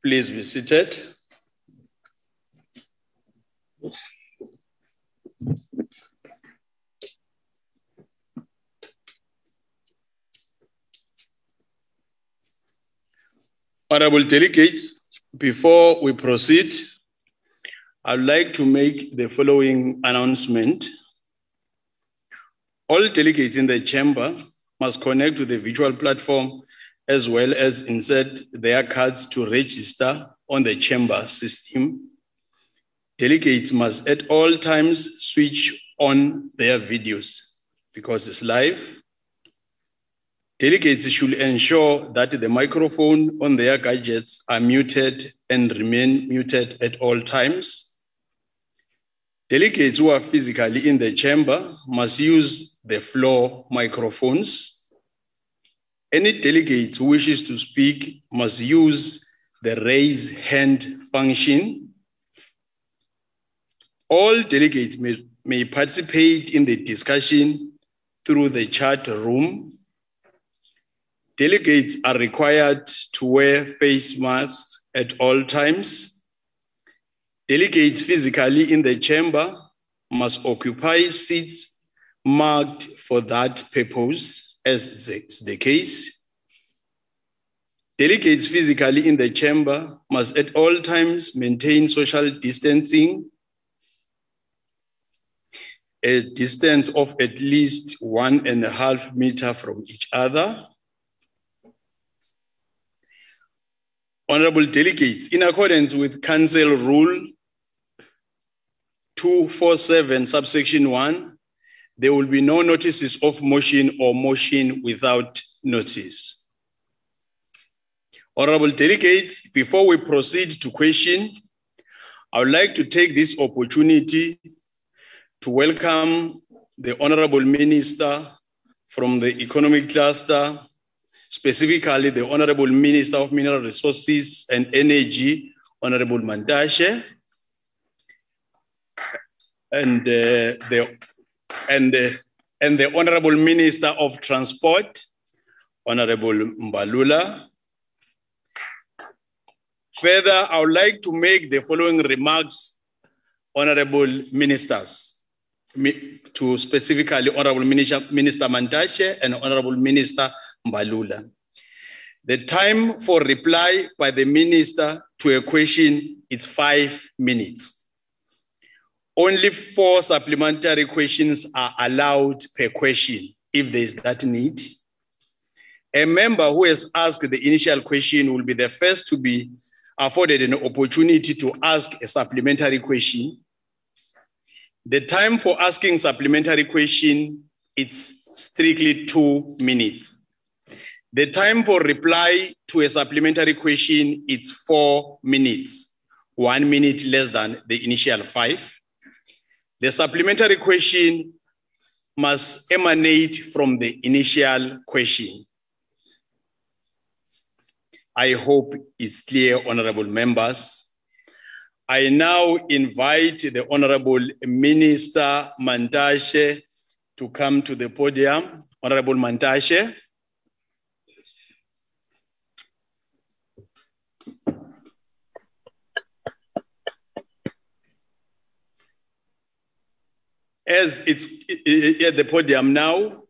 Please be seated. Honorable delegates, before we proceed, I'd like to make the following announcement. All delegates in the chamber must connect to the virtual platform as well as insert their cards to register on the chamber system. Delegates must at all times switch on their videos because it's live. Delegates should ensure that the microphone on their gadgets are muted and remain muted at all times. Delegates who are physically in the chamber must use the floor microphones. Any delegate who wishes to speak must use the raise hand function. All delegates may participate in the discussion through the chat room. Delegates are required to wear face masks at all times. Delegates physically in the chamber must occupy seats marked for that purpose, as is the case. Delegates physically in the chamber must at all times maintain social distancing, a distance of at least 1.5 meters from each other. Honorable delegates, in accordance with Council Rule 247, subsection 1, there will be no notices of motion or motion without notice. Honorable delegates, before we proceed to question, I would like to take this opportunity to welcome the Honorable Minister from the Economic Cluster, specifically the Honorable Minister of Mineral Resources and Energy, Honorable Mantashe, and the Honorable Minister of Transport, Honorable Mbalula. Further, I would like to make the following remarks, Honorable Ministers, to specifically Honorable Minister Mantashe and Honorable Minister Mbalula. The time for reply by the Minister to a question is 5 minutes. Only 4 supplementary questions are allowed per question, if there is that need. A member who has asked the initial question will be the first to be afforded an opportunity to ask a supplementary question. The time for asking supplementary question is strictly 2 minutes. The time for reply to a supplementary question is 4 minutes, 1 minute less than the initial 5. The supplementary question must emanate from the initial question. I hope it's clear, honorable members. I now invite the Honorable Minister Mantashe to come to the podium. Honorable Mantashe. As it's at the podium now,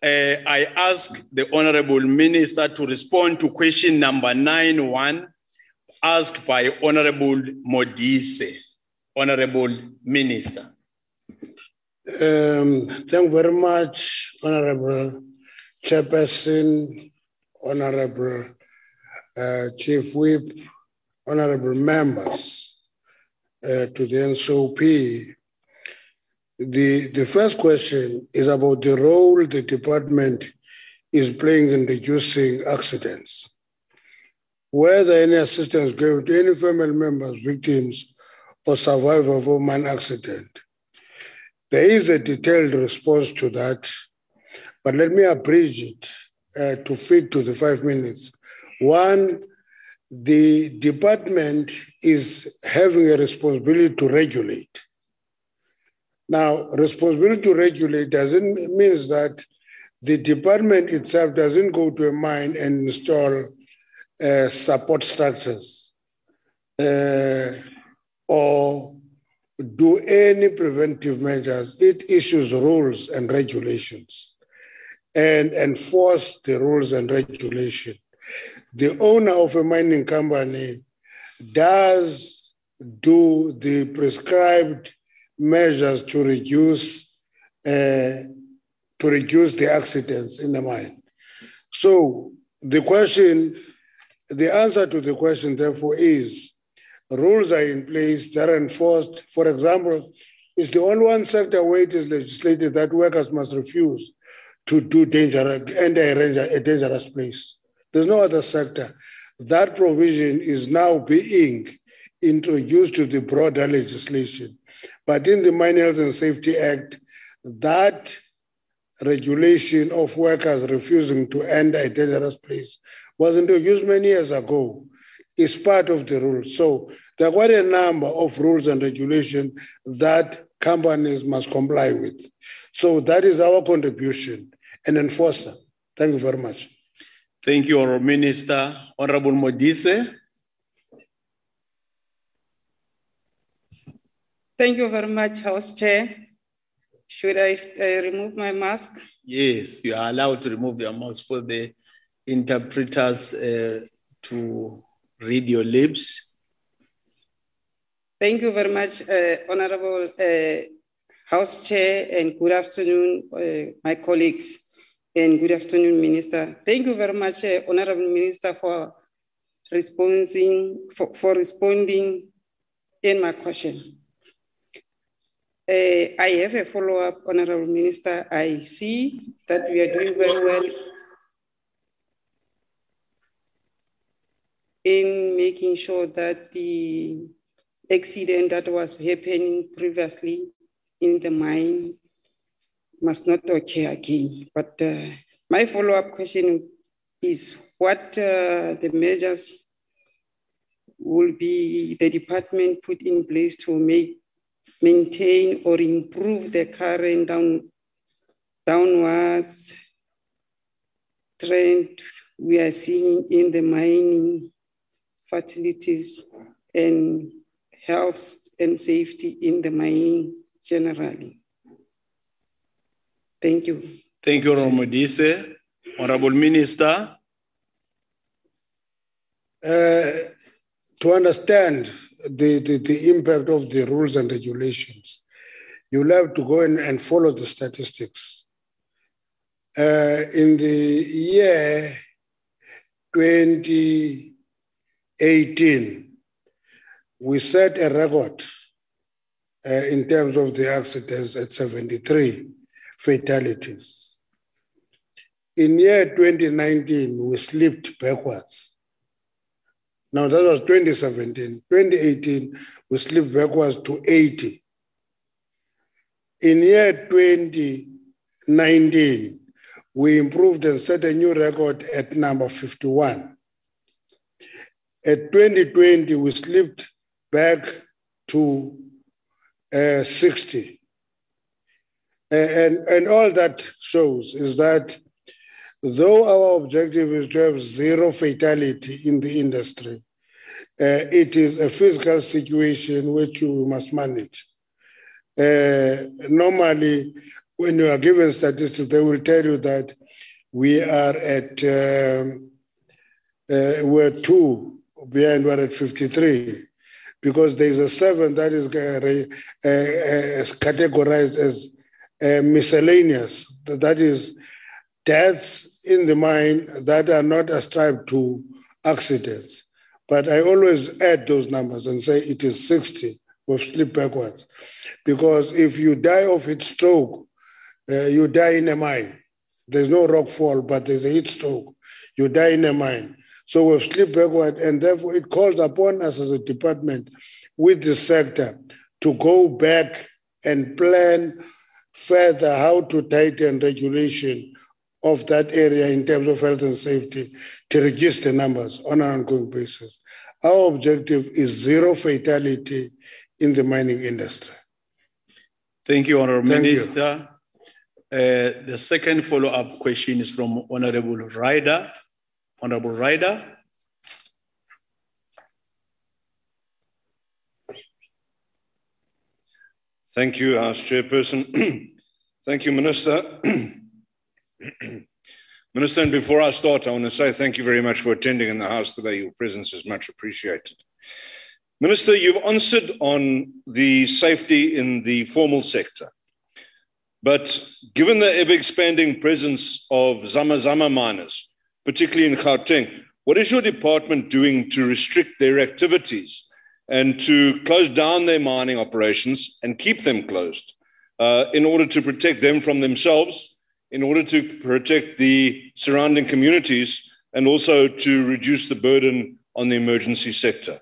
I ask the Honorable Minister to respond to question number 9.1, asked by Honorable Modise. Honorable Minister. Thank you very much, Honorable Chairperson, Honorable Chief Whip, Honorable Members to the NCOP. The first question is about the role the department is playing in reducing accidents. Whether any assistance given to any family members, victims, or survivors of a mine accident. There is a detailed response to that, but let me abridge it to fit to the 5 minutes. One, the department is having a responsibility to regulate. Now, responsibility to regulate doesn't mean that the department itself doesn't go to a mine and install support structures or do any preventive measures. It issues rules and regulations and enforce the rules and regulation. The owner of a mining company does do the prescribed measures to reduce the accidents in the mine. So the question, the answer to the question, therefore, is rules are in place, they're enforced. For example, it's the only one sector where it is legislated that workers must refuse to do enter a dangerous place. There's no other sector. That provision is now being introduced to the broader legislation. But in the Mine Health and Safety Act, that regulation of workers refusing to enter a dangerous place was introduced many years ago. It's part of the rules. So there are quite a number of rules and regulations that companies must comply with. So that is our contribution and enforcer. Thank you very much. Thank you, Honourable Minister. Honourable Modise. Thank you very much, House Chair. Should I remove my mask? Yes, you are allowed to remove your mask for the interpreters to read your lips. Thank you very much, Honourable House Chair, and good afternoon, my colleagues. And good afternoon, Minister. Thank you very much, Honorable Minister, for responding in my question. I have a follow-up, Honorable Minister. I see that we are doing very well in making sure that the accident that was happening previously in the mine must not occur again. But my follow-up question is what the measures will be the department put in place to maintain or improve the current downwards trend we are seeing in the mining facilities and health and safety in the mining generally. Thank you. Thank you, Honorable Modise. Honorable Minister. To understand the impact of the rules and regulations, you'll have to go in and follow the statistics. In the year 2018, we set a record in terms of the accidents at 73. Fatalities. In year 2019, we slipped backwards. Now that was 2017. 2018, we slipped backwards to 80. In year 2019, we improved and set a new record at number 51. At 2020, we slipped back to 60. And all that shows is that though our objective is to have zero fatality in the industry, it is a physical situation which you must manage. Normally, when you are given statistics, they will tell you that we are at, we're 2 behind, we're at 53. Because there's a 7 that is categorized as miscellaneous, that is, deaths in the mine that are not ascribed to accidents. But I always add those numbers and say it is 60, we'll slip backwards. Because if you die of heat stroke, you die in a mine. There's no rock fall, but there's a heat stroke. You die in a mine. So we'll slip backward, and therefore it calls upon us as a department with the sector to go back and plan further how to tighten regulation of that area in terms of health and safety to reduce the numbers on an ongoing basis. Our objective is zero fatality in the mining industry. Thank you, Honorable Minister. The second follow-up question is from Honorable Ryder. Honorable Ryder. Thank you, House Chairperson. Thank you, Minister. Minister, and before I start, I want to say thank you very much for attending in the House today. Your presence is much appreciated. Minister, you've answered on the safety in the formal sector. But given the ever-expanding presence of Zama-Zama miners, particularly in Gauteng, what is your department doing to restrict their activities and to close down their mining operations and keep them closed in order to protect them from themselves, in order to protect the surrounding communities, and also to reduce the burden on the emergency sector?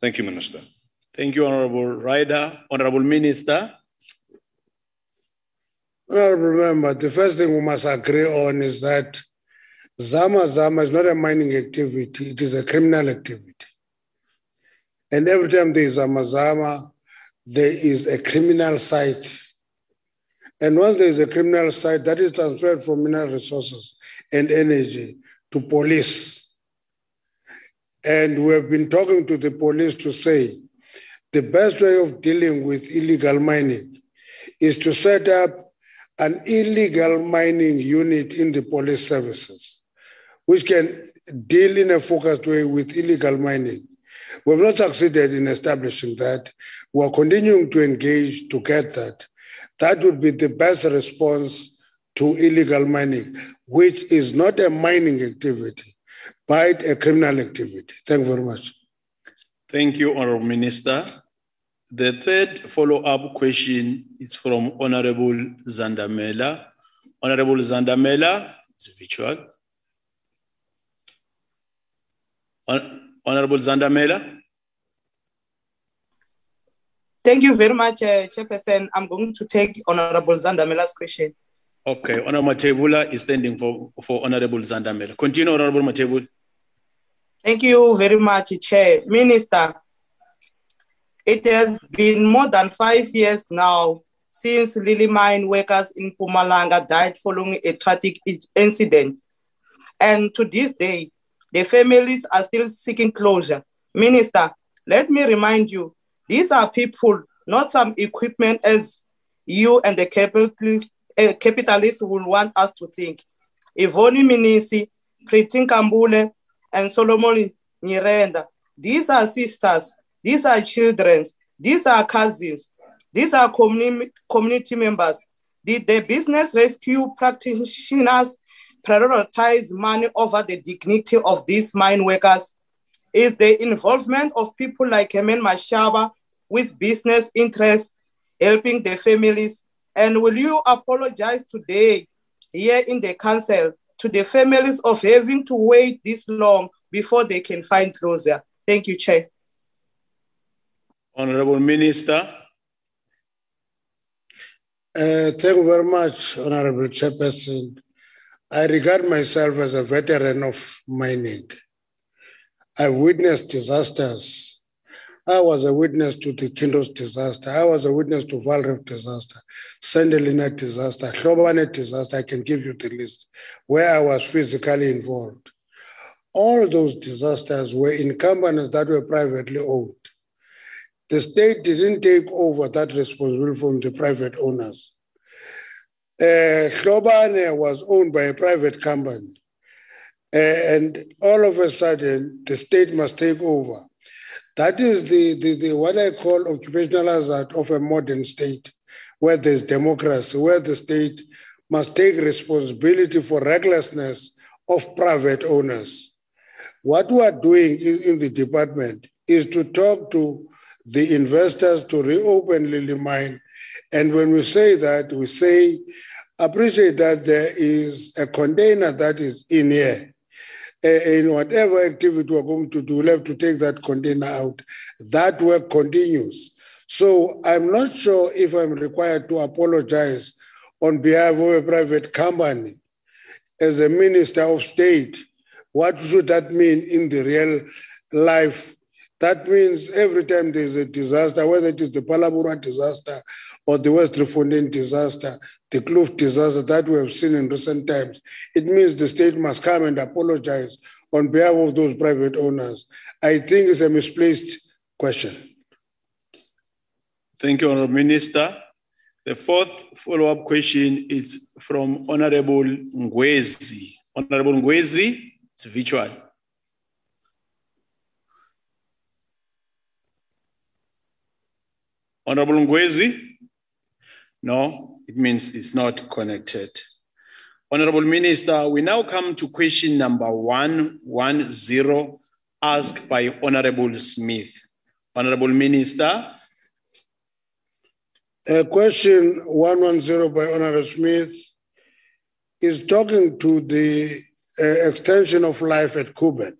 Thank you, Minister. Thank you, Honorable Ryder. Honorable Minister. Honorable Member, the first thing we must agree on is that Zama-Zama is not a mining activity, it is a criminal activity. And every time there is Zama-Zama, there is a criminal site. And once there is a criminal site, that is transferred from mineral resources and energy to police. And we have been talking to the police to say the best way of dealing with illegal mining is to set up an illegal mining unit in the police services, which can deal in a focused way with illegal mining. We have not succeeded in establishing that. We are continuing to engage to get that. That would be the best response to illegal mining, which is not a mining activity, but a criminal activity. Thank you very much. Thank you, Honorable Minister. The third follow-up question is from Honorable Zandamela. Honorable Zandamela, it's virtual. Honorable Zandamela. Thank you very much, Chairperson. I'm going to take Honorable Zandamela's question. Okay, Honorable Matevula is standing for Honorable Zandamela. Continue, Honorable Matevula. Thank you very much, Chair. Minister, it has been more than 5 years now since Lily Mine workers in Mpumalanga died following a tragic incident. And to this day, the families are still seeking closure. Minister, let me remind you, these are people, not some equipment as you and the capitalists will want us to think. Yvonne Minisi, Priti Nkambule, and Solomon Nyirenda. These are sisters, these are children, these are cousins, these are community members. The business rescue practitioners prioritize money over the dignity of these mine workers. Is the involvement of people like Hemen Mashaba with business interests helping the families? And will you apologize today here in the council to the families of having to wait this long before they can find closure? Thank you, Chair. Honorable Minister. Thank you very much, Honorable Chairperson. I regard myself as a veteran of mining. I witnessed disasters. I was a witness to the Kindos disaster. I was a witness to Vaal Rift disaster, Sendelina disaster, Hlobane disaster. I can give you the list where I was physically involved. All those disasters were in companies that were privately owned. The state didn't take over that responsibility from the private owners. Hlobane was owned by a private company. And all of a sudden, the state must take over. That is the what I call occupational hazard of a modern state, where there's democracy, where the state must take responsibility for recklessness of private owners. What we are doing in the department is to talk to the investors to reopen Lily Mine. And when we say that, we say, appreciate that there is a container that is in here. In whatever activity we're going to do, we'll have to take that container out. That work continues. So I'm not sure if I'm required to apologize on behalf of a private company. As a minister of state, what should that mean in the real life? That means every time there's a disaster, whether it is the Palabura disaster or the West Rifondin disaster, the Kloof disaster that we have seen in recent times, it means the state must come and apologize on behalf of those private owners. I think it's a misplaced question. Thank you, Honorable Minister. The fourth follow-up question is from Honorable Ngwezi. Honorable Ngwezi, it's virtual. Honorable Ngwezi? No, it means it's not connected. Honorable Minister, we now come to question number 110, asked by Honorable Smith. Honorable Minister. Question 110 by Honorable Smith is talking to the extension of life at Koeberg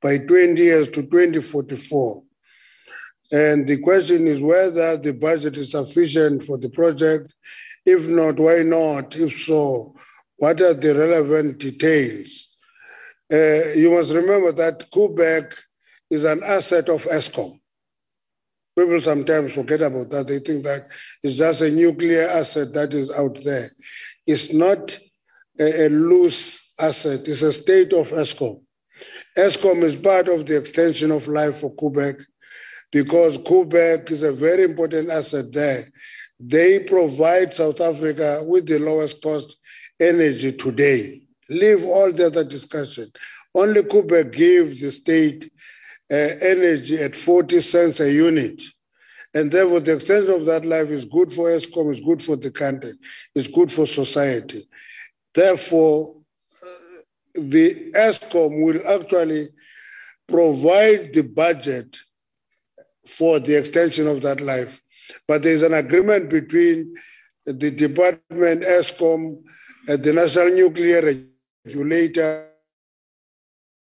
by 20 years to 2044. And the question is whether the budget is sufficient for the project. If not, why not? If so, what are the relevant details? You must remember that Koeberg is an asset of Eskom. People sometimes forget about that. They think that it's just a nuclear asset that is out there. It's not a loose asset. It's a state of Eskom. Eskom is part of the extension of life for Koeberg because Koeberg is a very important asset there. They provide South Africa with the lowest cost energy today. Leave all the other discussion. Only Koeberg gives the state energy at 40 cents a unit. And therefore, the extension of that life is good for Eskom, is good for the country, is good for society. Therefore, the Eskom will actually provide the budget for the extension of that life. But there's an agreement between the department, Eskom, the National Nuclear Regulator,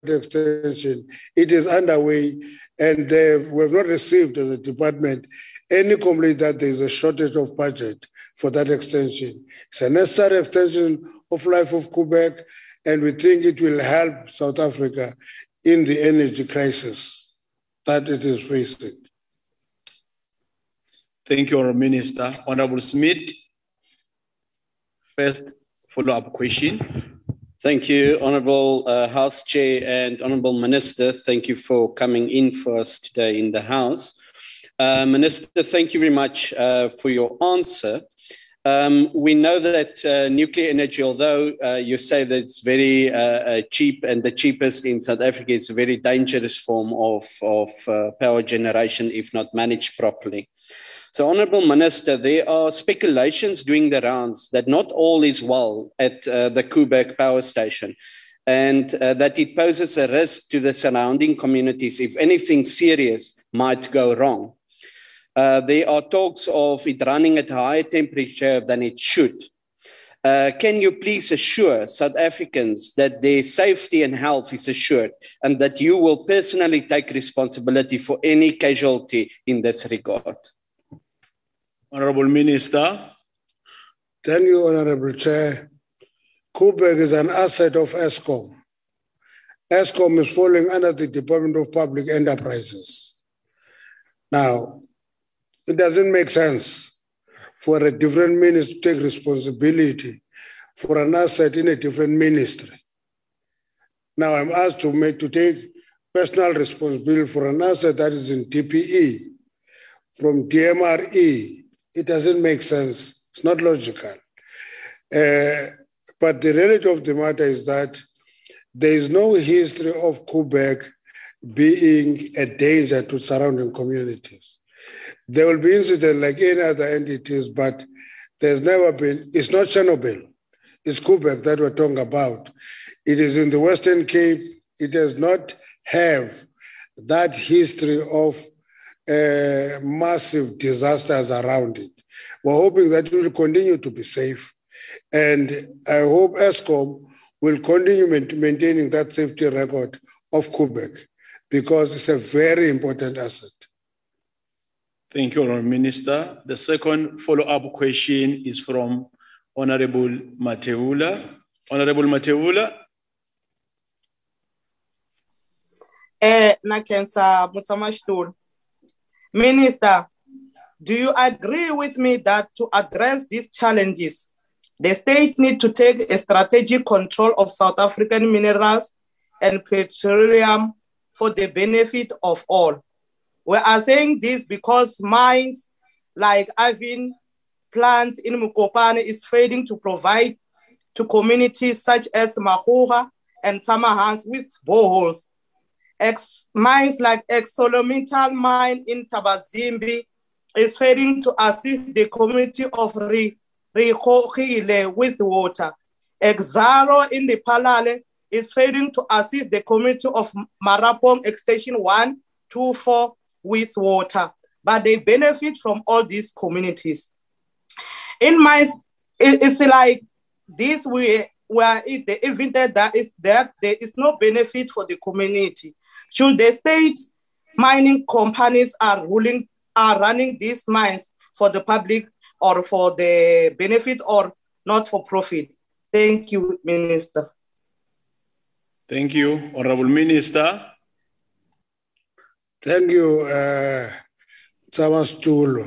extension. It is underway, and we have not received as a department any complaint that there is a shortage of budget for that extension. It's a necessary extension of life of Koeberg, and we think it will help South Africa in the energy crisis that it is facing. Thank you, Honourable Minister. Honourable Smith, first follow-up question. Thank you, Honourable House Chair and Honourable Minister. Thank you for coming in for us today in the House. Minister, thank you very much for your answer. We know that nuclear energy, although you say that it's very cheap and the cheapest in South Africa, it's a very dangerous form of power generation if not managed properly. So, Honourable Minister, there are speculations doing the rounds that not all is well at the Koeberg power station and that it poses a risk to the surrounding communities if anything serious might go wrong. There are talks of it running at a higher temperature than it should. Can you please assure South Africans that their safety and health is assured and that you will personally take responsibility for any casualty in this regard? Honourable Minister. Thank you, Honourable Chair. Koeberg is an asset of Eskom. Eskom is falling under the Department of Public Enterprises. Now, it doesn't make sense for a different minister to take responsibility for an asset in a different ministry. Now, I'm asked to take personal responsibility for an asset that is in DPE, from DMRE. It doesn't make sense. It's not logical. But the reality of the matter is that there is no history of Koeberg being a danger to surrounding communities. There will be incidents like any other entities, but there's never been, it's not Chernobyl, it's Koeberg that we're talking about. It is in the Western Cape. It does not have that history of massive disasters around it. We're hoping that it will continue to be safe. And I hope Eskom will continue maintaining that safety record of Koeberg because it's a very important asset. Thank you, Honourable Minister. The second follow-up question is from Honourable Matevula. Honourable Matevula. Minister, do you agree with me that to address these challenges, the state needs to take a strategic control of South African minerals and petroleum for the benefit of all? We are saying this because mines like Avin, plant in Mokopane is failing to provide to communities such as Mahura and Tamahans with boreholes. Mines like Exolomental Mine in Tabazimbi is failing to assist the community of Rikohile with water. Exaro in the Palale is failing to assist the community of Marapong Extension 1, 2, 4 with water, but they benefit from all these communities. In mines, it's like this where they invented that there is no benefit for the community. Should the state mining companies are running these mines for the public or for the benefit or not for profit? Thank you, Minister. Thank you, Honorable Minister. Thank you, Thomas Tulo,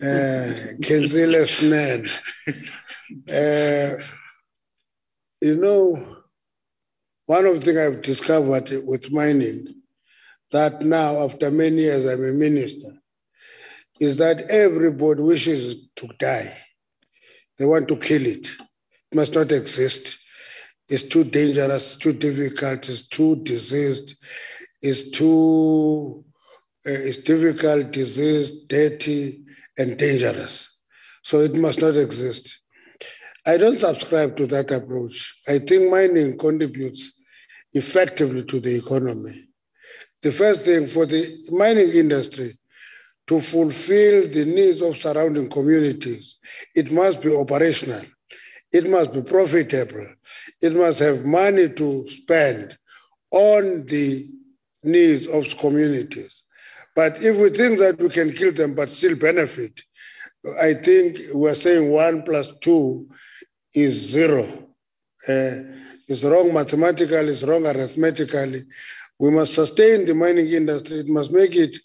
Kenzile's man. You know, one of the things I've discovered with mining, that now after many years I'm a minister, is that everybody wishes to die. They want to kill it. It must not exist. It's too dangerous, too difficult, it's too diseased. It's difficult, diseased, dirty, and dangerous. So it must not exist. I don't subscribe to that approach. I think mining contributes effectively to the economy. The first thing for the mining industry to fulfill the needs of surrounding communities, it must be operational. It must be profitable. It must have money to spend on the needs of communities. But if we think that we can kill them but still benefit, I think we're saying 1 + 2 is 0. It's wrong mathematically, it's wrong arithmetically. We must sustain the mining industry. It must make it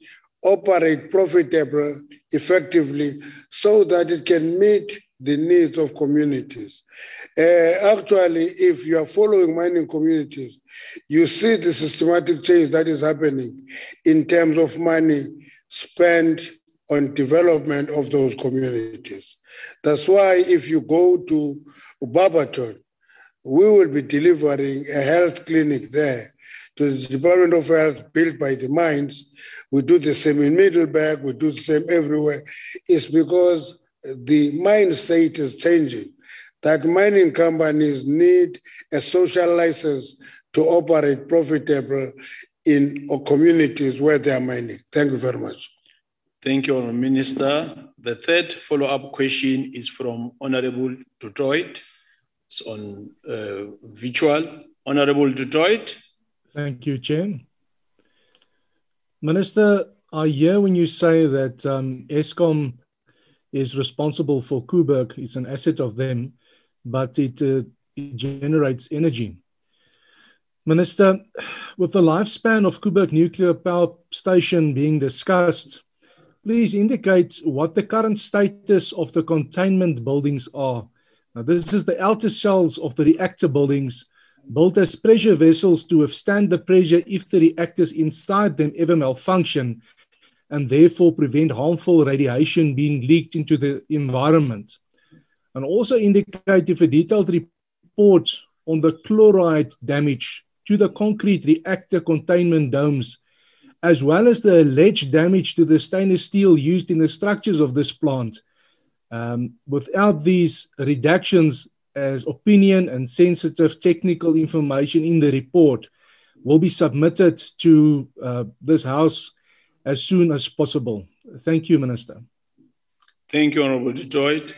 operate profitable, effectively, so that it can meet the needs of communities. Actually, if you are following mining communities, you see the systematic change that is happening in terms of money spent on development of those communities. That's why if you go to Barberton, we will be delivering a health clinic there to the Department of Health built by the mines. We do the same in Middleburg, we do the same everywhere. It's because the mindset is changing, that mining companies need a social license to operate profitable in communities where they are mining. Thank you very much. Thank you, Honourable Minister. The third follow-up question is from Honorable Du Toit. It's on virtual. Honorable Du Toit. Thank you, Chair. Minister, I hear when you say that Eskom is responsible for Koeberg. It's an asset of them, but it generates energy. Minister, with the lifespan of Koeberg Nuclear Power Station being discussed, please indicate what the current status of the containment buildings are. Now, this is the outer cells of the reactor buildings, built as pressure vessels to withstand the pressure if the reactors inside them ever malfunction, and therefore prevent harmful radiation being leaked into the environment. And also indicate if a detailed report on the chloride damage to the concrete reactor containment domes, as well as the alleged damage to the stainless steel used in the structures of this plant. Without these redactions, as opinion and sensitive technical information in the report will be submitted to this House as soon as possible. Thank you, Minister. Thank you, Honorable Du Toit.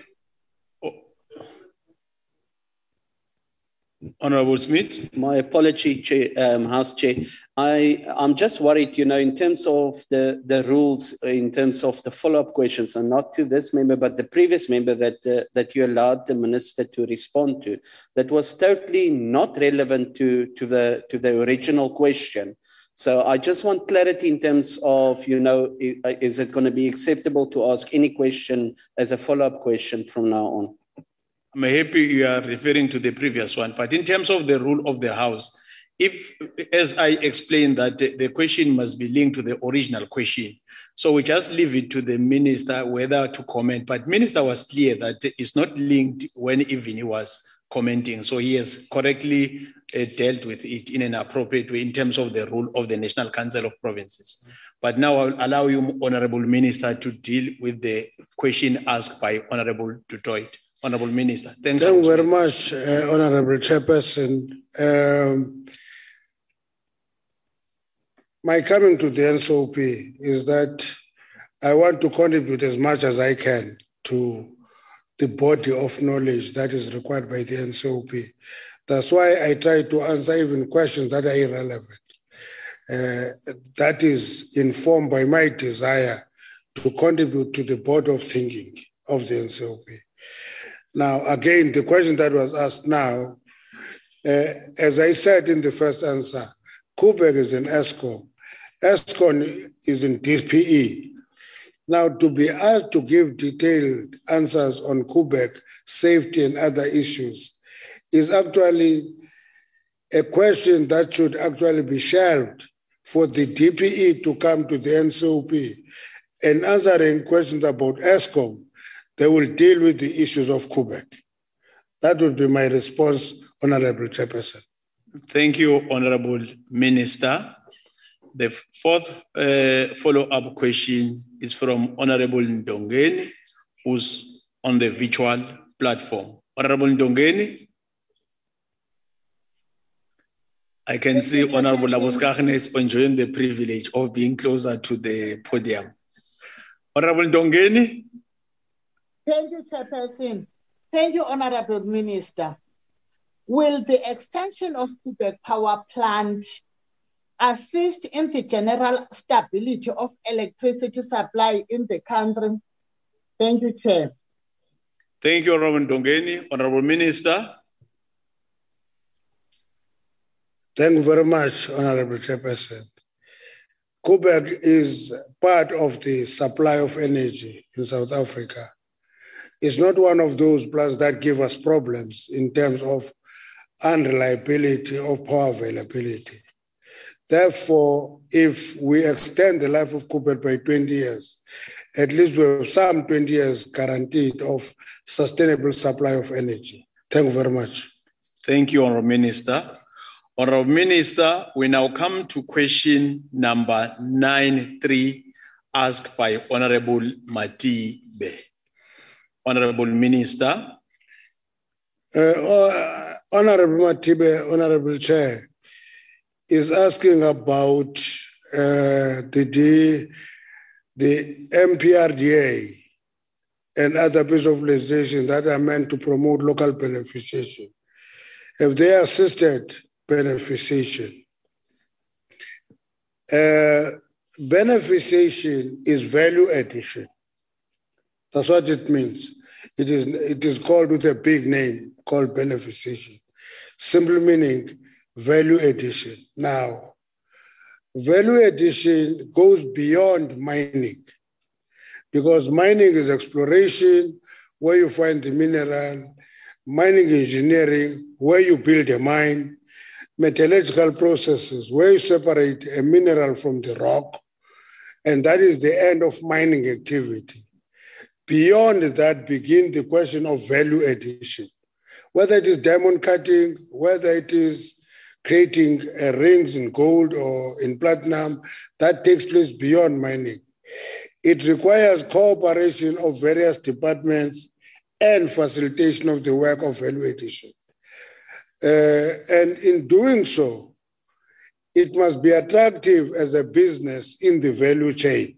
Honorable Smith. My apology, Chair, House Chair. I'm just worried, you know, in terms of the rules, in terms of the follow-up questions, and not to this member, but the previous member that you allowed the Minister to respond to, that was totally not relevant to the original question. So I just want clarity in terms of, you know, is it going to be acceptable to ask any question as a follow-up question from now on? I'm happy you are referring to the previous one, but in terms of the rule of the House, If, as I explained, that the question must be linked to the original question. So we just leave it to the minister whether to comment. But minister was clear that it's not linked when even he was commenting. So he has correctly dealt with it in an appropriate way in terms of the role of the National Council of Provinces. But now I'll allow you, Honorable Minister, to deal with the question asked by Honorable Du Toit. Honorable Minister. Thank you very much, Honorable Chairperson. My coming to the NCOP is that I want to contribute as much as I can to the body of knowledge that is required by the NCOP. That's why I try to answer even questions that are irrelevant. That is informed by my desire to contribute to the board of thinking of the NCOP. Now, again, the question that was asked now, as I said in the first answer, Koeberg is in Eskom. Eskom is in DPE. Now, to be asked to give detailed answers on Koeberg, safety and other issues is actually a question that should actually be shelved for the DPE to come to the NCOP and answering questions about Eskom. They will deal with the issues of Koeberg. That would be my response, Honorable Chairperson. Thank you, Honorable Minister. The fourth follow-up question is from Honorable Ndongeni, who's on the virtual platform. Honorable Ndongeni? I can see Honorable Labuschagne is enjoying the privilege of being closer to the podium. Honorable Ndongeni? Thank you, Chairperson. Thank you, Honorable Minister. Will the extension of Koeberg Power Plant assist in the general stability of electricity supply in the country? Thank you, Chair. Thank you, Honorable Ndongeni. Honorable Minister. Thank you very much, Honorable Chairperson. Koeberg is part of the supply of energy in South Africa. It's not one of those plants that give us problems in terms of unreliability of power availability. Therefore, if we extend the life of Koeberg by 20 years, at least we have some 20 years guaranteed of sustainable supply of energy. Thank you very much. Thank you, Honourable Minister. Honourable Minister, we now come to question number 93, asked by Honourable Matibe. Honorable Minister. Honorable Matibe, Honorable Chair, is asking about the MPRDA and other pieces of legislation that are meant to promote local beneficiation. Have they assisted beneficiation? Beneficiation is value addition. That's what it means. It is called with a big name called beneficiation. Simple meaning, value addition. Now, value addition goes beyond mining because mining is exploration, where you find the mineral, mining engineering, where you build a mine, metallurgical processes, where you separate a mineral from the rock, and that is the end of mining activity. Beyond that begin the question of value addition, whether it is diamond cutting, whether it is creating rings in gold or in platinum, that takes place beyond mining. It requires cooperation of various departments and facilitation of the work of value addition. And in doing so, it must be attractive as a business in the value chain.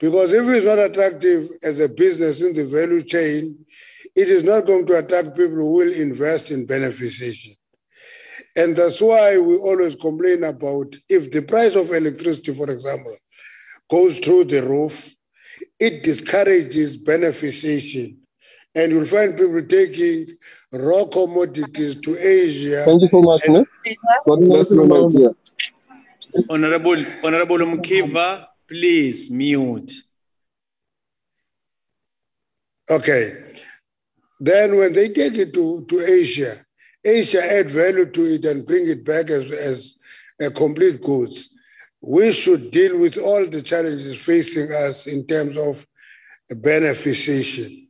Because if it's not attractive as a business in the value chain, it is not going to attract people who will invest in beneficiation. And that's why we always complain about if the price of electricity, for example, goes through the roof, it discourages beneficiation. And you'll find people taking raw commodities to Asia. Thank you so much. God bless you, my dear. Honorable Mkiva. Please mute. Okay. Then when they take it to Asia, Asia add value to it and bring it back as complete goods. We should deal with all the challenges facing us in terms of beneficiation.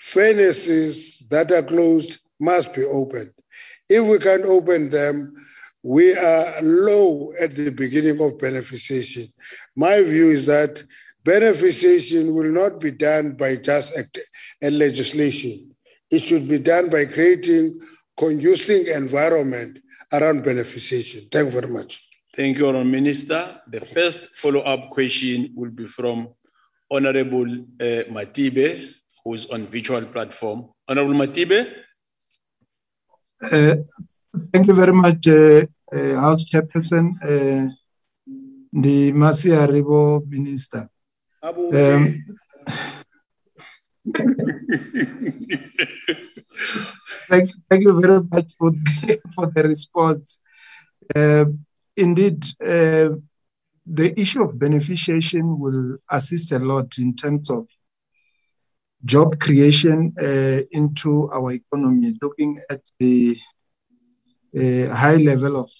Furnaces that are closed must be opened. If we can't open them, we are low at the beginning of beneficiation. My view is that beneficiation will not be done by just a legislation. It should be done by creating conducive environment around beneficiation. Thank you very much. Thank you, Honourable Minister. The first follow-up question will be from Honourable Matibe, who is on virtual platform. Honourable Matibe. Thank you very much, House Chairperson, the Masia Ribo Minister. Thank you very much for the response. Indeed, the issue of beneficiation will assist a lot in terms of job creation into our economy, looking at the high level of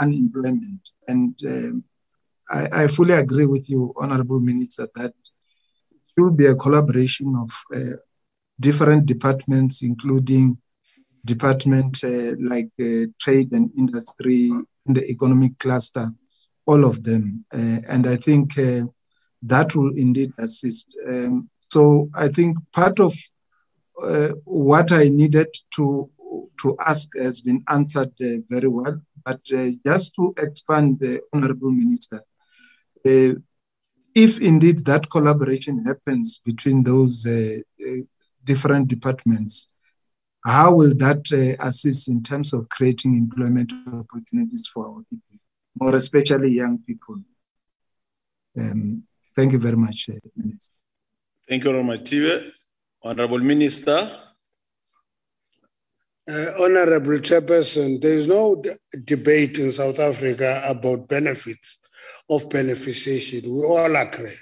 unemployment. And I fully agree with you, Honorable Minister, that it should be a collaboration of different departments, including department like trade and industry, the economic cluster, all of them. And I think that will indeed assist. So I think part of what I needed to ask has been answered very well. But just to expand, Honorable Minister, if indeed that collaboration happens between those different departments, how will that assist in terms of creating employment opportunities for our people, more especially young people? Thank you very much, Minister. Thank you, Honorable Matibe. Honorable Minister. Honorable Chairperson, there is no debate in South Africa about benefits of beneficiation. We all agree.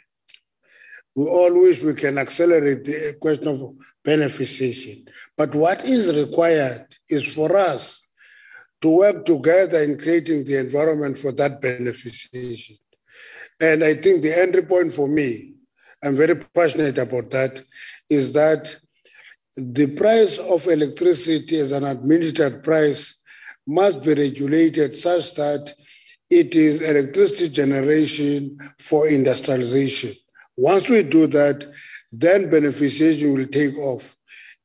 We all wish we can accelerate the question of beneficiation. But what is required is for us to work together in creating the environment for that beneficiation. And I think the entry point for me, I'm very passionate about that, is that the price of electricity as an administered price must be regulated such that it is electricity generation for industrialization. Once we do that, then beneficiation will take off.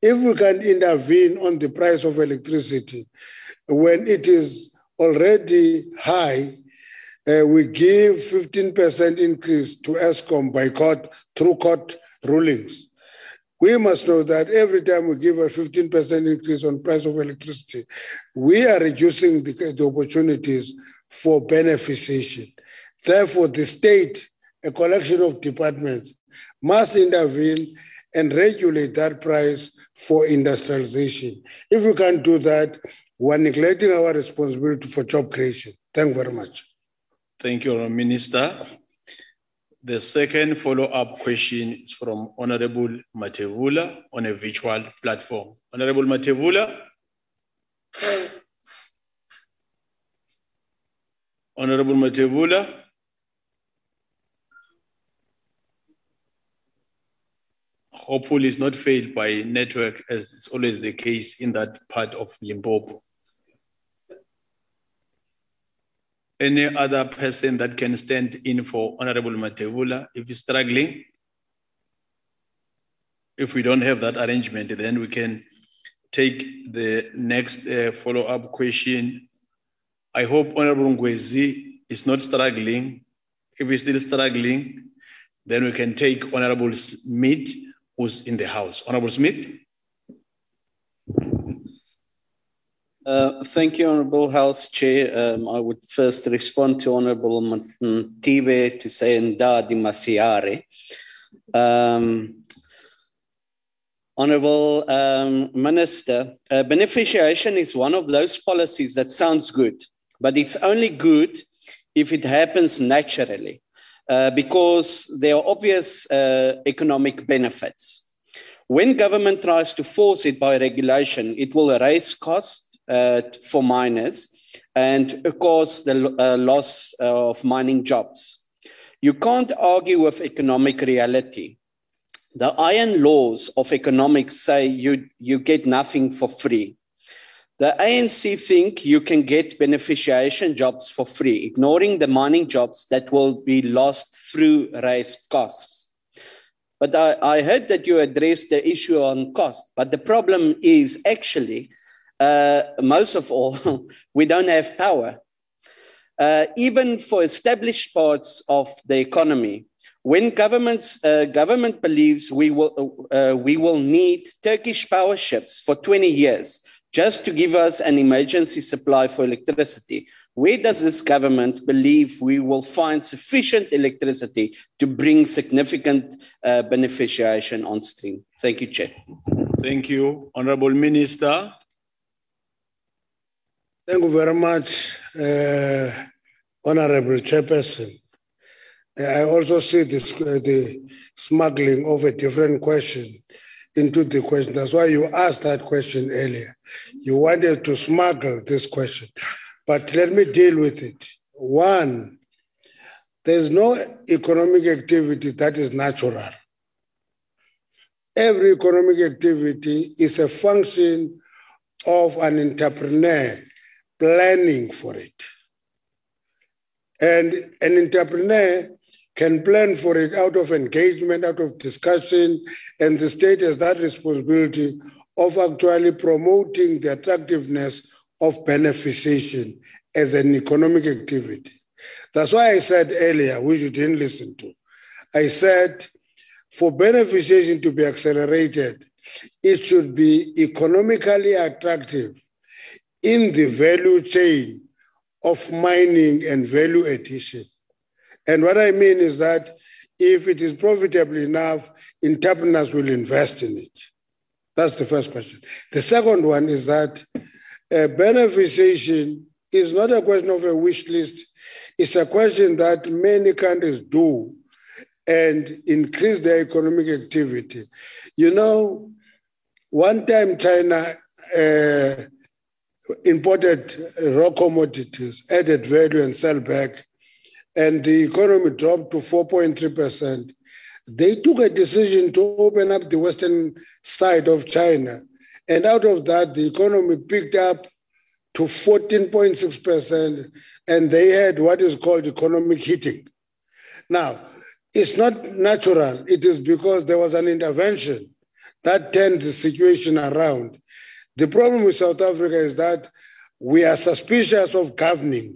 If we can intervene on the price of electricity when it is already high, we give 15% increase to Eskom by court, through court rulings. We must know that every time we give a 15% increase on price of electricity, we are reducing the opportunities for beneficiation. Therefore, the state, a collection of departments, must intervene and regulate that price for industrialization. If we can't do that, we're neglecting our responsibility for job creation. Thank you very much. Thank you, Minister. The second follow-up question is from Honorable Matevula on a virtual platform. Honorable Matevula. Honorable Matevula. Hopefully it's not failed by network, as it's always the case in that part of Limpopo. Any other person that can stand in for Honorable Matevula if he's struggling? If we don't have that arrangement, then we can take the next follow-up question. I hope Honorable Ngwezi is not struggling. If he's still struggling, then we can take Honorable Smith, who's in the house. Honorable Smith. Thank you, Honorable House Chair. I would first respond to Honorable Matibe to say Ndadi Masiare. Honorable Minister, beneficiation is one of those policies that sounds good, but it's only good if it happens naturally because there are obvious economic benefits. When government tries to force it by regulation, it will raise costs for miners and, of course, the loss of mining jobs. You can't argue with economic reality. The iron laws of economics say you get nothing for free. The ANC think you can get beneficiation jobs for free, ignoring the mining jobs that will be lost through raised costs. But I heard that you addressed the issue on cost, but the problem is actually, most of all, we don't have power. Even for established parts of the economy, when government believes we will need Turkish power ships for 20 years just to give us an emergency supply for electricity, where does this government believe we will find sufficient electricity to bring significant beneficiation on stream? Thank you, Chair. Thank you, Honourable Minister. Thank you very much, Honourable Chairperson. I also see this, the smuggling of a different question into the question. That's why you asked that question earlier. You wanted to smuggle this question, but let me deal with it. One, there's no economic activity that is natural. Every economic activity is a function of an entrepreneur planning for it. And an entrepreneur can plan for it out of engagement, out of discussion, and the state has that responsibility of actually promoting the attractiveness of beneficiation as an economic activity. That's why I said earlier, which you didn't listen to, I said for beneficiation to be accelerated, it should be economically attractive in the value chain of mining and value addition. And what I mean is that if it is profitable enough, entrepreneurs will invest in it. That's the first question. The second one is that beneficiation is not a question of a wish list. It's a question that many countries do and increase their economic activity. You know, one time China imported raw commodities, added value and sell back, and the economy dropped to 4.3%. They took a decision to open up the western side of China. And out of that, the economy picked up to 14.6%, and they had what is called economic heating. Now, it's not natural. It is because there was an intervention that turned the situation around. The problem with South Africa is that we are suspicious of governing,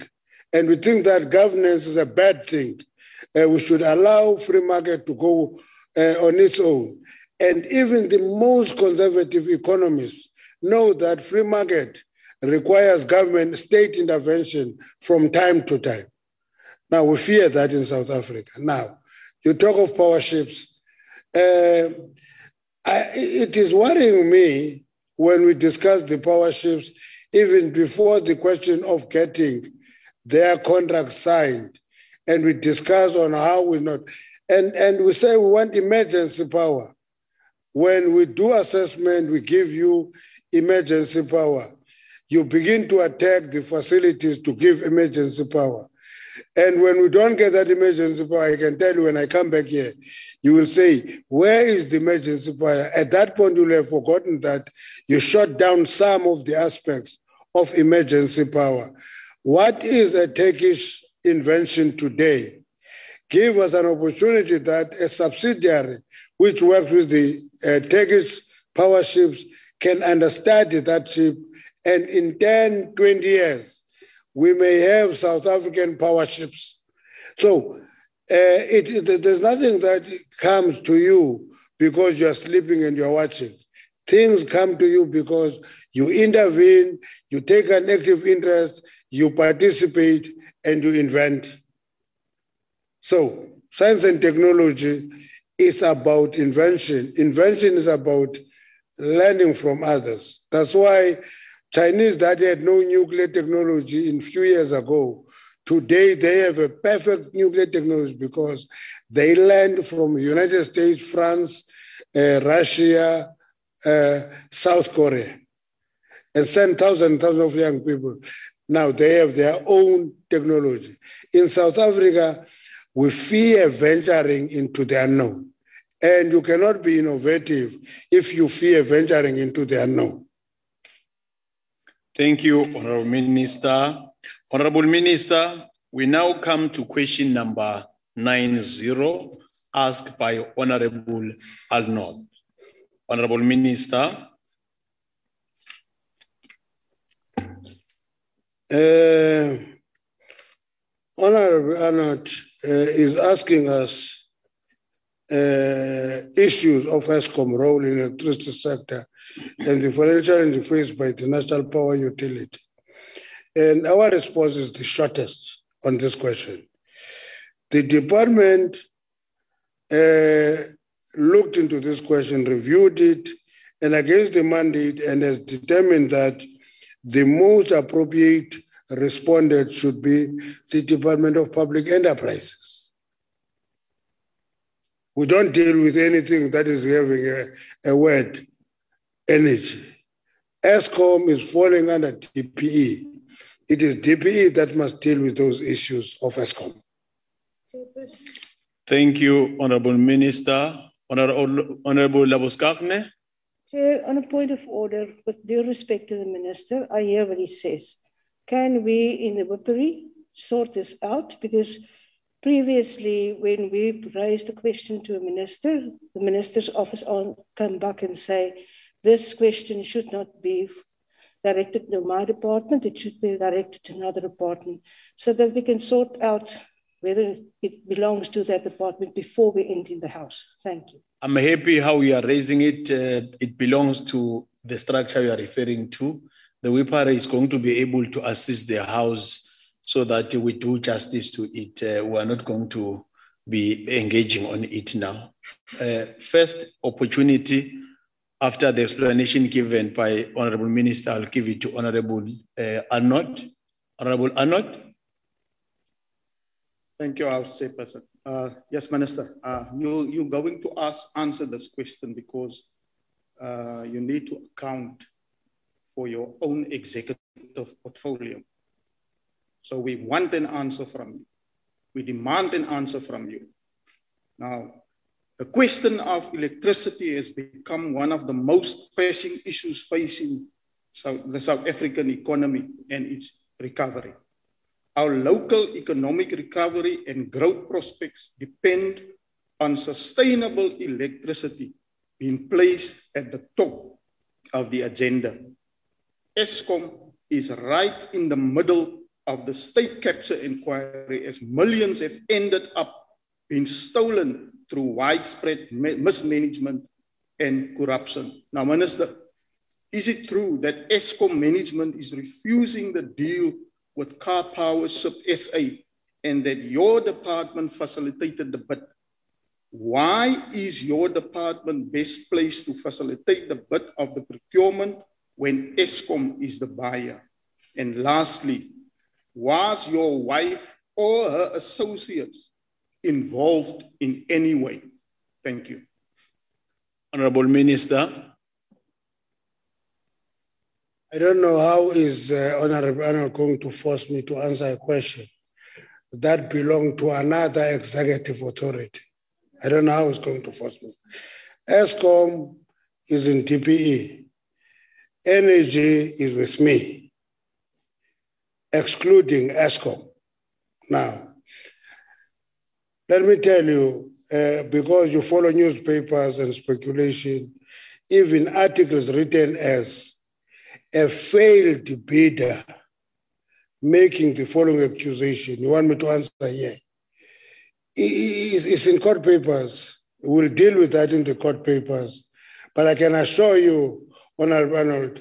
and we think that governance is a bad thing. We should allow free market to go on its own. And even the most conservative economists know that free market requires government state intervention from time to time. Now, we fear that in South Africa. Now, you talk of power ships. It is worrying me when we discussed the power ships, even before the question of getting their contract signed, and we discussed on how we not, and we say we want emergency power. When we do assessment, we give you emergency power. You begin to attack the facilities to give emergency power. And when we don't get that emergency power, I can tell you when I come back here, you will say, where is the emergency power? At that point, you will have forgotten that you shut down some of the aspects of emergency power. What is a Turkish invention today? Give us an opportunity that a subsidiary which works with the Turkish power ships can understudy that ship, and in 10, 20 years, we may have South African power ships. So there's nothing that comes to you because you're sleeping and you're watching. Things come to you because you intervene, you take an active interest, you participate, and you invent. So science and technology is about invention. Invention is about learning from others. That's why Chinese that had no nuclear technology in a few years ago, today they have a perfect nuclear technology because they learned from United States, France, Russia, South Korea, and send thousands of young people. Now they have their own technology. In South Africa, we fear venturing into the unknown. And you cannot be innovative if you fear venturing into the unknown. Thank you, Honorable Minister. Honorable Minister, we now come to question number 90, asked by Honorable Arnott. Honorable Minister. Honorable Arnott is asking us issues of Eskom role in the electricity sector and the financial challenge faced by the national power utility. And our response is the shortest on this question. The department looked into this question, reviewed it, and against the mandate, and has determined that the most appropriate respondent should be the Department of Public Enterprises. We don't deal with anything that is having a word, energy. Eskom is falling under DPE. It is DPE that must deal with those issues of Eskom. Thank you, Honorable Minister. Honorable Labuschagne. Chair, on a point of order, with due respect to the Minister, I hear what he says. Can we, in the Whippery, sort this out? Because previously, when we raised a question to a minister, the minister's office come back and say, this question should not be directed to my department, it should be directed to another department, so that we can sort out whether it belongs to that department before we enter the house. Thank you. I'm happy how you are raising it. It belongs to the structure you are referring to. The Whippery is going to be able to assist the house so that we do justice to it. We are not going to be engaging on it now. First opportunity, after the explanation given by Honorable Minister, I'll give it to Honorable Arnott. Honorable Arnott. Thank you, I'll say, Person. Yes, Minister, you're going to answer this question because you need to account for your own executive portfolio. So we want an answer from you. We demand an answer from you. Now, the question of electricity has become one of the most pressing issues facing the South African economy and its recovery. Our local economic recovery and growth prospects depend on sustainable electricity being placed at the top of the agenda. Eskom is right in the middle of the state capture inquiry, as millions have ended up being stolen through widespread mismanagement and corruption. Now, Minister, is it true that Eskom management is refusing the deal with Car Powership SA and that your department facilitated the bid? Why is your department best placed to facilitate the bid of the procurement when Eskom is the buyer? And lastly, was your wife or her associates involved in any way? Thank you. Honorable Minister. I don't know how is Honorable Arnott going to force me to answer a question that belongs to another executive authority. I don't know how it's going to force me. Eskom is in DPE. Energy is with me, excluding Eskom. Now, let me tell you, because you follow newspapers and speculation, even articles written as a failed bidder making the following accusation. You want me to answer here? It's in court papers. We'll deal with that in the court papers. But I can assure you, Honorable Arnott,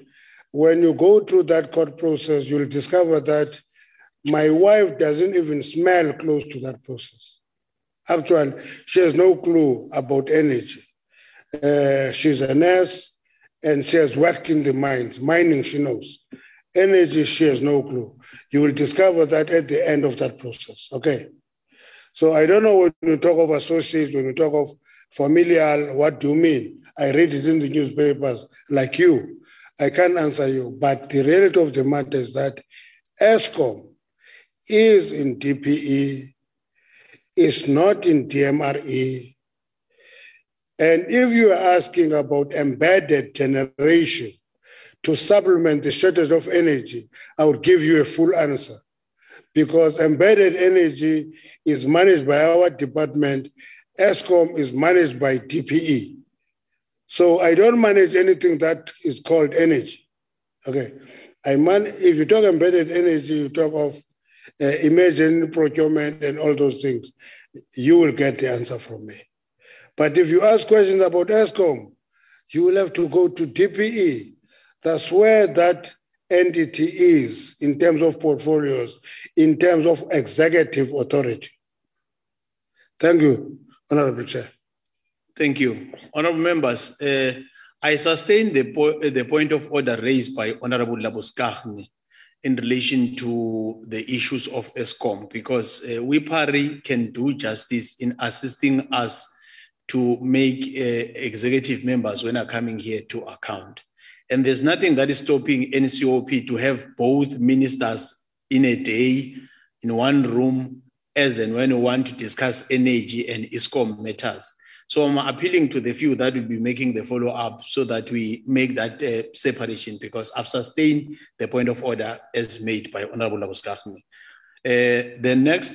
when you go through that court process, you'll discover that my wife doesn't even smell close to that process. Actually, she has no clue about energy. She's a nurse and she has worked in the mines. Mining, she knows. Energy, she has no clue. You will discover that at the end of that process, okay? So I don't know when you talk of associates, when you talk of Familial, what do you mean? I read it in the newspapers like you. I can't answer you. But the reality of the matter is that Eskom is in DPE, is not in DMRE. And if you are asking about embedded generation to supplement the shortage of energy, I would give you a full answer. Because embedded energy is managed by our department. Eskom is managed by DPE. So I don't manage anything that is called energy. Okay. If you talk embedded energy, you talk of imagine procurement and all those things, you will get the answer from me. But if you ask questions about Eskom, you will have to go to DPE. That's where that entity is in terms of portfolios, in terms of executive authority. Thank you, Honorable Chair. Thank you. Honorable members, I sustain the point of order raised by Honorable Labuschagne in relation to the issues of Eskom, because we PARI can do justice in assisting us to make executive members when are coming here to account. And there's nothing that is stopping NCOP to have both ministers in a day, in one room, as and when we want to discuss energy and Eskom matters. So I'm appealing to the few that will be making the follow-up so that we make that separation, because I've sustained the point of order as made by Honorable Labuschagne. The next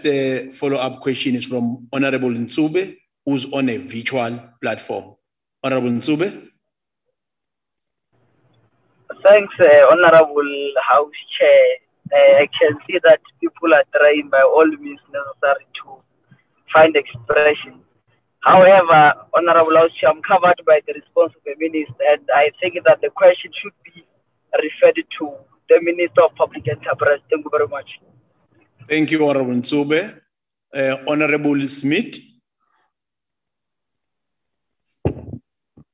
follow-up question is from Honorable Ntsube, who's on a virtual platform. Honorable Ntsube. Thanks, Honorable House Chair. I can see that people are trying by all means necessary to find expression. However, Honorable House Chair, I'm covered by the response of the minister, and I think that the question should be referred to the Minister of Public Enterprise. Thank you very much. Thank you, Honorable Ntsube. Honorable Smith.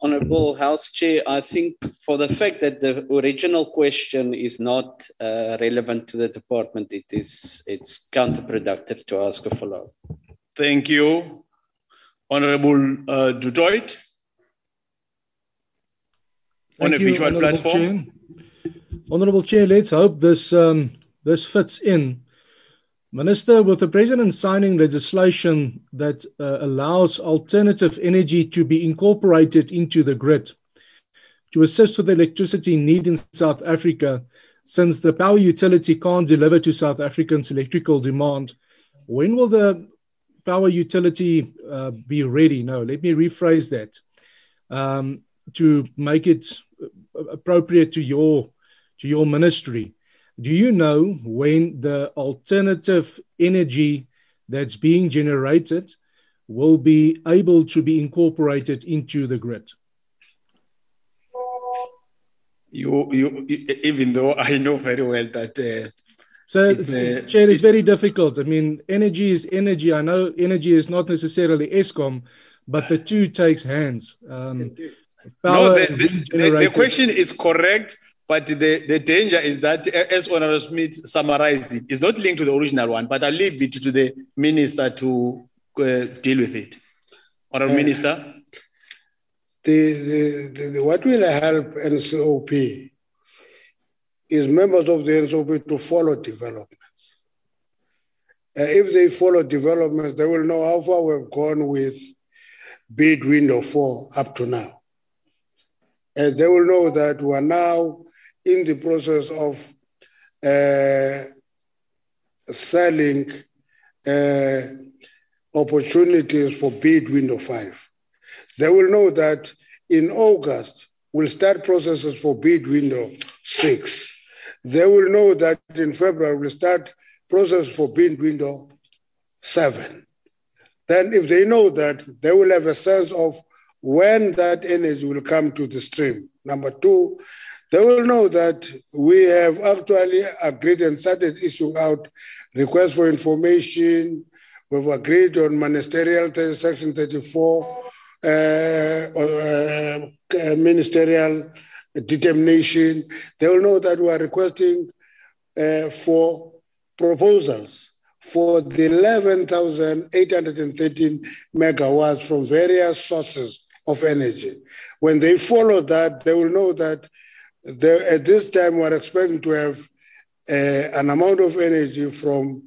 Honorable House Chair, I think for the fact that the original question is not relevant to the department, it's counterproductive to ask a follow-up. Thank you. Honorable Du Toit, on a visual platform. Honorable Chair, let's hope this, this fits in. Minister, with the President signing legislation that allows alternative energy to be incorporated into the grid to assist with the electricity need in South Africa, since the power utility can't deliver to South Africans' electrical demand, when will the power utility be ready? No, let me rephrase that to make it appropriate to your ministry. Do you know when the alternative energy that's being generated will be able to be incorporated into the grid? You even though I know very well that... So, Chair, it's very difficult. I mean, energy is energy. I know energy is not necessarily Eskom, but the two takes hands. The question is correct. But the danger is that, as Honorable Smith summarized it, it's not linked to the original one, but I leave it to the Minister to deal with it. Honorable Minister. What will help NCOP is members of the NCOP to follow developments. If they follow developments, they will know how far we've gone with bid window 4 up to now. And they will know that we are now in the process of selling opportunities for bid window 5. They will know that in August, we'll start processes for bid window 6. They will know that in February, we'll start process for bid window 7. Then if they know that, they will have a sense of when that energy will come to the stream. Number two, they will know that we have actually agreed and started issuing out requests for information. We've agreed on ministerial section 34, ministerial determination. They will know that we are requesting for proposals for the 11,813 megawatts from various sources of energy. When they follow that, they will know that at this time we're expecting to have an amount of energy from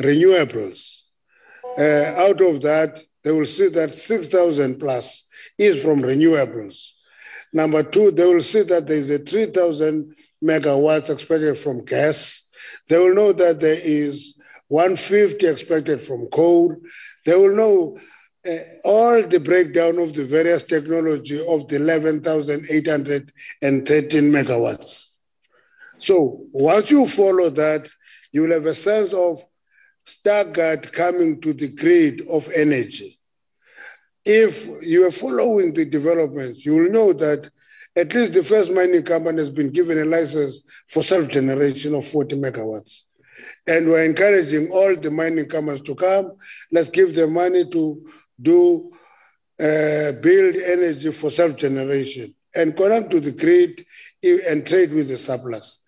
renewables. Out of that, they will see that 6,000 plus is from renewables. Number two, they will see that there is a 3,000 megawatts expected from gas. They will know that there is 150 expected from coal. They will know all the breakdown of the various technology of the 11,813 megawatts. So once you follow that, you will have a sense of staggered coming to the grid of energy. If you are following the developments, you will know that at least the first mining company has been given a license for self-generation of 40 megawatts. And we're encouraging all the mining companies to come. Let's give them money to do build energy for self-generation and connect to the grid and trade with the surplus.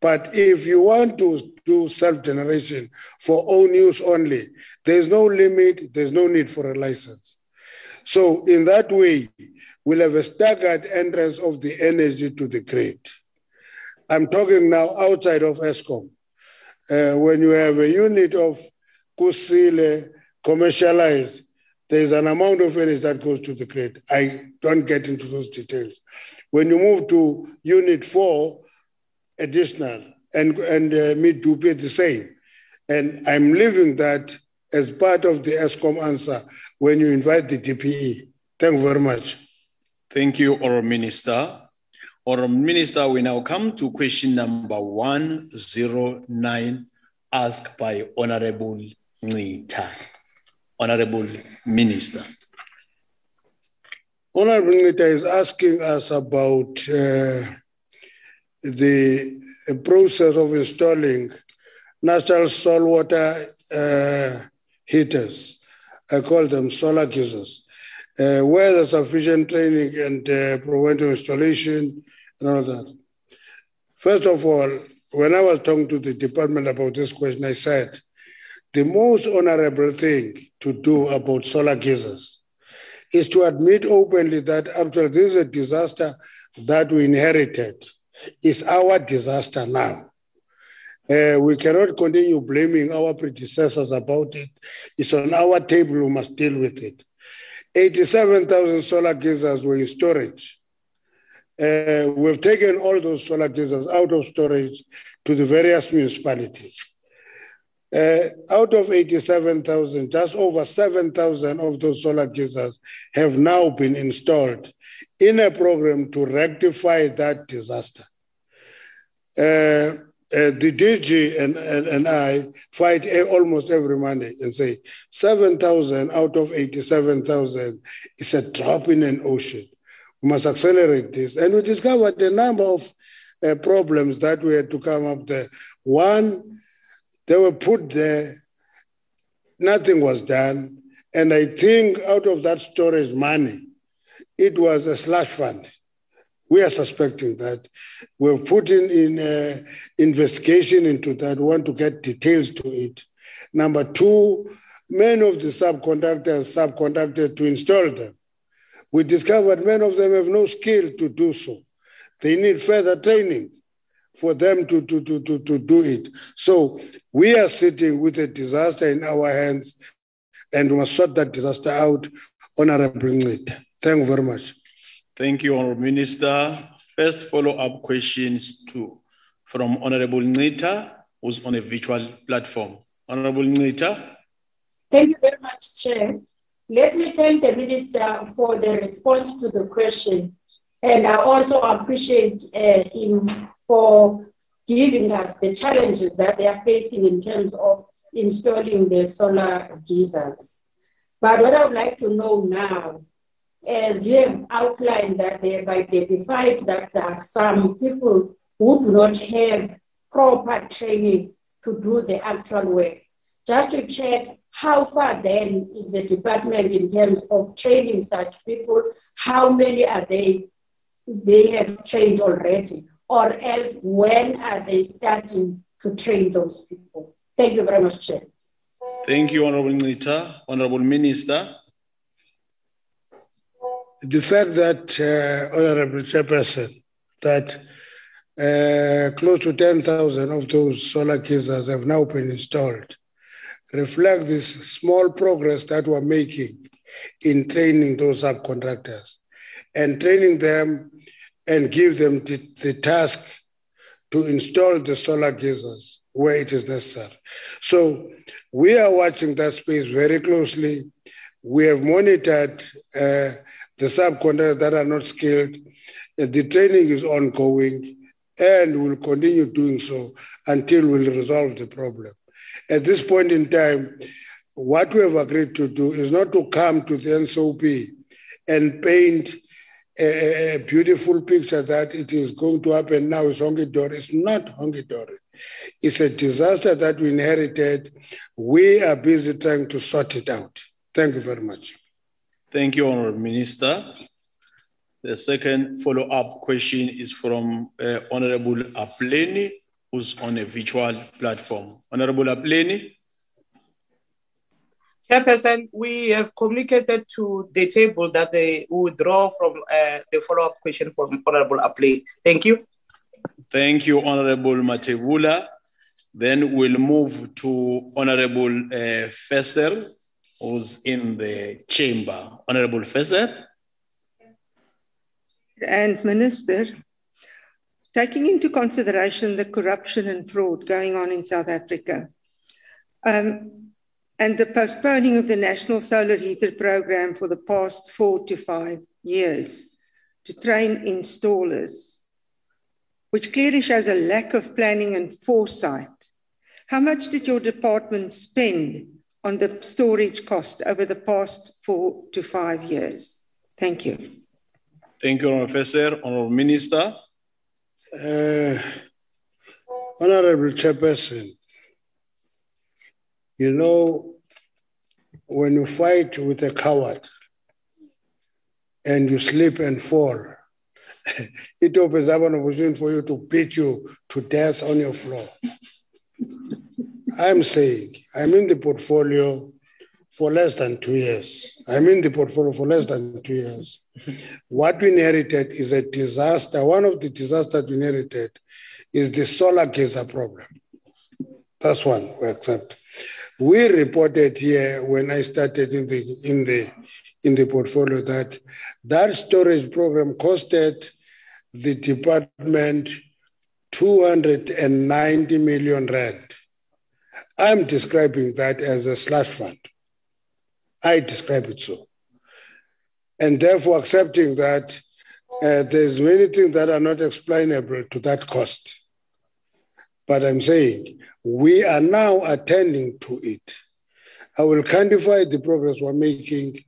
But if you want to do self-generation for own use only, there's no limit, there's no need for a license. So in that way, we'll have a staggered entrance of the energy to the grid. I'm talking now outside of Eskom. When you have a unit of Kusile commercialized, there's an amount of energy that goes to the grid. I don't get into those details. When you move to unit 4, additional, and Mid-Dupe the same. And I'm leaving that as part of the Eskom answer when you invite the DPE. Thank you very much. Thank you, Honourable Minister. Honourable Minister, we now come to question number 109, asked by Honourable Ngwezi. Honourable Minister. Honourable Ngwezi is asking us about the process of installing natural salt water heaters. I call them solar geysers, where there's sufficient training and preventive installation and all that. First of all, when I was talking to the department about this question, I said, the most honorable thing to do about solar geysers is to admit openly that after this is a disaster that we inherited. It's our disaster now. We cannot continue blaming our predecessors about it. It's on our table, we must deal with it. 87,000 solar geysers were in storage. We've taken all those solar geysers out of storage to the various municipalities. Out of 87,000, just over 7,000 of those solar geysers have now been installed in a program to rectify that disaster. The DG and I fight almost every Monday and say 7,000 out of 87,000 is a drop in an ocean. We must accelerate this. And we discovered a number of problems that we had to come up there. One, they were put there, nothing was done. And I think out of that storage money, it was a slush fund. We are suspecting that. We've put in investigation into that. We want to get details to it. Number two, many of the subcontractors subcontracted to install them. We discovered many of them have no skill to do so. They need further training for them to do it. So we are sitting with a disaster in our hands and we must sort that disaster out, Honorable Ngwezi. Thank you very much. Thank you, Honourable Minister. First follow-up questions from Honourable Ngwezi, who's on a virtual platform. Honourable Ngwezi. Thank you very much, Chair. Let me thank the Minister for the response to the question. And I also appreciate him for giving us the challenges that they are facing in terms of installing the solar geysers. But what I would like to know now, as you have outlined that they have identified that there are some people who do not have proper training to do the actual work. Just to check, how far then is the department in terms of training such people? How many are they have trained already? Or else, when are they starting to train those people? Thank you very much, Chair. Thank you, Honorable Ngita. Honorable Minister. The fact that, Honorable Chairperson, that close to 10,000 of those solar geysers have now been installed reflect this small progress that we're making in training those subcontractors and training them and give them the task to install the solar geysers where it is necessary. So we are watching that space very closely. We have monitored the subcontractors that are not skilled. The training is ongoing and will continue doing so until we resolve the problem. At this point in time, what we have agreed to do is not to come to the NCOP and paint a beautiful picture that it is going to happen now is hunky-dory. It's not hunky-dory. It's a disaster that we inherited. We are busy trying to sort it out. Thank you very much. Thank you, Honourable Minister. The second follow-up question is from Honourable Apleni, who's on a virtual platform. Honourable Apleni. Chairperson, we have communicated to the table that they withdraw from the follow-up question from Honorable Apley. Thank you. Thank you, Honorable Matevula. Then we'll move to Honorable Fesser, who's in the chamber. Honorable Fesser. And Minister, taking into consideration the corruption and fraud going on in South Africa, and the postponing of the National Solar Heater Program for the past 4 to 5 years to train installers, which clearly shows a lack of planning and foresight. How much did your department spend on the storage cost over the past 4 to 5 years? Thank you. Thank you, Professor. Honourable Minister. Honourable Chairperson, you know, when you fight with a coward and you slip and fall, it opens up an opportunity for you to beat you to death on your floor. I'm saying, I'm in the portfolio for less than 2 years. What we inherited is a disaster. One of the disasters we inherited is the solar geyser problem. That's one we accept. We reported here when I started in the portfolio that that storage program costed the department 290 million rand. I'm describing that as a slush fund. I describe it so. And therefore accepting that there's many things that are not explainable to that cost. But I'm saying, we are now attending to it. I will quantify the progress we're making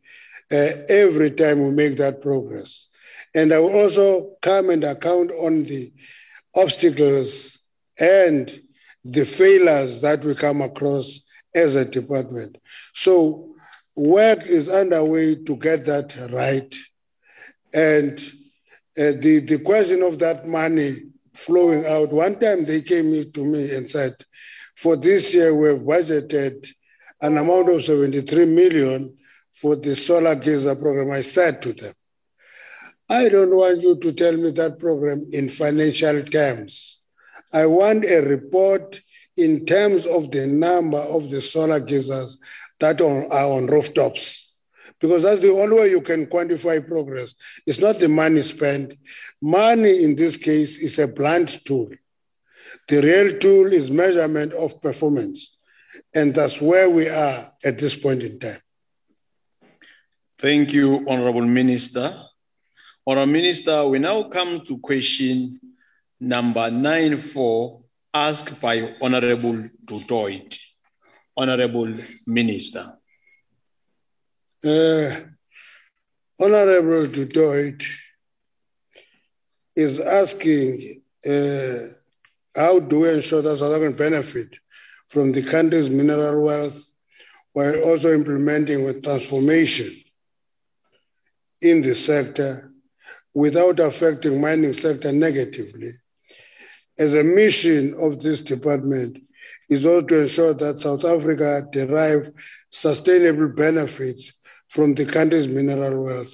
every time we make that progress. And I will also come and account on the obstacles and the failures that we come across as a department. So work is underway to get that right. And the question of that money flowing out. One time they came to me and said, for this year we've budgeted an amount of 73 million for the solar geyser program. I said to them, I don't want you to tell me that program in financial terms. I want a report in terms of the number of the solar geysers that are on rooftops. Because that's the only way you can quantify progress. It's not the money spent. Money in this case is a blunt tool. The real tool is measurement of performance. And that's where we are at this point in time. Thank you, Honorable Minister. Honorable Minister, we now come to question number 94, asked by Honorable Du Toit. Honorable Minister. Honorable Du Toit is asking how do we ensure that South Africa benefit from the country's mineral wealth while also implementing with transformation in the sector without affecting mining sector negatively. As a mission of this department is also to ensure that South Africa derive sustainable benefits from the country's mineral wealth.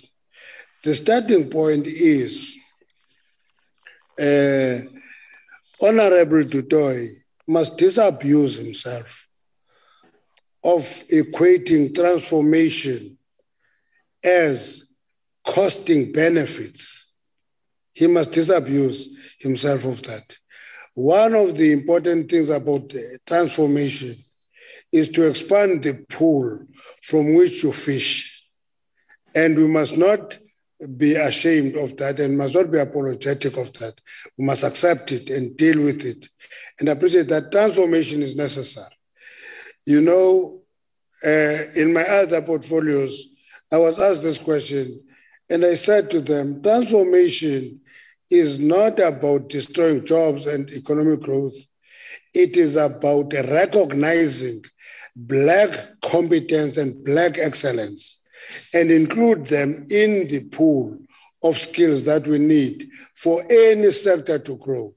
The starting point is Honorable Du Toit must disabuse himself of equating transformation as costing benefits. He must disabuse himself of that. One of the important things about transformation is to expand the pool from which you fish. And we must not be ashamed of that and must not be apologetic of that. We must accept it and deal with it and appreciate that transformation is necessary. You know, in my other portfolios, I was asked this question and I said to them, transformation is not about destroying jobs and economic growth. It is about recognizing Black competence and Black excellence and include them in the pool of skills that we need for any sector to grow.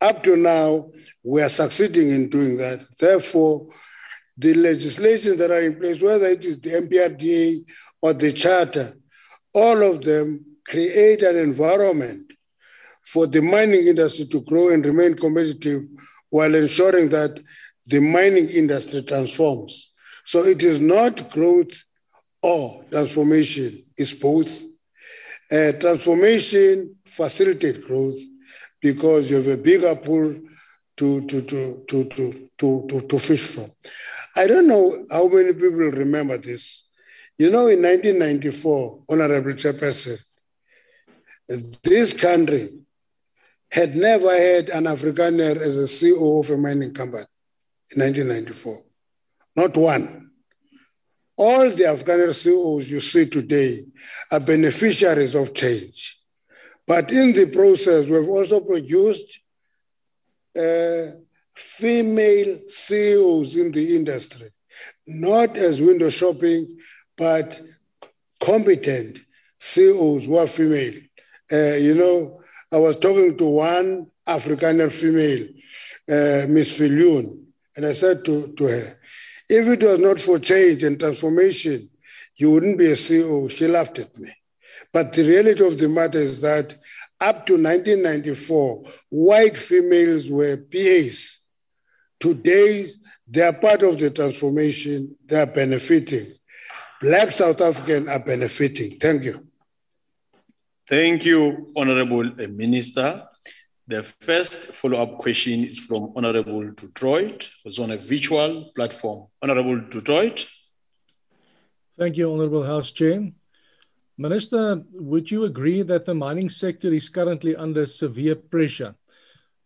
Up to now, we are succeeding in doing that. Therefore, the legislation that are in place, whether it is the MPRDA or the Charter, all of them create an environment for the mining industry to grow and remain competitive while ensuring that the mining industry transforms. So it is not growth or transformation, it's both. Transformation facilitates growth because you have a bigger pool to fish from. I don't know how many people remember this. You know, in 1994, Honorable Chairperson, this country had never had an Afrikaner as a CEO of a mining company in 1994. Not one. All the Afrikaner CEOs you see today are beneficiaries of change. But in the process, we've also produced female CEOs in the industry, not as window shopping, but competent CEOs who are female. You know, I was talking to one Afrikaner female, Miss Filioun, and I said to her, if it was not for change and transformation, you wouldn't be a CEO. She laughed at me. But the reality of the matter is that up to 1994, white females were PAs. Today, they are part of the transformation. They are benefiting. Black South Africans are benefiting. Thank you. Thank you, Honorable Minister. The first follow-up question is from Honorable Du Toit, who's on a virtual platform. Honorable Du Toit. Thank you, Honorable House Chair. Minister, would you agree that the mining sector is currently under severe pressure?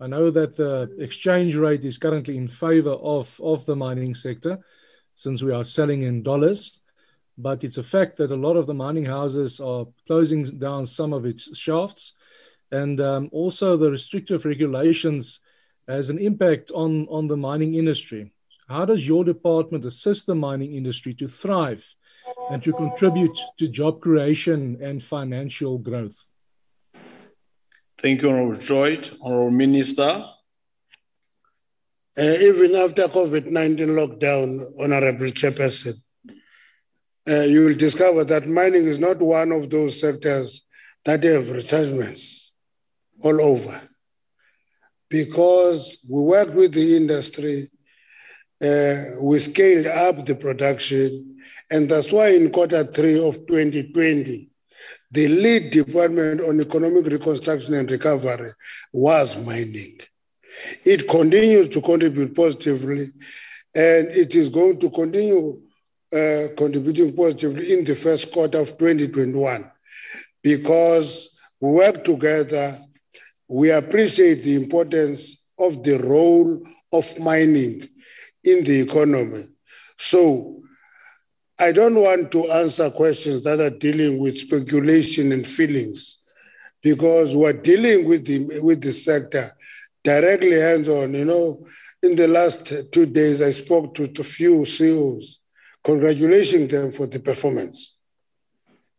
I know that the exchange rate is currently in favor of the mining sector, since we are selling in dollars, but it's a fact that a lot of the mining houses are closing down some of its shafts. And also the restrictive regulations has an impact on the mining industry. How does your department assist the mining industry to thrive and to contribute to job creation and financial growth? Thank you, Honorable Du Toit. Honorable Minister. Even after COVID-19 lockdown, Honorable Chairperson, you will discover that mining is not one of those sectors that have retrenchments all over, because we worked with the industry, we scaled up the production, and that's why in Q3 of 2020, the lead department on economic reconstruction and recovery was mining. It continues to contribute positively, and it is going to continue contributing positively in the first quarter of 2021, because we work together. We appreciate the importance of the role of mining in the economy. So I don't want to answer questions that are dealing with speculation and feelings, because we're dealing with the sector directly hands-on. You know, in the last 2 days, I spoke to a few CEOs, congratulating them for the performance.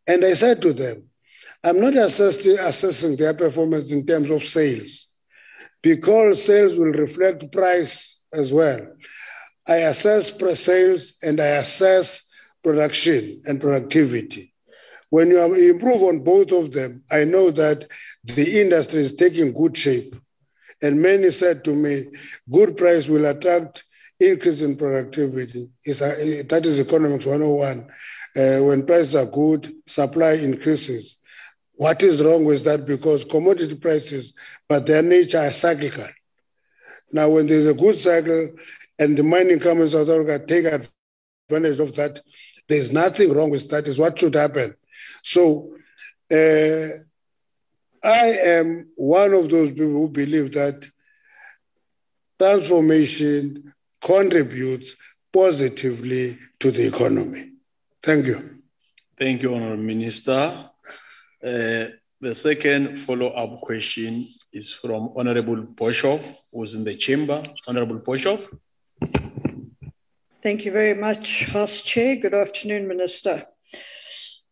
And I said to them, I'm not assessing their performance in terms of sales, because sales will reflect price as well. I assess pre-sales and I assess production and productivity. When you improve on both of them, I know that the industry is taking good shape. And many said to me, good price will attract increase in productivity. That is economics 101. When prices are good, supply increases. What is wrong with that? Because commodity prices, by their nature, are cyclical. Now, when there's a good cycle and the mining companies in South Africa take advantage of that, there's nothing wrong with that. Is what should happen. So I am one of those people who believe that transformation contributes positively to the economy. Thank you. Thank you, Honourable Minister. The second follow-up question is from Honorable Boshoff, who's in the chamber. Honorable Boshoff. Thank you very much, House Chair. Good afternoon, Minister.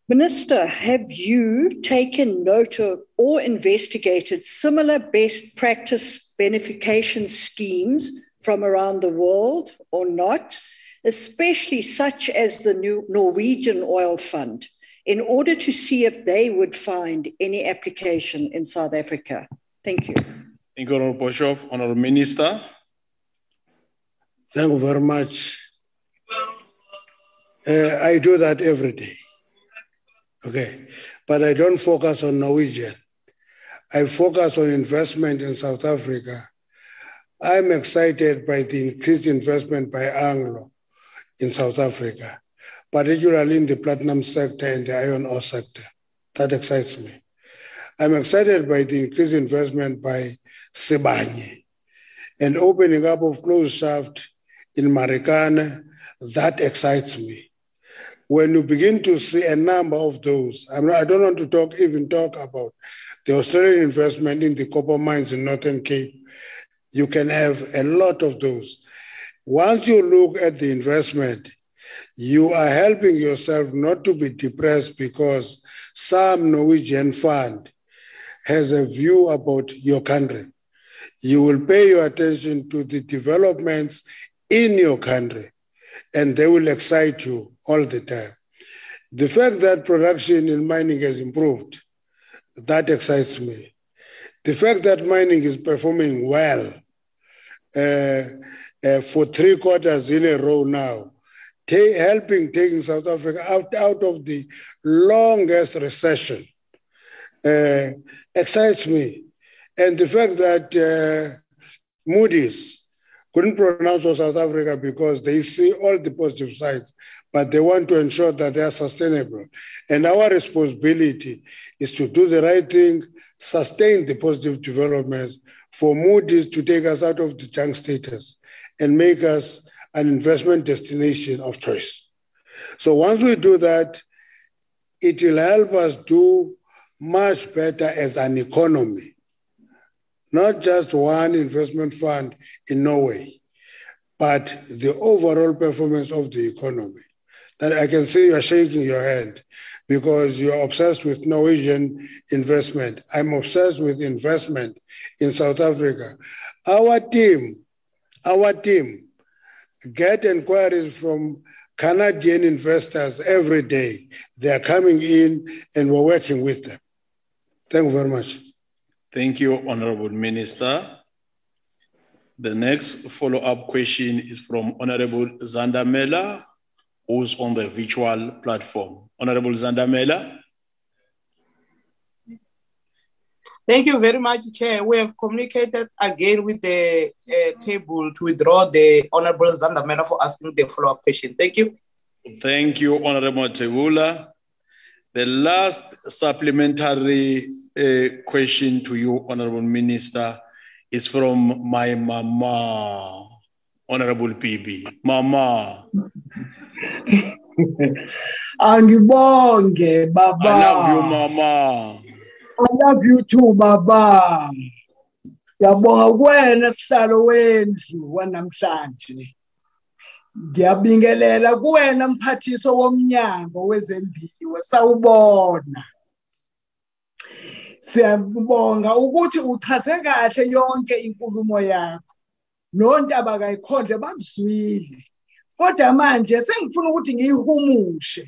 Minister, have you taken note of or investigated similar best practice beneficiation schemes from around the world or not, especially such as the new Norwegian Oil Fund, in order to see if they would find any application in South Africa? Thank you. Thank you, Honorable Boshoff. Honorable Minister. Thank you very much. I do that every day. Okay. But I don't focus on Norwegian. I focus on investment in South Africa. I'm excited by the increased investment by Anglo in South Africa, particularly in the platinum sector and the iron ore sector. That excites me. I'm excited by the increased investment by Sibanye and opening up of closed shaft in Marikana. That excites me. When you begin to see a number of those, I don't want to even talk about the Australian investment in the copper mines in Northern Cape. You can have a lot of those. Once you look at the investment, you are helping yourself not to be depressed because some Norwegian fund has a view about your country. You will pay your attention to the developments in your country, and they will excite you all the time. The fact that production in mining has improved, that excites me. The fact that mining is performing well for 3 quarters in a row now, taking South Africa out of the longest recession, excites me. And the fact that Moody's couldn't pronounce South Africa because they see all the positive sides, but they want to ensure that they are sustainable. And our responsibility is to do the right thing, sustain the positive developments for Moody's to take us out of the junk status and make us an investment destination of choice. So once we do that, it will help us do much better as an economy. Not just one investment fund in Norway, but the overall performance of the economy. That I can see you're shaking your head because you're obsessed with Norwegian investment. I'm obsessed with investment in South Africa. Our team get inquiries from Canadian investors every day. They're coming in and we're working with them. Thank you very much. Thank you, Honorable Minister. The next follow-up question is from Honorable Zandamela, who's on the virtual platform. Honorable Zandamela. Thank you very much, Chair. We have communicated again with the table to withdraw the Honorable Zandamela for asking the follow-up question. Thank you. Thank you, Honorable Matevula. The last supplementary question to you, Honorable Minister, is from my mama, Honorable PB. Mama. Angibonge, Baba. I love you, Mama. I love you too, Baba. Yabonga wena sihlalo wendlu wanamhlanje. Ngiyabingelela kuwena mphathiso womnyango wezembiwo sawubona. Siyabonga ukuthi uchaze kahle yonke inkulumo yakho loo ntaba kayikhondle bangizwile kodwa manje sengifuna ukuthi ngiyihumushe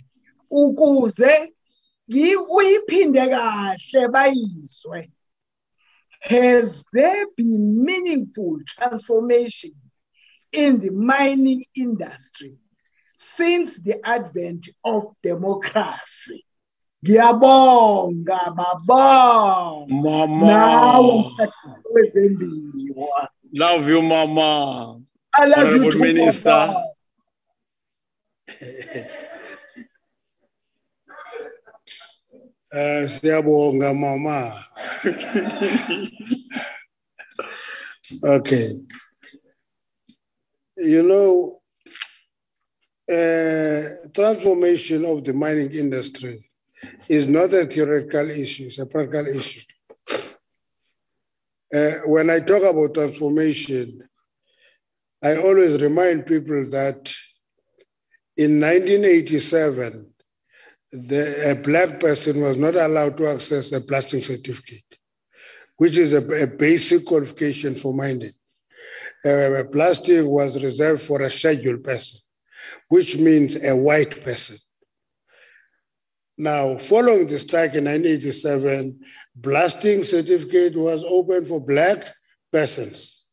ukuze uyiphinde kahle bayizwe. Has there been meaningful transformation in the mining industry since the advent of democracy? Ngiyabonga baba. Mama. Love you, Mama. I love Honorable you, Minister. Siyabonga, Mama. Okay. You know, transformation of the mining industry is not a theoretical issue, it's a practical issue. When I talk about transformation, I always remind people that in 1987, a black person was not allowed to access a blasting certificate, which is a basic qualification for mining. Blasting was reserved for a scheduled person, which means a white person. Now, following the strike in 1987, blasting certificate was open for black persons.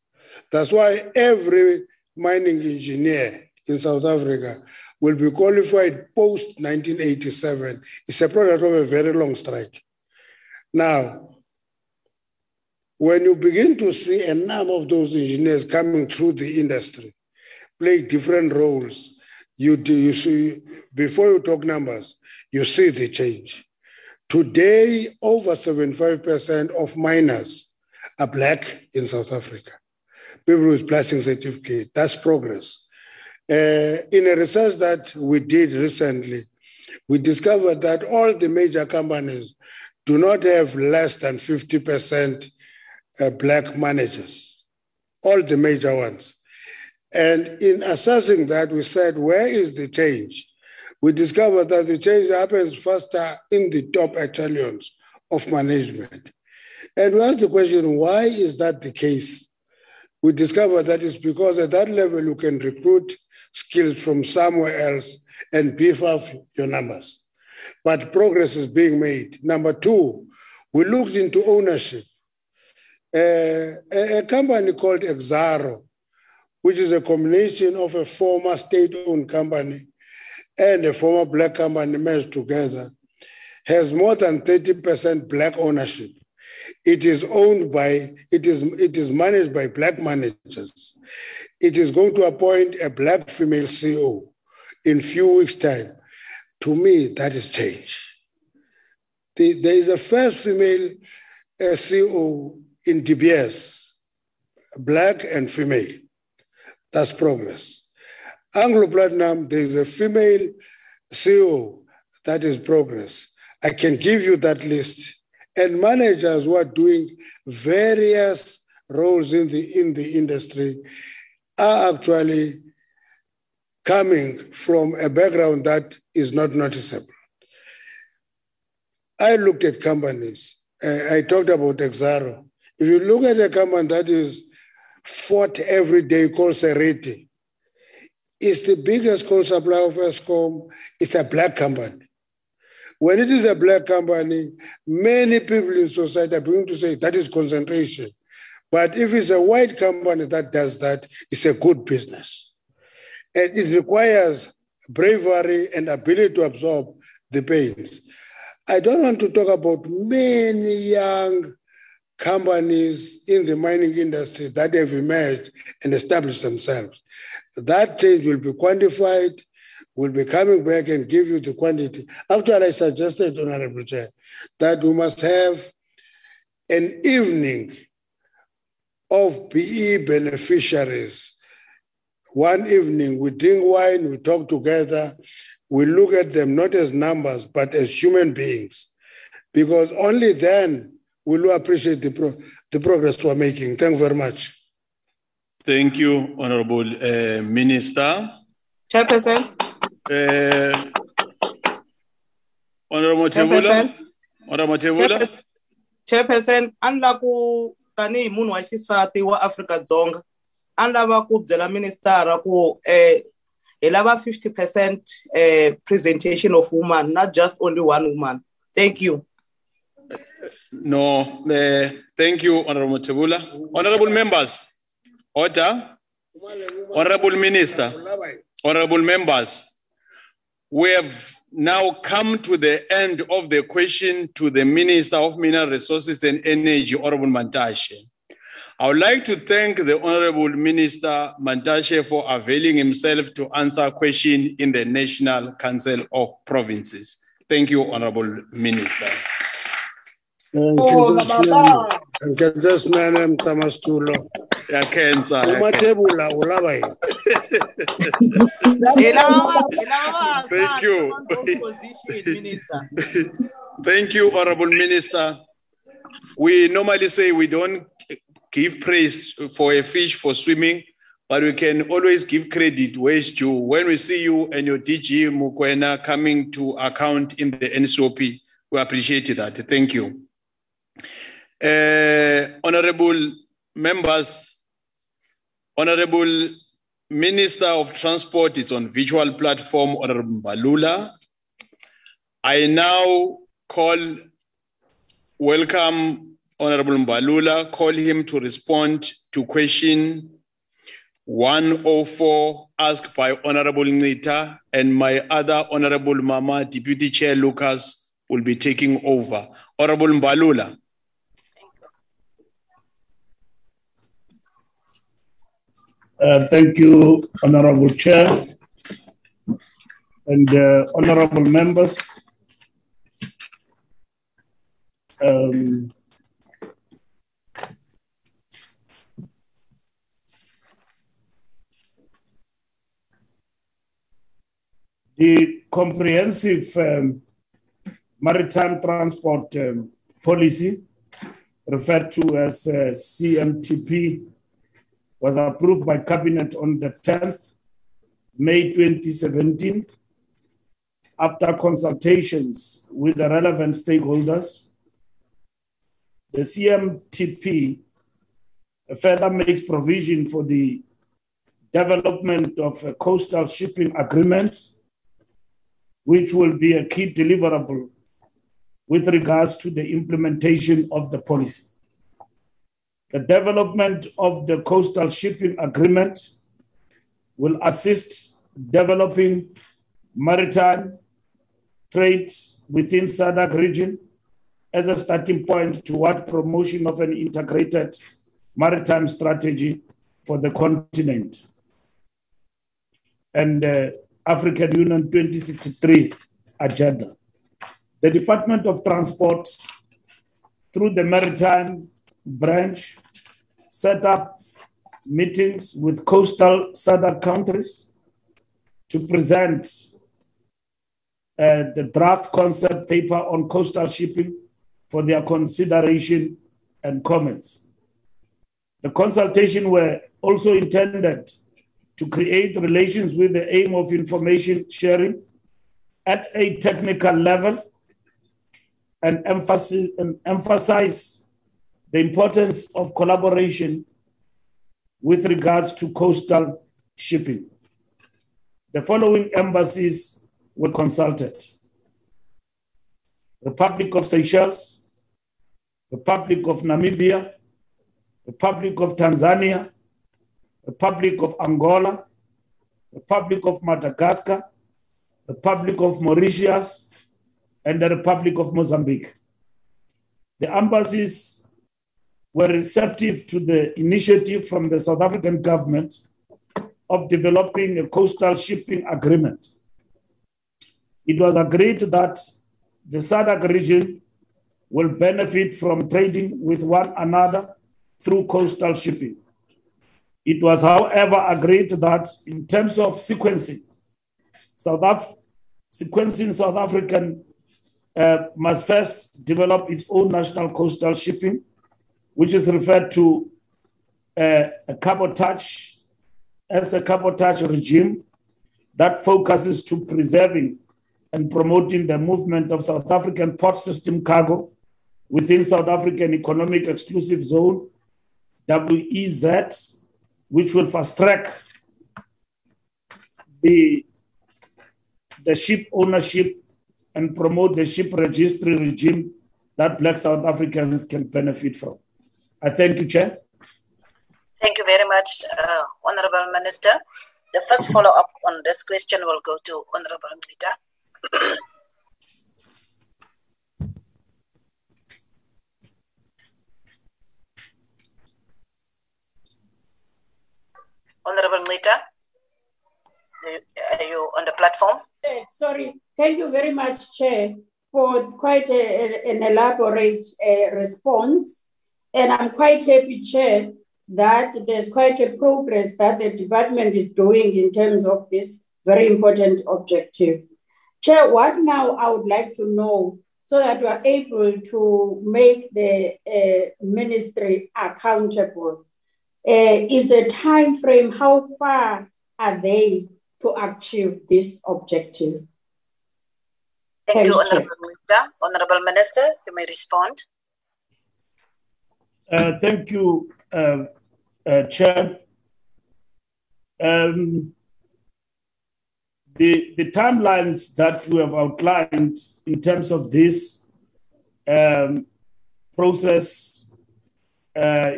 That's why every mining engineer in South Africa will be qualified post-1987. It's a product of a very long strike. Now, when you begin to see a number of those engineers coming through the industry, play different roles, you see, before you talk numbers, you see the change. Today, over 75% of miners are black in South Africa. People with blasting certificate, that's progress. In a research that we did recently, we discovered that all the major companies do not have less than 50% black managers, all the major ones. And in assessing that, we said, where is the change? We discovered that the change happens faster in the top echelons of management. And we asked the question, why is that the case? We discovered that it's because at that level, you can recruit skills from somewhere else and beef up your numbers. But progress is being made. Number two, we looked into ownership. A company called Exaro, which is a combination of a former state-owned company and a former black company merged together, has more than 30% black ownership. It is owned by, it is managed by black managers. It is going to appoint a black female CEO in a few weeks' time. To me, that is change. There is a first female CEO in DBS, black and female. That's progress. Anglo Platinum, there is a female CEO. That is progress. I can give you that list. And managers who are doing various roles in the industry are actually coming from a background that is not noticeable. I looked at companies. I talked about Exaro. If you look at a company that is fought every day called Seriti. It's the biggest coal supplier of Eskom. It's a black company. When it is a black company, many people in society are going to say that is concentration. But if it's a white company that does that, it's a good business. And it requires bravery and ability to absorb the pains. I don't want to talk about many young companies in the mining industry that have emerged and established themselves. That change will be quantified, will be coming back and give you the quantity. Actually, I suggested, Honorable Chair, that we must have an evening of PE beneficiaries. One evening, we drink wine, we talk together, we look at them not as numbers, but as human beings, because only then we will appreciate the progress we are making. Thank you very much. Thank you, Honorable Minister. Chairperson. Honorable Matevula. Honorable Matevula. Chairperson, anla ku tani munwa shisati wa Africa Dzonga. andava kubzela minister ku elava 50% presentation of woman, not just only one woman. Thank you. No, thank you, Honorable Matevula. Honorable members, order. Honorable Minister, honorable members, we have now come to the end of the question to the Minister of Mineral Resources and Energy, Honorable Mantashe. I would like to thank the Honorable Minister Mantashe for availing himself to answer a question in the National Council of Provinces. Thank you, Honorable Minister. Thank you. Thank you, Honorable Minister. We normally say we don't give praise for a fish for swimming, but we can always give credit where it's due. When we see you and your DG Mukwena coming to account in the NCOP, we appreciate that. Thank you. Honorable members, Honorable Minister of Transport is on virtual platform, Honorable Mbalula. I now call, welcome Honorable Mbalula, call him to respond to question 104 asked by Honorable Nita, and my other Honorable Mama, Deputy Chair Lucas, will be taking over. Honorable Mbalula. Thank you, Honorable Chair, and Honorable Members. The comprehensive maritime transport policy, referred to as CMTP, was approved by Cabinet on the 10th, May 2017, after consultations with the relevant stakeholders. The CMTP further makes provision for the development of a coastal shipping agreement, which will be a key deliverable with regards to the implementation of the policy. The development of the coastal shipping agreement will assist developing maritime trades within SADC region as a starting point toward promotion of an integrated maritime strategy for the continent. And African Union 2063 agenda. The Department of Transport, through the Maritime Branch, set up meetings with coastal SADC countries to present the draft concept paper on coastal shipping for their consideration and comments. The consultations were also intended to create relations with the aim of information sharing at a technical level and emphasize the importance of collaboration with regards to coastal shipping. The following embassies were consulted: Republic of Seychelles, Republic of Namibia, Republic of Tanzania, Republic of Angola, Republic of Madagascar, Republic of Mauritius, and the Republic of Mozambique. The embassies were receptive to the initiative from the South African government of developing a coastal shipping agreement. It was agreed that the SADC region will benefit from trading with one another through coastal shipping. It was, however, agreed that in terms of sequencing, South African must first develop its own national coastal shipping, which is referred to as a cabotage regime that focuses to preserving and promoting the movement of South African port system cargo within South African Economic Exclusive Zone, WEZ, which will fast track the ship ownership and promote the ship registry regime that Black South Africans can benefit from. I thank you, Chair. Thank you very much, Honorable Minister. The first follow-up on this question will go to Honorable Mbalula. Honorable Mbalula, are you on the platform? Sorry, thank you very much, Chair, for quite an elaborate response. And I'm quite happy, Chair, that there's quite a progress that the department is doing in terms of this very important objective. Chair, what now I would like to know so that we are able to make the ministry accountable is the time frame. How far are they to achieve this objective? Thank you, Honorable Minister. Honorable Minister, you may respond. Thank you, Chair. The timelines that we have outlined in terms of this process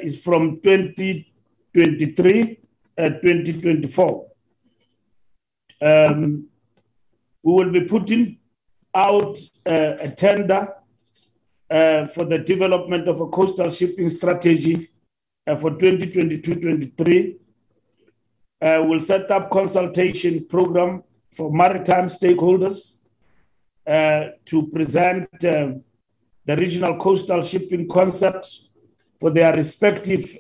is from 2023 to 2024. We will be putting out a tender for the development of a coastal shipping strategy for 2022-23. We'll set up consultation program for maritime stakeholders to present the regional coastal shipping concept for their respective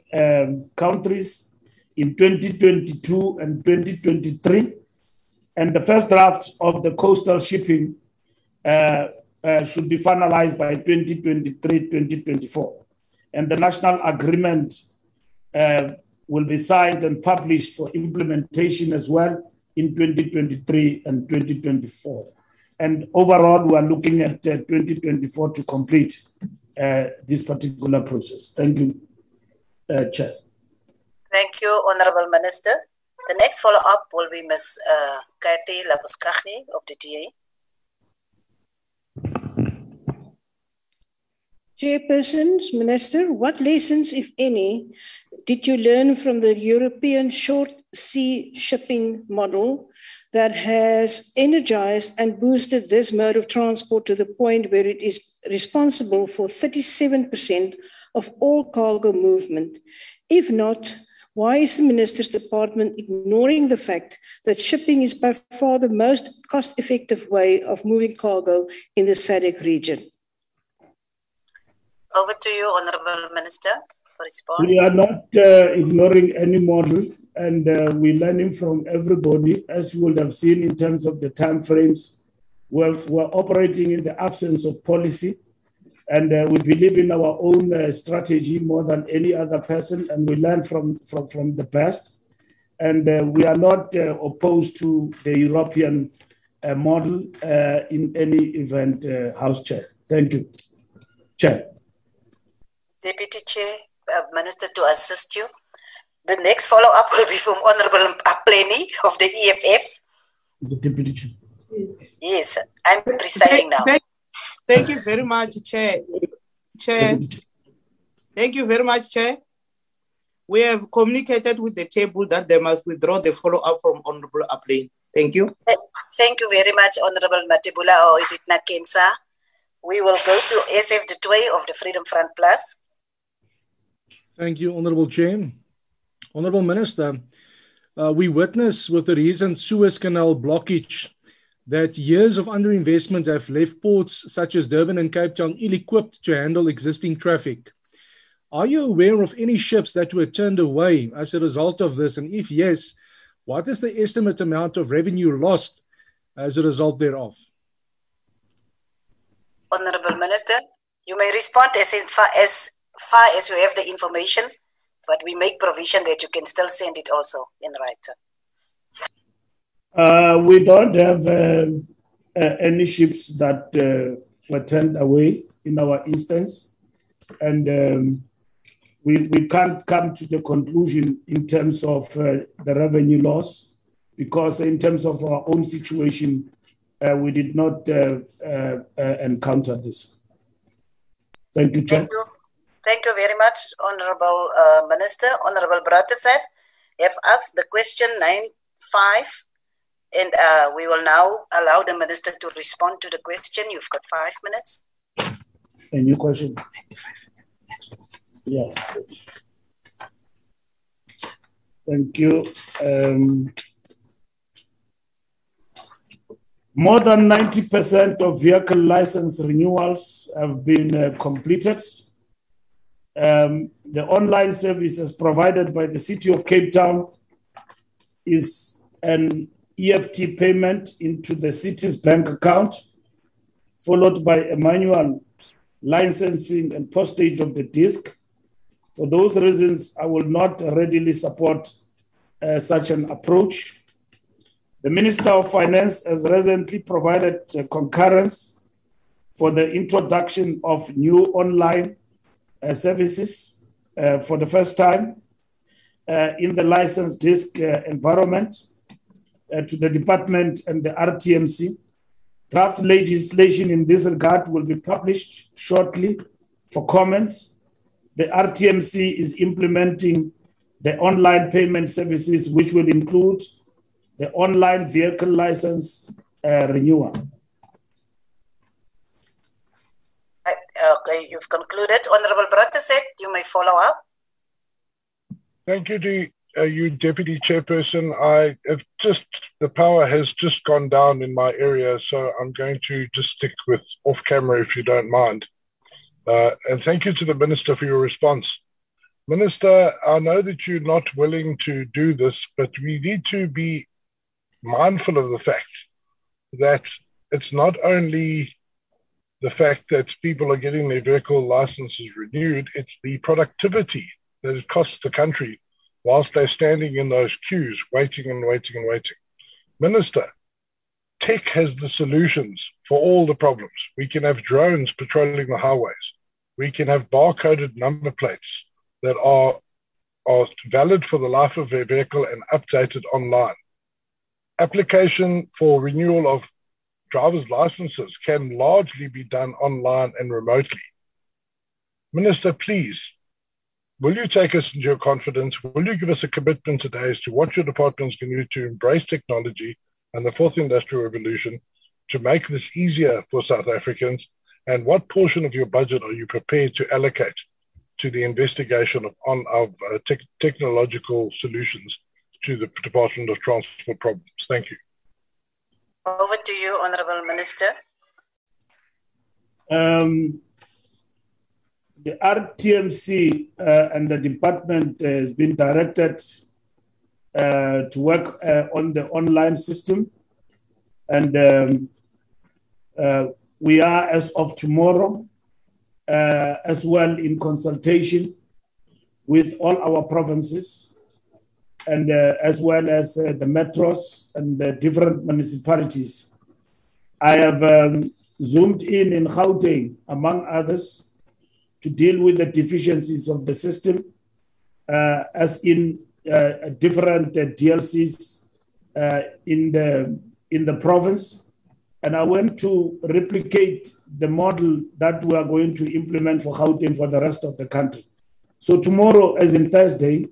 countries in 2022 and 2023. And the first draft of the coastal shipping should be finalized by 2023-2024. And the national agreement will be signed and published for implementation as well in 2023 and 2024. And overall, we are looking at 2024 to complete this particular process. Thank you, Chair. Thank you, Honorable Minister. The next follow-up will be Ms. Cathy Labuschagne of the DA. Chairpersons, Minister, what lessons, if any, did you learn from the European short sea shipping model that has energized and boosted this mode of transport to the point where it is responsible for 37% of all cargo movement? If not, why is the Minister's Department ignoring the fact that shipping is by far the most cost-effective way of moving cargo in the SADC region? Over to you, Honourable Minister, for response. We are not ignoring any model, and we're learning from everybody, as you would have seen in terms of the time frames. We're operating in the absence of policy, and we believe in our own strategy more than any other person, and we learn from the best. And we are not opposed to the European model in any event, House Chair. Thank you. Chair. Deputy Chair, Minister, to assist you. The next follow-up will be from Honorable Pleni of the EFF. The Deputy Chair. Yes, I'm presiding now. Thank you very much, Chair. Thank you very much, Chair. We have communicated with the table that they must withdraw the follow-up from Honorable Aplane. Thank you. Thank you very much, Honorable Matevula, or is it Nakensa? We will go to SF Du Toit of the Freedom Front Plus. Thank you, Honorable Chair. Honorable Minister, we witness with the recent Suez Canal blockage that years of underinvestment have left ports such as Durban and Cape Town ill-equipped to handle existing traffic. Are you aware of any ships that were turned away as a result of this? And if yes, what is the estimate amount of revenue lost as a result thereof? Honorable Minister, you may respond as far as you have the information, but we make provision that you can still send it also in writing. We don't have any ships that were turned away in our instance, and we can't come to the conclusion in terms of the revenue loss, because in terms of our own situation, we did not encounter this. Thank you, Chair. Thank you very much, Honorable Minister. Honorable Bratislav, you have asked the question 9.5, and we will now allow the Minister to respond to the question. You've got 5 minutes. A new question. Yeah. Thank you. More than 90% of vehicle license renewals have been completed. The online services provided by the City of Cape Town is an EFT payment into the city's bank account, followed by a manual licensing and postage of the disc. For those reasons, I will not readily support such an approach. The Minister of Finance has recently provided concurrence for the introduction of new online services for the first time in the license disc environment to the department and the RTMC. Draft legislation in this regard will be published shortly for comments. The RTMC is implementing the online payment services, which will include the online vehicle license renewal. Okay, you've concluded. Honorable Bratislav, you may follow up. Thank you, you Deputy Chairperson. The power has just gone down in my area, so I'm going to just stick with off camera if you don't mind. And thank you to the Minister for your response. Minister, I know that you're not willing to do this, but we need to be mindful of the fact that it's not only the fact that people are getting their vehicle licenses renewed, it's the productivity that it costs the country whilst they're standing in those queues, waiting and waiting and waiting. Minister, tech has the solutions for all the problems. We can have drones patrolling the highways. We can have barcoded number plates that are valid for the life of their vehicle and updated online. Application for renewal of driver's licenses can largely be done online and remotely. Minister, please, will you take us into your confidence? Will you give us a commitment today as to what your departments can do to embrace technology and the fourth industrial revolution to make this easier for South Africans? And what portion of your budget are you prepared to allocate to the investigation of technological solutions to the Department of Transport problems? Thank you. Over to you, Honourable Minister. The RTMC and the department has been directed to work on the online system. And we are, as of tomorrow, as well in consultation with all our provinces, and as well as the metros and the different municipalities. I have zoomed in Gauteng, among others, to deal with the deficiencies of the system, as in different DLCs in the province. And I want to replicate the model that we are going to implement for Gauteng for the rest of the country. So tomorrow, as in Thursday,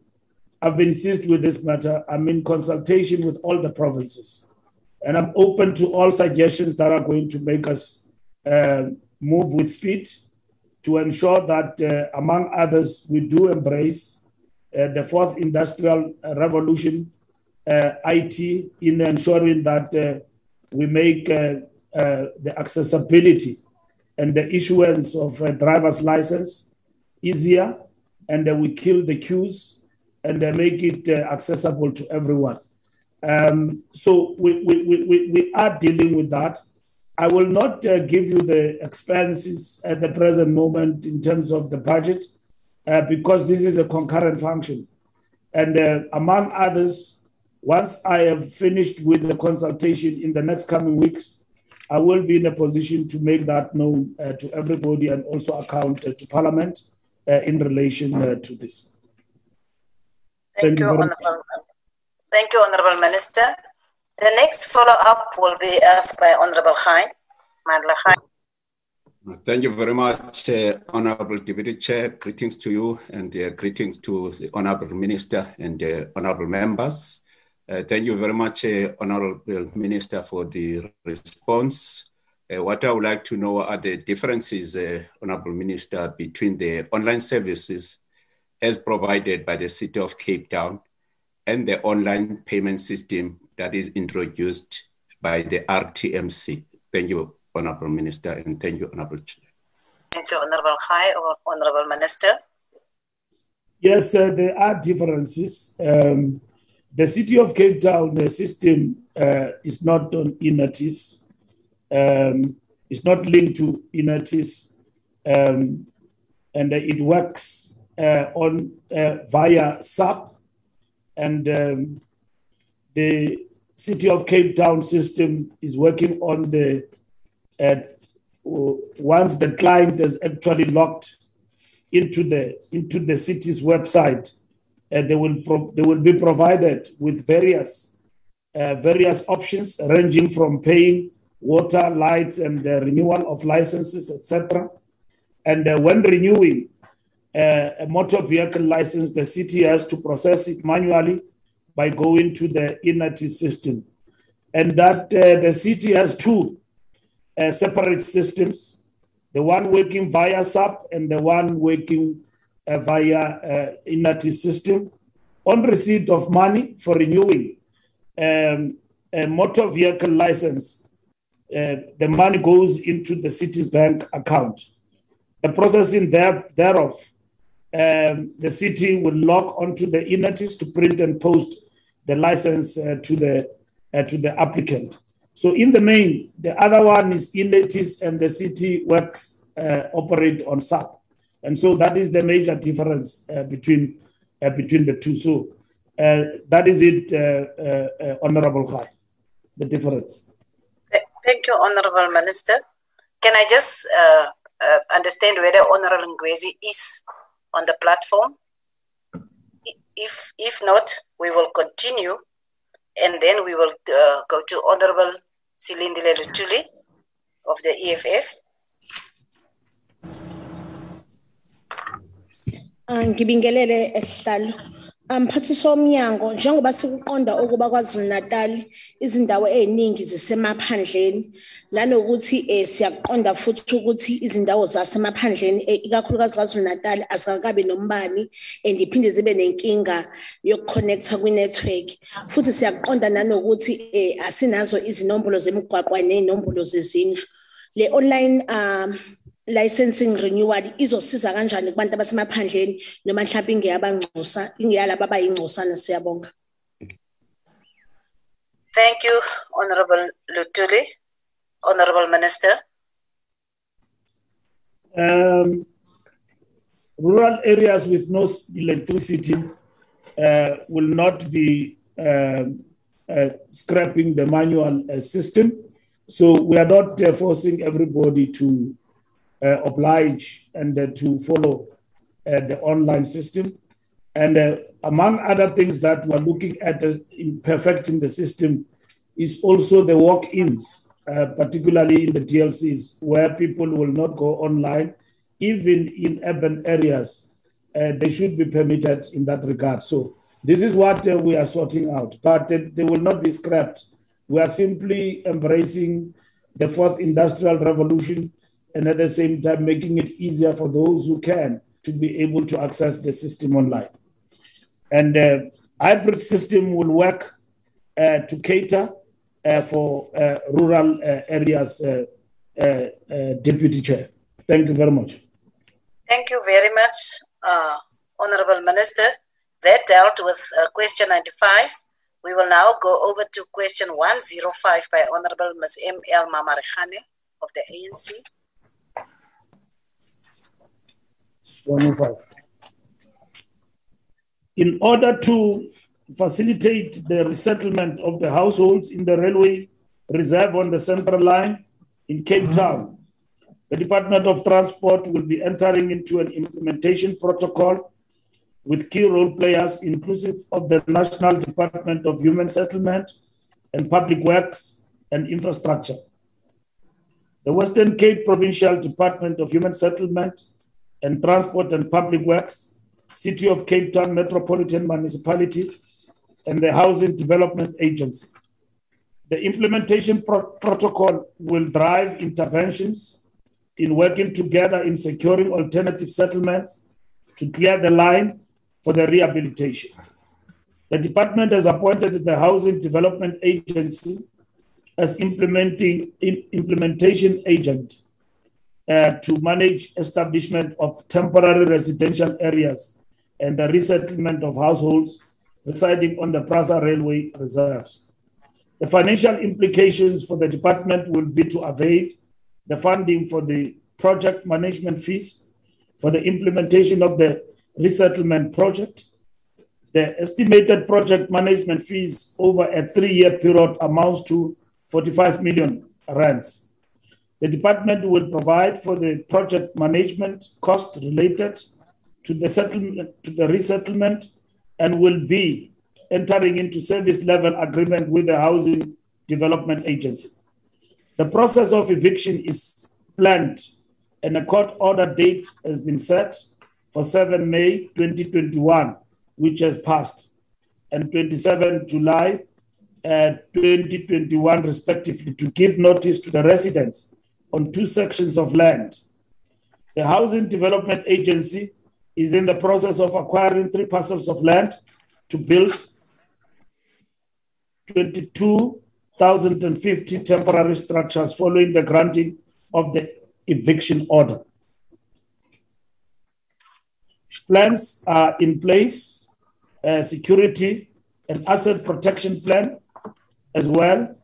I've been seized with this matter. I'm in consultation with all the provinces, and I'm open to all suggestions that are going to make us move with speed to ensure that, among others, we do embrace the fourth industrial revolution, IT, in ensuring that we make the accessibility and the issuance of a driver's license easier, and we kill the queues and make it accessible to everyone. So we are dealing with that. I will not give you the expenses at the present moment in terms of the budget, because this is a concurrent function. And among others, once I have finished with the consultation in the next coming weeks, I will be in a position to make that known to everybody and also account to Parliament in relation to this. Thank you, Honorable. Thank you, Honorable Minister. The next follow-up will be asked by Honorable Mandla Khan. Thank you very much, Honorable Deputy Chair. Greetings to you and greetings to the Honorable Minister and Honorable Members. Thank you very much, Honorable Minister, for the response. What I would like to know are the differences, Honorable Minister, between the online services as provided by the City of Cape Town and the online payment system that is introduced by the RTMC. Thank you, Honorable Minister, and thank you, Honorable Chair. Thank you, Honorable High or Honorable Minister. Yes, there are differences. The City of Cape Town system is not on EMATIS. It's not linked to EMATIS, and it works on via SAP, and the City of Cape Town system is working on the once the client is actually logged into the city's website, they will be provided with various options ranging from paying water, lights, and renewal of licenses, etc. And when renewing a motor vehicle license, the city has to process it manually by going to the EMATIS system. And that the city has two separate systems, the one working via SAP and the one working via EMATIS system. On receipt of money for renewing a motor vehicle license, the money goes into the city's bank account. The processing thereof, the city will log onto the EMATIS to print and post the license to the applicant. So in the main, the other one is EMATIS, and the city works operate on SAP, and so that is the major difference between the two. So that is it, Honorable Khai, the difference. Thank you, Honorable Minister. Can I just understand whether Honorable Ngwezi is on the platform? If not, we will continue, and then we will go to Honorable Silindile Lutuli of the EFF. Ngibingelele esihlalo. Mphathiswa omnyango njengoba sikuqonda ukuba kwaZulu Natal izindawo eziningi zisemaphandleni nanokuthi siyakuqonda futhi ukuthi izindawo zasemaphandleni ikakhulukazi kwaZulu Natal asikabe nombani endiphinde zibe nenkinga yokukonnecta kwinetwork futhi siyakuqonda nanokuthi asinazo izinombolo zemigwaqo nezinombolo zezindlu le online licensing renewal izosiza kanjani kubantu abasemaphandleni noma mhlawumbe ingeyabangcosa ingeyalaba abayingcosana siyabonga. Thank you, Honorable Lutuli. Honorable Minister. Rural areas with no electricity will not be scrapping the manual system, so we are not forcing everybody to oblige and to follow the online system. And among other things that we're looking at in perfecting the system is also the walk-ins, particularly in the DLCs, where people will not go online. Even in urban areas, they should be permitted in that regard. So this is what we are sorting out, but they will not be scrapped. We are simply embracing the fourth industrial revolution, and at the same time making it easier for those who can to be able to access the system online. And the hybrid system will work to cater for rural areas, Deputy Chair. Thank you very much. Thank you very much, Honorable Minister. That dealt with question 95. We will now go over to question 105 by Honorable Ms. M.L. Mamarechane of the ANC. 105. In order to facilitate the resettlement of the households in the railway reserve on the Central Line in Cape Town, The Department of Transport will be entering into an implementation protocol with key role players, inclusive of the National Department of Human Settlement and Public Works and Infrastructure, the Western Cape Provincial Department of Human Settlement and Transport and Public Works, City of Cape Town Metropolitan Municipality, and the Housing Development Agency. The implementation protocol will drive interventions in working together in securing alternative settlements to clear the line for the rehabilitation. The department has appointed the Housing Development Agency as implementation agent to manage establishment of temporary residential areas and the resettlement of households residing on the PRASA railway reserves. The financial implications for the department will be to avail the funding for the project management fees for the implementation of the resettlement project. The estimated project management fees over a 3-year period amounts to 45 million rands. The department will provide for the project management costs related to the resettlement and will be entering into service level agreement with the Housing Development Agency. The process of eviction is planned and a court order date has been set for 7 May 2021, which has passed, and 27 July 2021 respectively, to give notice to the residents on 2 sections of land. The Housing Development Agency is in the process of acquiring 3 parcels of land to build 22,050 temporary structures following the granting of the eviction order. Plans are in place, security and asset protection plan as well.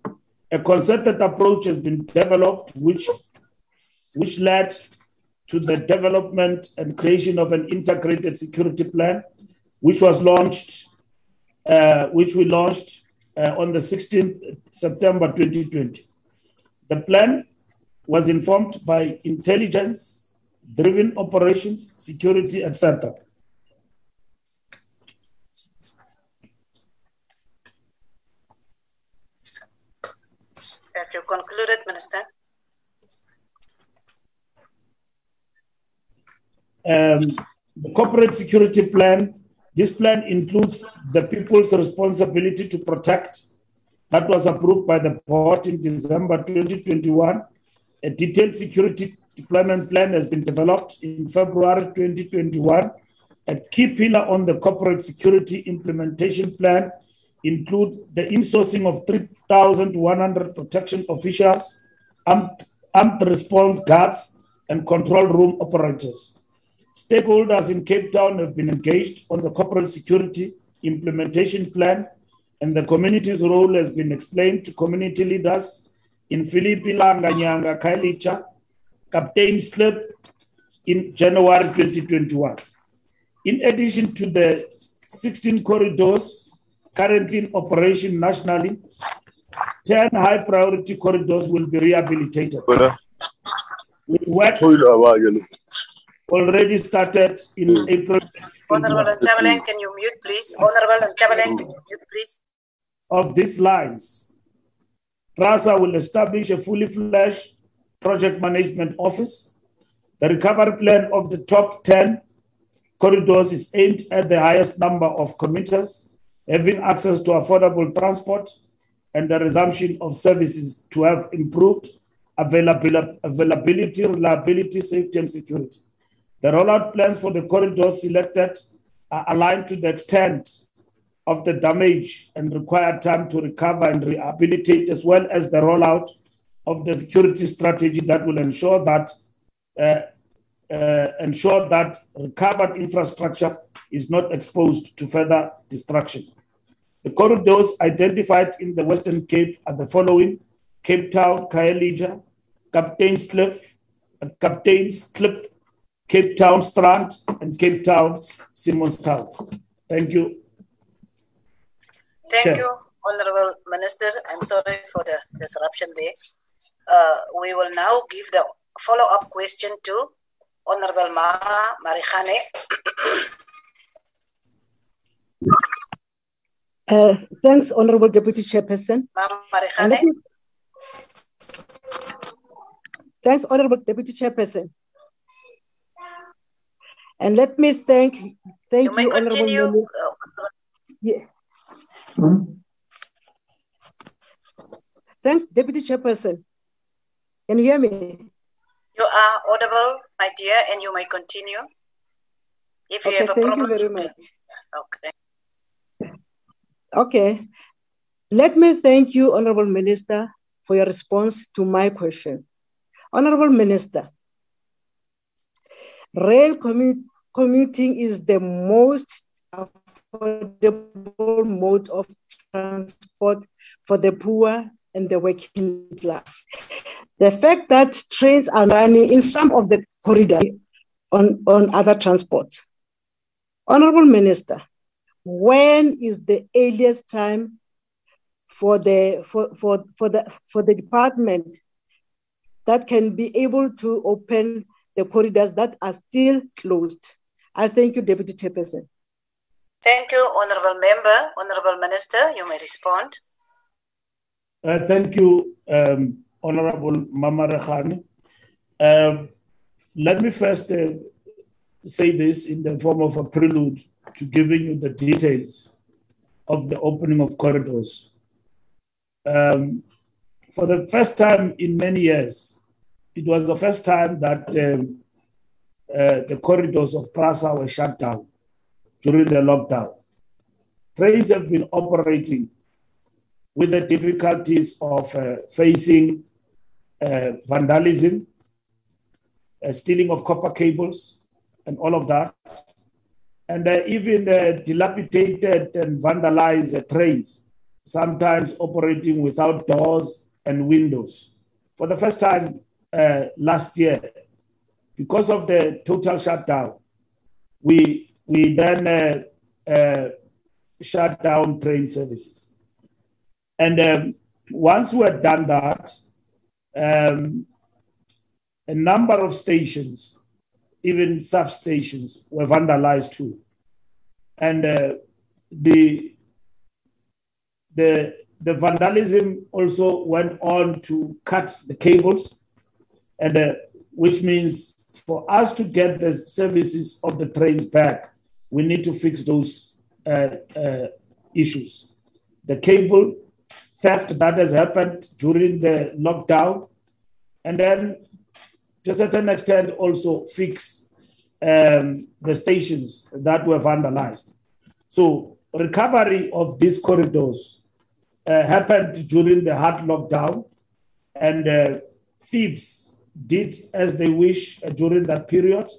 A concerted approach has been developed which led to the development and creation of an integrated security plan, which was launched, which we launched on the 16th September 2020. The plan was informed by intelligence, driven operations, security, etc. Have you concluded, Minister? The corporate security plan. This plan includes the people's responsibility to protect that was approved by the board in December 2021. A detailed security deployment plan has been developed in February 2021. A key pillar on the corporate security implementation plan include the insourcing of 3,100 protection officials, armed response guards, and control room operators. Stakeholders in Cape Town have been engaged on the corporate security implementation plan, and the community's role has been explained to community leaders in Philippi Langanyanga Kailicha, Captain Slip, in January 2021. In addition to the 16 corridors currently in operation nationally, 10 high-priority corridors will be rehabilitated. With work already started in April. Honorable Ntsube, can you mute, please? Honorable Ntsube, can you mute, please? Of these lines, PRASA will establish a fully fledged project management office. The recovery plan of the top 10 corridors is aimed at the highest number of commuters having access to affordable transport, and the resumption of services to have improved availability, reliability, safety, and security. The rollout plans for the corridors selected are aligned to the extent of the damage and required time to recover and rehabilitate, as well as the rollout of the security strategy that will ensure that recovered infrastructure is not exposed to further destruction. The corridors identified in the Western Cape are the following: Cape Town, Kaelija, Captain's Clip, Cape Town Strand, and Cape Town Simonstown. Thank you. Thank Chair. You, Honorable Minister. I'm sorry for the disruption there. We will now give the follow-up question to Honorable Marikhane. Thanks, Honorable Deputy Chairperson. Thanks, Honorable Deputy Chairperson. And let me thank you, Honorable. Yeah. Thanks, Deputy Chairperson. Can you hear me? You are audible, my dear, and you may continue. If you have a problem. Thank you very much. Okay. Okay. Let me thank you, Honorable Minister, for your response to my question. Honorable Minister, rail commuting is the most affordable mode of transport for the poor and the working class. The fact that trains are running in some of the corridors on other transport. Honorable Minister, when is the earliest time for the department that can be able to open the corridors that are still closed? I thank you, Deputy Chairperson. Thank you, Honorable Member. Honorable Minister, you may respond. Thank you, Honorable Mamarakhani. Let me first say this in the form of a prelude to giving you the details of the opening of corridors. For the first time in many years, it was the first time that the corridors of PRASA were shut down during the lockdown. Trains have been operating with the difficulties of facing vandalism, stealing of copper cables, and all of that. And even dilapidated and vandalized trains, sometimes operating without doors and windows. For the first time last year, because of the total shutdown, we then shut down train services. And once we had done that, a number of stations, even substations, were vandalized too. And the vandalism also went on to cut the cables, and which means for us to get the services of the trains back, we need to fix those issues. The cable theft that has happened during the lockdown, and then to a certain extent also fix the stations that were vandalized. So recovery of these corridors happened during the hard lockdown, and thieves did as they wish during that period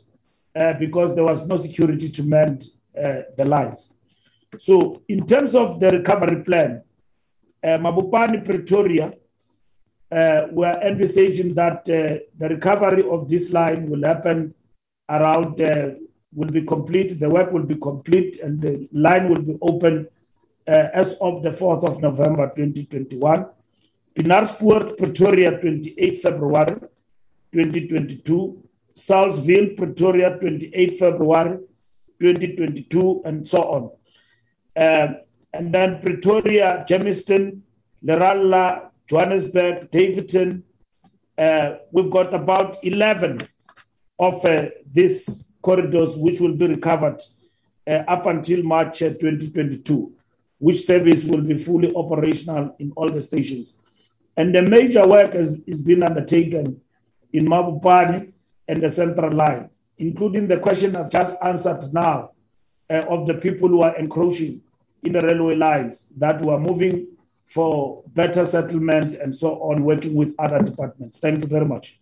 because there was no security to mend the lines. So in terms of the recovery plan, Mabopane, Pretoria, we're envisaging that the recovery of this line will happen around, will be complete, the work will be complete, and the line will be open as of the 4th of November, 2021. Pienaarspruit, Pretoria, 28 February, 2022. Salzville, Pretoria, 28 February, 2022, and so on. And then Pretoria, Germiston, Leralla, Johannesburg, Daveyton. We've got about 11 of these corridors which will be recovered up until March 2022, which service will be fully operational in all the stations. And the major work has been undertaken in Mabopane and the Central Line, including the question I've just answered now of the people who are encroaching in the railway lines that were moving for better settlement and so on, working with other departments. Thank you very much.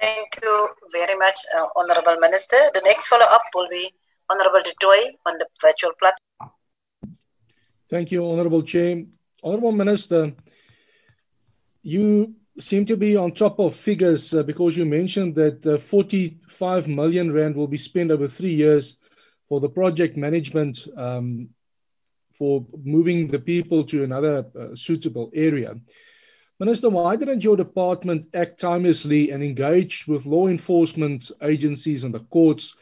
Thank you very much, Honorable Minister. The next follow-up will be Honorable Du Toit on the virtual platform. Thank you, Honorable Chair. Honorable Minister, you seem to be on top of figures because you mentioned that 45 million rand will be spent over 3 years for the project management for moving the people to another suitable area. Minister, why didn't your department act timelessly and engage with law enforcement agencies and the courts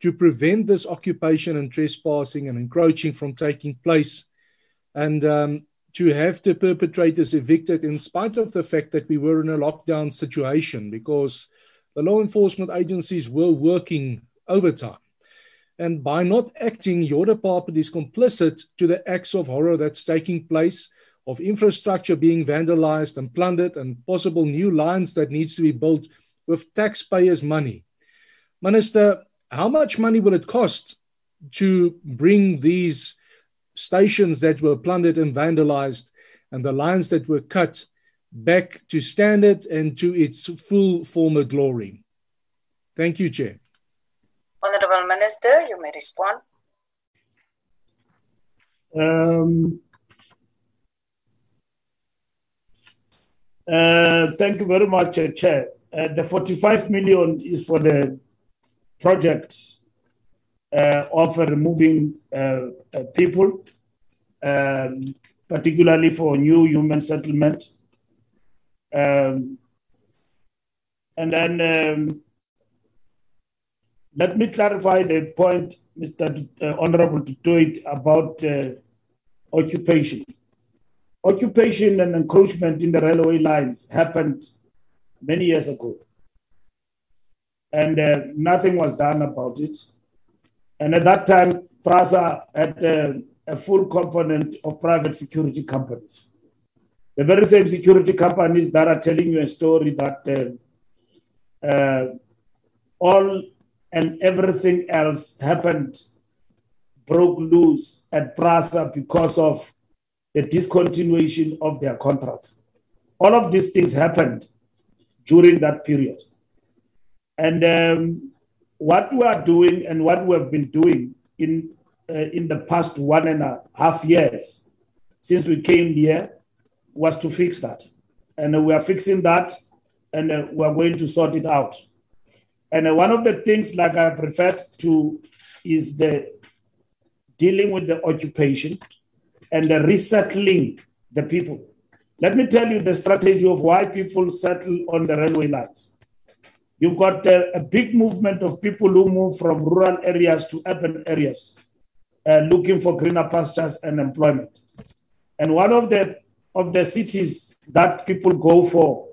to prevent this occupation and trespassing and encroaching from taking place, and to have the perpetrators evicted in spite of the fact that we were in a lockdown situation because the law enforcement agencies were working overtime? And by not acting, your department is complicit to the acts of horror that's taking place, of infrastructure being vandalized and plundered, and possible new lines that needs to be built with taxpayers' money. Minister, how much money will it cost to bring these stations that were plundered and vandalized and the lines that were cut back to standard and to its full former glory? Thank you, Chair. Honourable Minister, you may respond. Thank you very much, Chair. The 45 million is for the project of removing people, particularly for new human settlement. And then let me clarify the point, Mr. Honorable Du Toit, about occupation. Occupation and encroachment in the railway lines happened many years ago, and nothing was done about it. And at that time, PRASA had a full component of private security companies. The very same security companies that are telling you a story that all and everything else happened, broke loose at PRASA because of the discontinuation of their contracts. All of these things happened during that period. And what we are doing and what we have been doing in the past 1.5 years since we came here was to fix that. And we are fixing that, and we are going to sort it out. And one of the things, like I referred to, is the dealing with the occupation and the resettling the people. Let me tell you the strategy of why people settle on the railway lines. You've got a big movement of people who move from rural areas to urban areas, looking for greener pastures and employment. And one of the cities that people go for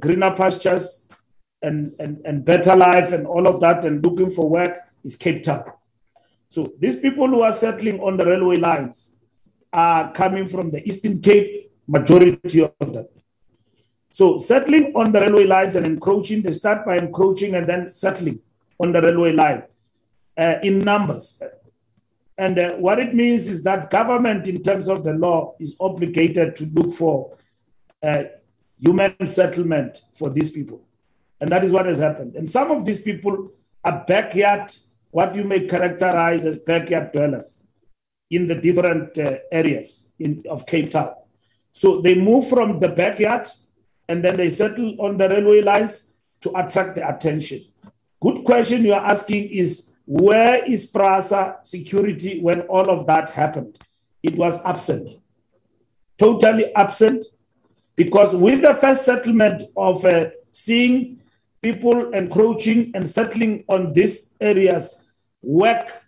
greener pastures and better life and all of that and looking for work is Cape Town. So these people who are settling on the railway lines are coming from the Eastern Cape, majority of them. So settling on the railway lines and encroaching, they start by encroaching and then settling on the railway line in numbers. And what it means is that government, in terms of the law, is obligated to look for human settlement for these people. And that is what has happened. And some of these people are backyard, what you may characterize as backyard dwellers in the different areas of Cape Town. So they move from the backyard, and then they settle on the railway lines to attract the attention. Good question you're asking is, where is PRASA security when all of that happened? It was absent, totally absent, because with the first settlement of seeing people encroaching and settling on these areas, work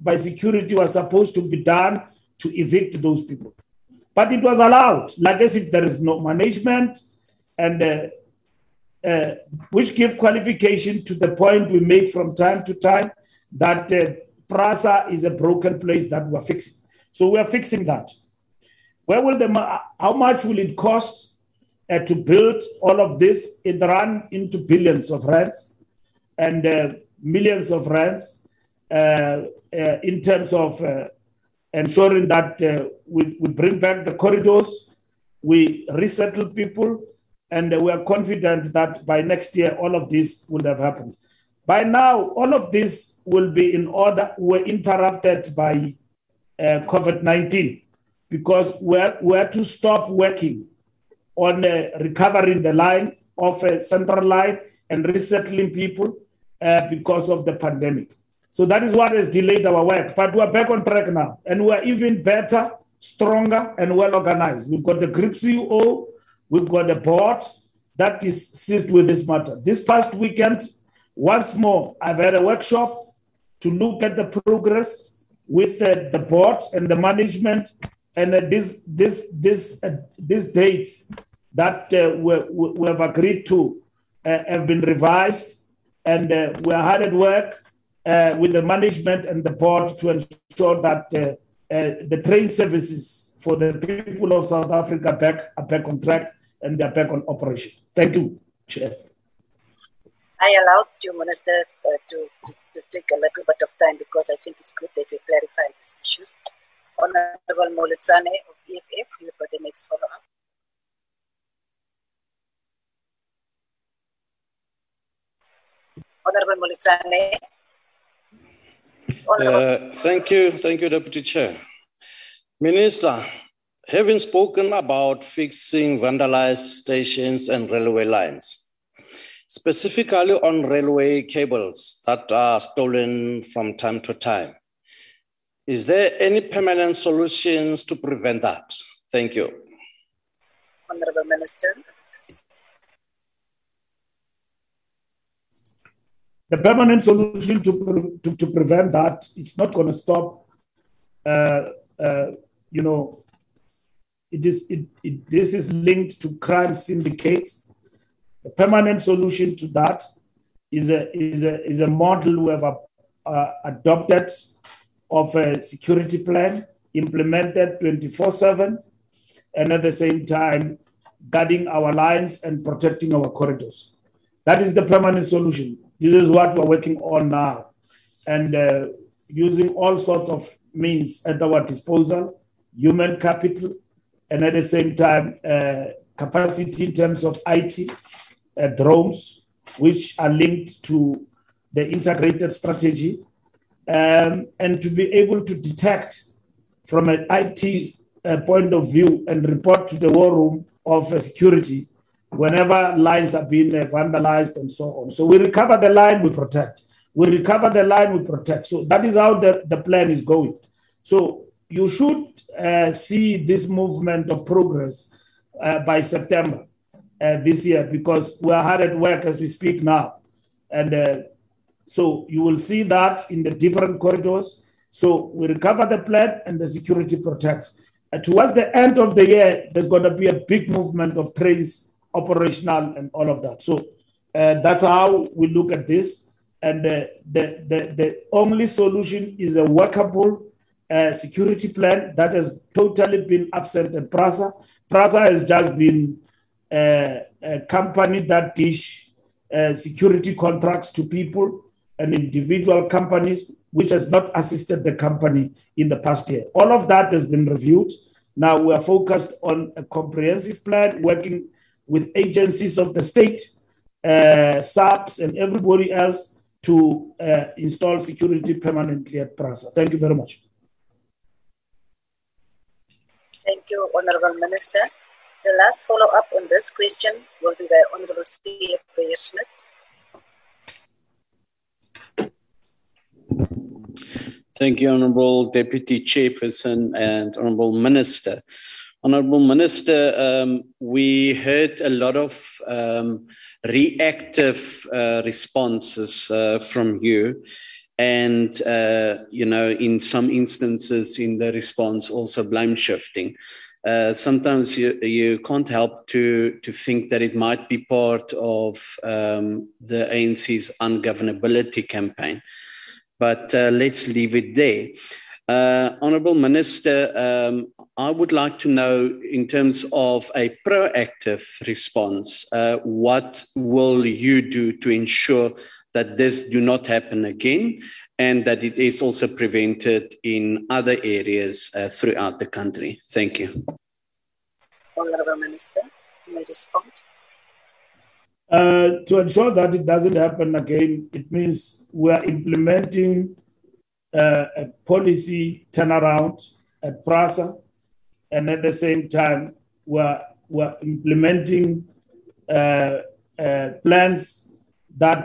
by security was supposed to be done to evict those people. But it was allowed, like I said, there is no management, and which give qualification to the point we make from time to time that PRASA is a broken place that we're fixing. So we are fixing that. How much will it cost to build all of this? It ran into billions of rands and millions of rands in terms of ensuring that we bring back the corridors, we resettle people, and we are confident that by next year, all of this would have happened. By now, all of this will be in order. We're interrupted by COVID-19 because we're to stop working on recovering the line of a central line and resettling people because of the pandemic. So that is what has delayed our work. But we're back on track now, and we're even better, stronger, and well-organized. We've got the GRIP CEO, We've got a board that is seized with this matter. This past weekend, once more, I've had a workshop to look at the progress with the board and the management, and these dates that we have agreed to have been revised, and we are hard at work with the management and the board to ensure that the train services for the people of South Africa are back on track and they are back on operation. Thank you, Chair. I allowed you, Minister, to take a little bit of time because I think it's good that we clarify these issues. Honorable Moletsane of EFF, you've got the next follow-up. Honorable Moletsane. Thank you, Deputy Chair. Minister, having spoken about fixing vandalized stations and railway lines, specifically on railway cables that are stolen from time to time, is there any permanent solutions to prevent that? Thank you. Honorable Minister. The permanent solution to prevent that is not going to stop. This is linked to crime syndicates. The permanent solution to that is a model we have adopted of a security plan implemented 24/7, and at the same time guarding our lines and protecting our corridors. That is the permanent solution. This is what we're working on now, and using all sorts of means at our disposal, human capital, and at the same time capacity in terms of IT. Drones, which are linked to the integrated strategy, and to be able to detect from an IT point of view and report to the war room of security whenever lines are being vandalized and so on. So we recover the line, we protect. We recover the line, we protect. So that is how the plan is going. So you should see this movement of progress by September. This year, because we are hard at work as we speak now. And so you will see that in the different corridors. So we recover the plan and the security protect. Towards the end of the year, there's going to be a big movement of trains, operational and all of that. So that's how we look at this. And the only solution is a workable security plan that has totally been absent in PRASA. PRASA has just been a company that dish security contracts to people and individual companies, which has not assisted the company in the past year. All of that has been reviewed. Now we are focused on a comprehensive plan, working with agencies of the state, SAPs and everybody else to install security permanently at PRASA. Thank you very much. Thank you, Honorable Minister. The last follow-up on this question will be by Honorable C.F. Smith. Thank you, Honorable Deputy Chairperson and Honorable Minister. Honorable Minister, we heard a lot of reactive responses from you. And, in some instances in the response, also blame shifting. Sometimes you can't help to think that it might be part of the ANC's ungovernability campaign. But let's leave it there. Honourable Minister, I would like to know, in terms of a proactive response, what will you do to ensure that this do not happen again and that it is also prevented in other areas throughout the country? Thank you. Honourable Minister, you may respond. To ensure that it doesn't happen again, it means we are implementing a policy turnaround at PRASA, and at the same time, we are implementing plans that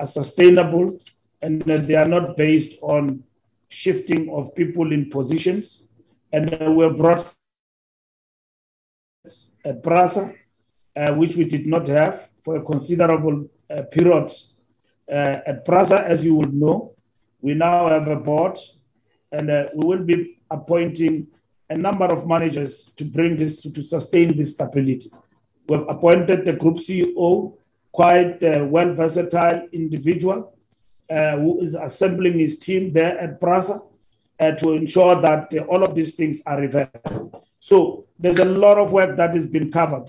are sustainable and that they are not based on shifting of people in positions. And we have brought at PRASA which we did not have for a considerable period. At PRASA, as you would know, we now have a board, and we will be appointing a number of managers to bring this, to sustain this stability. We have appointed the group CEO, quite a well-versatile individual who is assembling his team there at PRASA to ensure that all of these things are reversed. So there's a lot of work that has been covered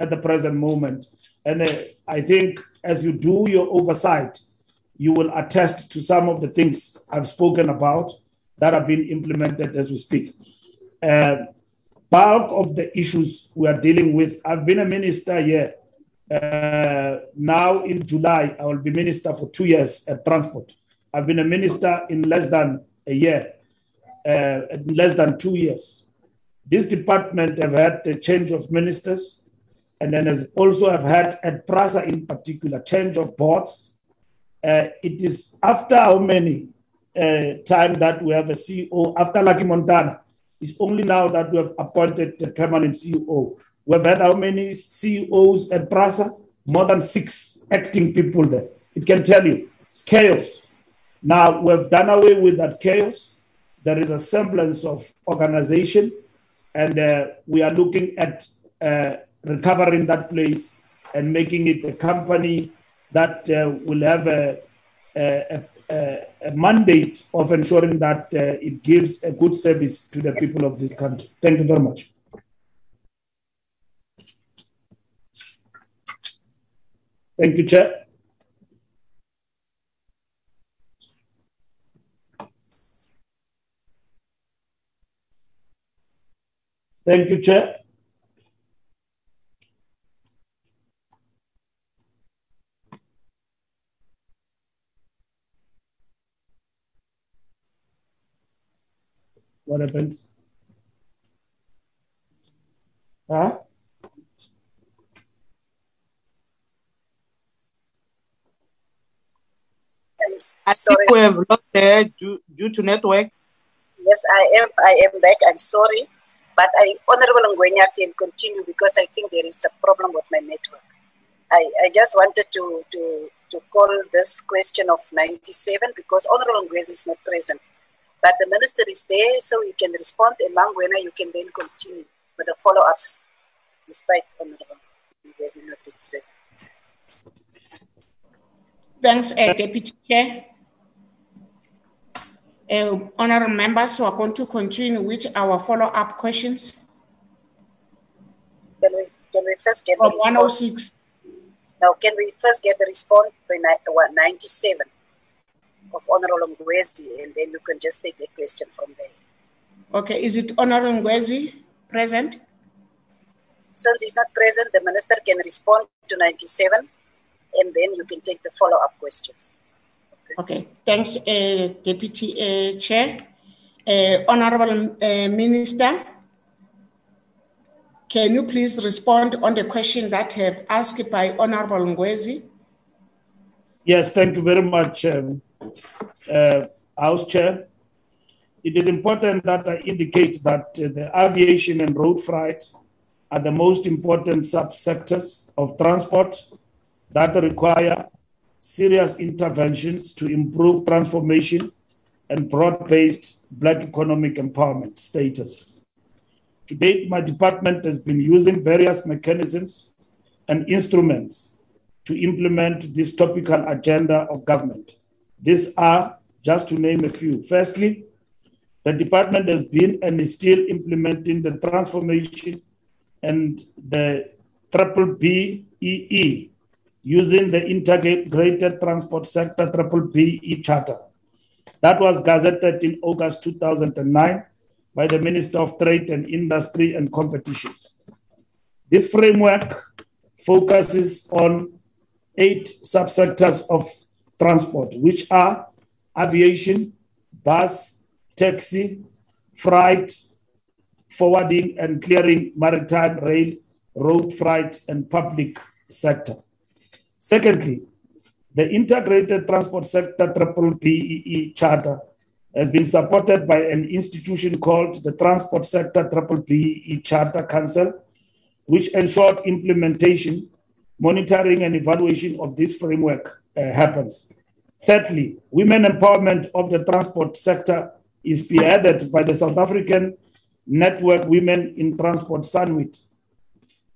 at the present moment. And I think as you do your oversight, you will attest to some of the things I've spoken about that are being implemented as we speak. Bulk of the issues we are dealing with, I've been a minister here. Now in July, I will be minister for 2 years at transport. I've been a minister in less than a year, less than 2 years. This department have had the change of ministers, and then has also have had at PRASA in particular, change of boards. It is after how many time that we have a CEO, after Lucky Montana, it's only now that we have appointed the permanent CEO. We've had how many CEOs at PRASA? More than 6 acting people there. It can tell you, it's chaos. Now, we've done away with that chaos. There is a semblance of organization, and we are looking at recovering that place and making it a company that will have a mandate of ensuring that it gives a good service to the people of this country. Thank you very much. Thank you, Chair. Thank you, Chair. What happened? Huh? I'm sorry. People have lost there due to network. Yes, I am back. I'm sorry. But Honorable Ngwenya can continue because I think there is a problem with my network. I just wanted to call this question of 97 because Honorable Ngwenya is not present. But the minister is there, so you can respond. And Mangwena, you can then continue with the follow-ups, despite Honorable Ngwezi not being present. Thanks, Deputy Chair. Honorable members, so I'm going to continue with our follow-up questions. Can we first get the response? 106. Now, can we first get the response by 97? Of Honorable Ngwezi, and then you can just take the question from there. Okay, is it Honorable Ngwezi present? Since he's not present, the minister can respond to 97, and then you can take the follow-up questions. Okay, thanks, Deputy Chair. Honorable Minister, can you please respond on the question that have asked by Honorable Ngwezi? Yes, thank you very much, House Chair. It is important that I indicate that the aviation and road freight are the most important subsectors of transport that require serious interventions to improve transformation and broad-based Black economic empowerment status. To date, my department has been using various mechanisms and instruments to implement this topical agenda of government. These are just to name a few. Firstly, the department has been and is still implementing the transformation and the BBBEE using the Integrated Transport Sector BBBEE Charter. That was gazetted in August 2009 by the Minister of Trade and Industry and Competition. This framework focuses on 8 subsectors of transport, which are aviation, bus, taxi, freight, forwarding and clearing, maritime, rail, road freight, and public sector. Secondly, the Integrated Transport Sector BBBEE Charter has been supported by an institution called the Transport Sector BBBEE Charter Council, which ensured implementation, monitoring, and evaluation of this framework happens. Thirdly, women empowerment of the transport sector is spearheaded by the South African Network Women in Transport, SANWIT.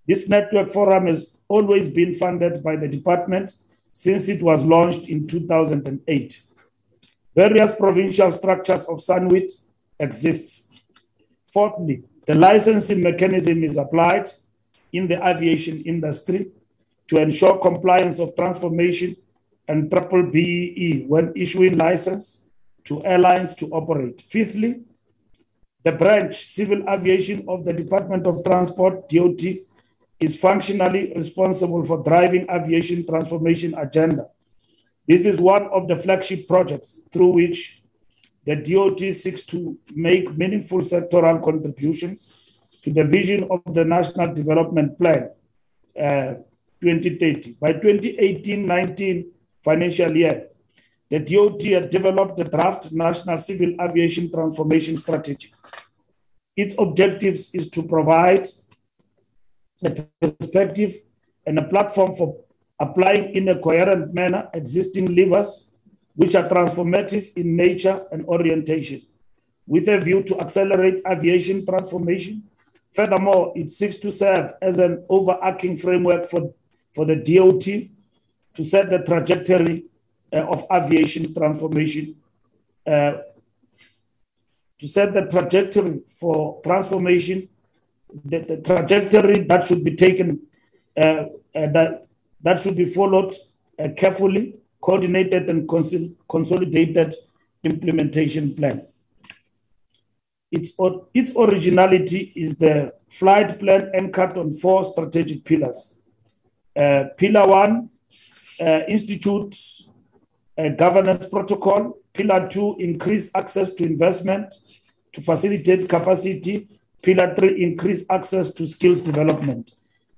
This network forum has always been funded by the department since it was launched in 2008. Various provincial structures of SANWIT exist. Fourthly, the licensing mechanism is applied in the aviation industry to ensure compliance of transformation and BBBE when issuing license to airlines to operate. Fifthly, the branch civil aviation of the Department of Transport, DOT, is functionally responsible for driving aviation transformation agenda. This is one of the flagship projects through which the DOT seeks to make meaningful sectoral contributions to the vision of the National Development Plan 2030. By 2018-19 financial year, the DOT had developed the draft National Civil Aviation Transformation Strategy. Its objectives is to provide a perspective and a platform for applying in a coherent manner existing levers which are transformative in nature and orientation, with a view to accelerate aviation transformation. Furthermore, it seeks to serve as an overarching framework for the DOT to set the trajectory of aviation transformation, the trajectory that should be taken, that should be followed carefully, coordinated and consolidated implementation plan. Its originality is the flight plan anchored on four strategic pillars. Pillar one, institutes a governance protocol. Pillar two, increase access to investment to facilitate capacity. Pillar three, increase access to skills development.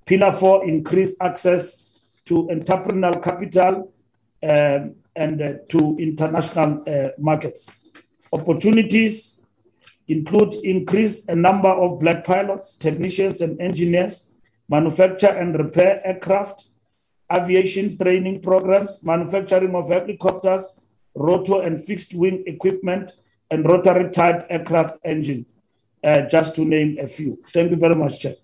Pillar four, increase access to entrepreneurial capital and to international markets. Opportunities include increase a number of black pilots, technicians and engineers, manufacture and repair aircraft, aviation training programs, manufacturing of helicopters, rotor and fixed wing equipment, and rotary type aircraft engine, just to name a few. Thank you very much, Chair.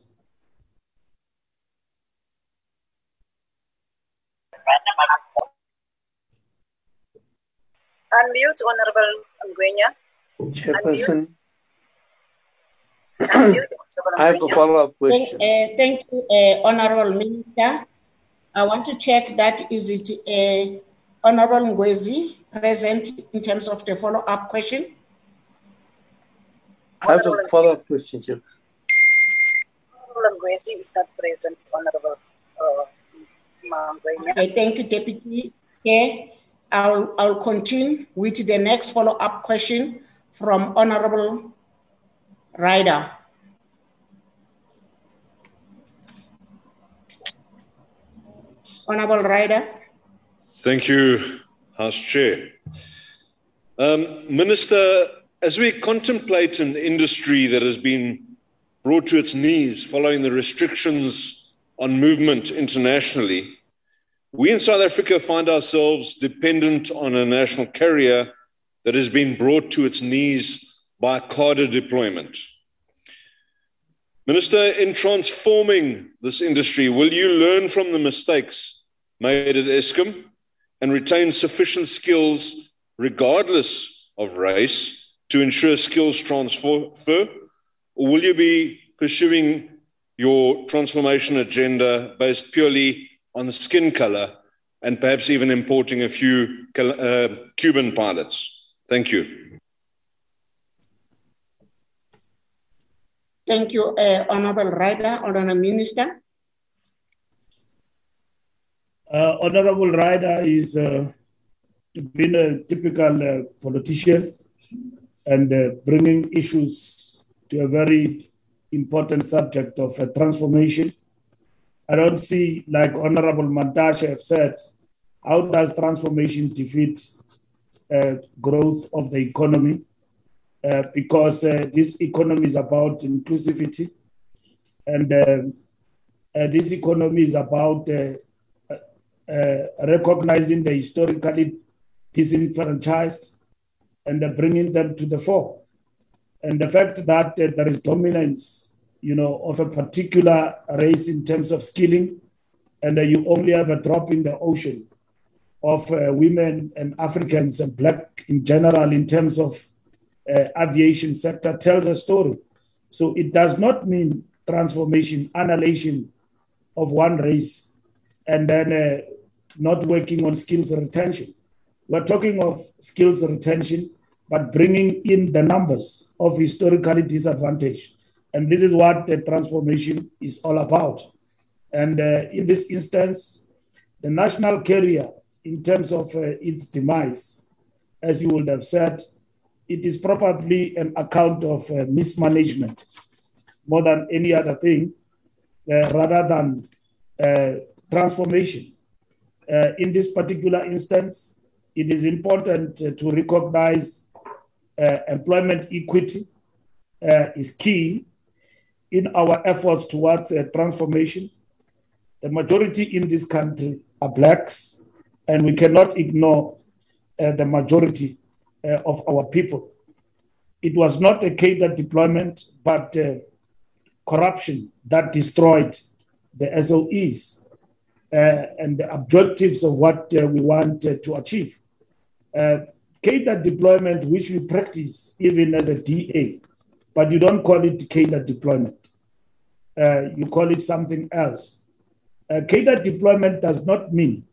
Unmute, Honorable Ngwenya. Chairperson, I have a follow-up question. Thank you, Honorable Minister. I want to check that is it Honorable Ngwezi present in terms of the follow-up question? I have a follow-up question, Chair. Honorable Ngwezi is not present, Honorable Ngwenya. Okay, thank you, Deputy Chair. I'll continue with the next follow-up question from Honorable Ryder. Honorable Ryder. Thank you, House Chair. Minister, as we contemplate an industry that has been brought to its knees following the restrictions on movement internationally, we in South Africa find ourselves dependent on a national carrier that has been brought to its knees by cargo deployment. Minister, in transforming this industry, will you learn from the mistakes made at Eskom and retain sufficient skills, regardless of race, to ensure skills transfer, or will you be pursuing your transformation agenda based purely on skin color, and perhaps even importing a few Cuban pilots? Thank you. Thank you, Honorable Ryder. Honorable Minister. Honorable Ryder has been a typical politician and bringing issues to a very important subject of transformation. I don't see, like Honorable Mantashe have said, how does transformation defeat growth of the economy? Because this economy is about inclusivity and This economy is about recognizing the historically disenfranchised and bringing them to the fore. And the fact that there is dominance, you know, of a particular race in terms of skilling, and you only have a drop in the ocean of women and Africans and Black in general in terms of aviation sector tells a story. So it does not mean transformation, annihilation of one race, and then not working on skills retention. We're talking of skills retention, but bringing in the numbers of historically disadvantaged. And this is what the transformation is all about. And in this instance, the national carrier, in terms of its demise, as you would have said, it is probably an account of mismanagement more than any other thing, rather than transformation. In this particular instance, it is important to recognize employment equity is key in our efforts towards transformation. The majority in this country are Blacks, and we cannot ignore the majority of our people. It was not a catered deployment, but corruption that destroyed the SOEs and the objectives of what we want to achieve. Catered deployment, which we practice even as a DA, but you don't call it catered deployment. You call it something else. Catered deployment does not mean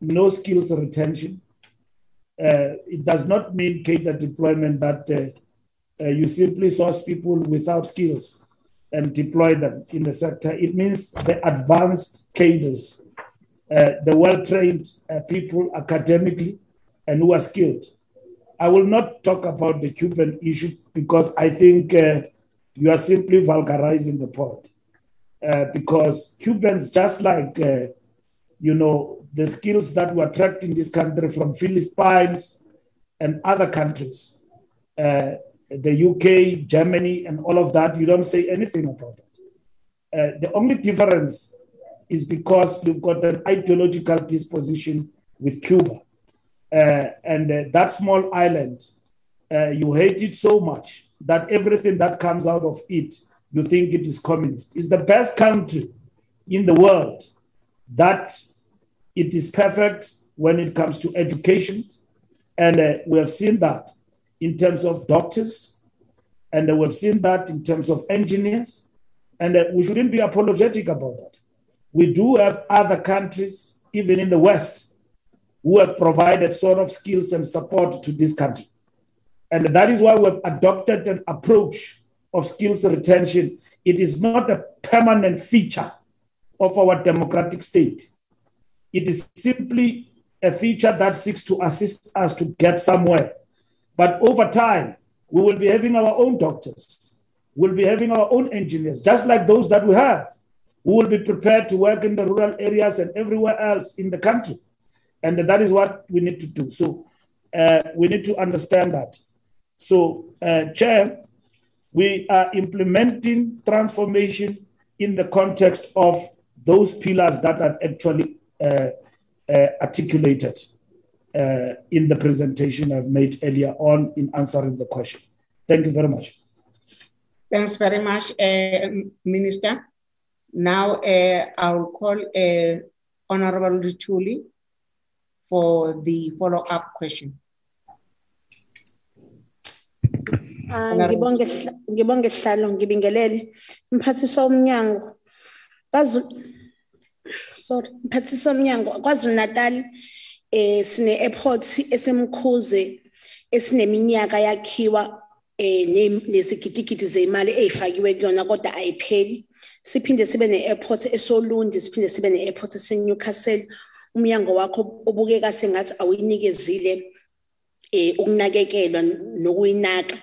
no skills retention. It does not mean catered deployment that you simply source people without skills and deploy them in the sector. It means the advanced cadres, the well-trained people academically and who are skilled. I will not talk about the Cuban issue because I think you are simply vulgarizing the point. Because Cubans, just like you know, the skills that were tracked in this country from Philippines and other countries, the UK, Germany, and all of that, you don't say anything about it. The only difference is because you've got an ideological disposition with Cuba. And that small island, you hate it so much that everything that comes out of it, you think it is communist. It's the best country in the world that it is perfect when it comes to education. And we have seen that in terms of doctors, and we have seen that in terms of engineers, and we shouldn't be apologetic about that. We do have other countries, even in the West, who have provided sort of skills and support to this country. And that is why we have adopted an approach of skills retention. It is not a permanent feature of our democratic state. It is simply a feature that seeks to assist us to get somewhere. But over time, we will be having our own doctors. We'll be having our own engineers, just like those that we have, who will be prepared to work in the rural areas and everywhere else in the country. And that is what we need to do. So we need to understand that. So, Chair, we are implementing transformation in the context of those pillars that are actually articulated in the presentation I've made earlier on in answering the question. Thank you very much. Thanks very much, Minister. Now I'll call Honorable Chuli for the follow-up question. Ngibonge sihlalo ngibingelele mphathiso omnyango sorry mphathiso omnyango kwaZulu Natal sine airport esemkhuze esineminyaka yakhiwa nezigidigidi zemali ezifakiwe kuyona kodwa ayipheli siphinde sibe ne-airport eSolundi siphinde sibe ne-airport eseNewcastle umnyango wakho obukeka sengathi awuyinikezile ukunakekelwa nokuyinaka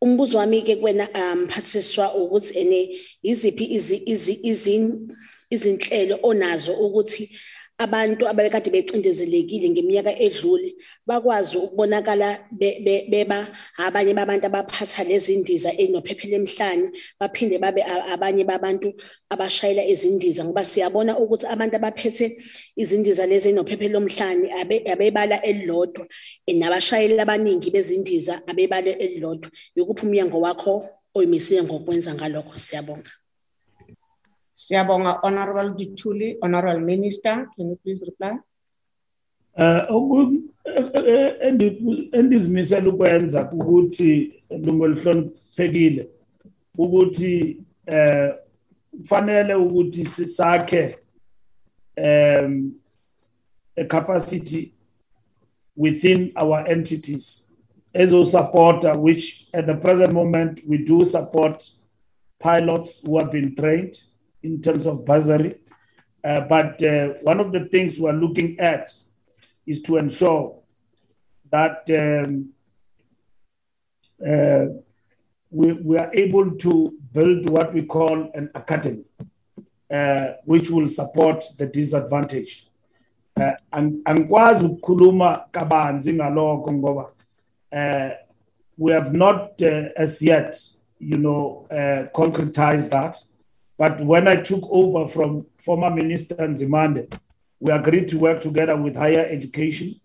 umbuzo wami ke kwena mphathiswa ukuthi ene iziphi izinhlelo onazo ukuthi abantu ababekade becindezelekile ngeminyaka edlule bakwazi ukubonakala beba abanye babantu abaphatha lezi ndiza enophephela emhlanje, baphinde babe abanye babantu abashayela izindiza, ngoba siyabona ukuthi abantu abaphethe izindiza lezi enophephela emhlanje abebala elilodwa, nabashayela abaningi bezindiza abebala elilodwa. Yokuphi umnyango wakho oyimisile ngokwenza ngalokho? Siyabonga. Siyabonga, Honorable Du Toit. Honorable Minister, can you please reply? Endizimisela ukwenza ukuthi lungolhloniphekile ukuthi kufanele ukuthi sisakhe a capacity within our entities as a supporter, which at the present moment we do support pilots who have been trained in terms of bursary. But one of the things we are looking at is to ensure that we are able to build what we call an academy, which will support the disadvantaged. And we have not as yet, concretized that. But when I took over from former Minister Nzimande, we agreed to work together with higher education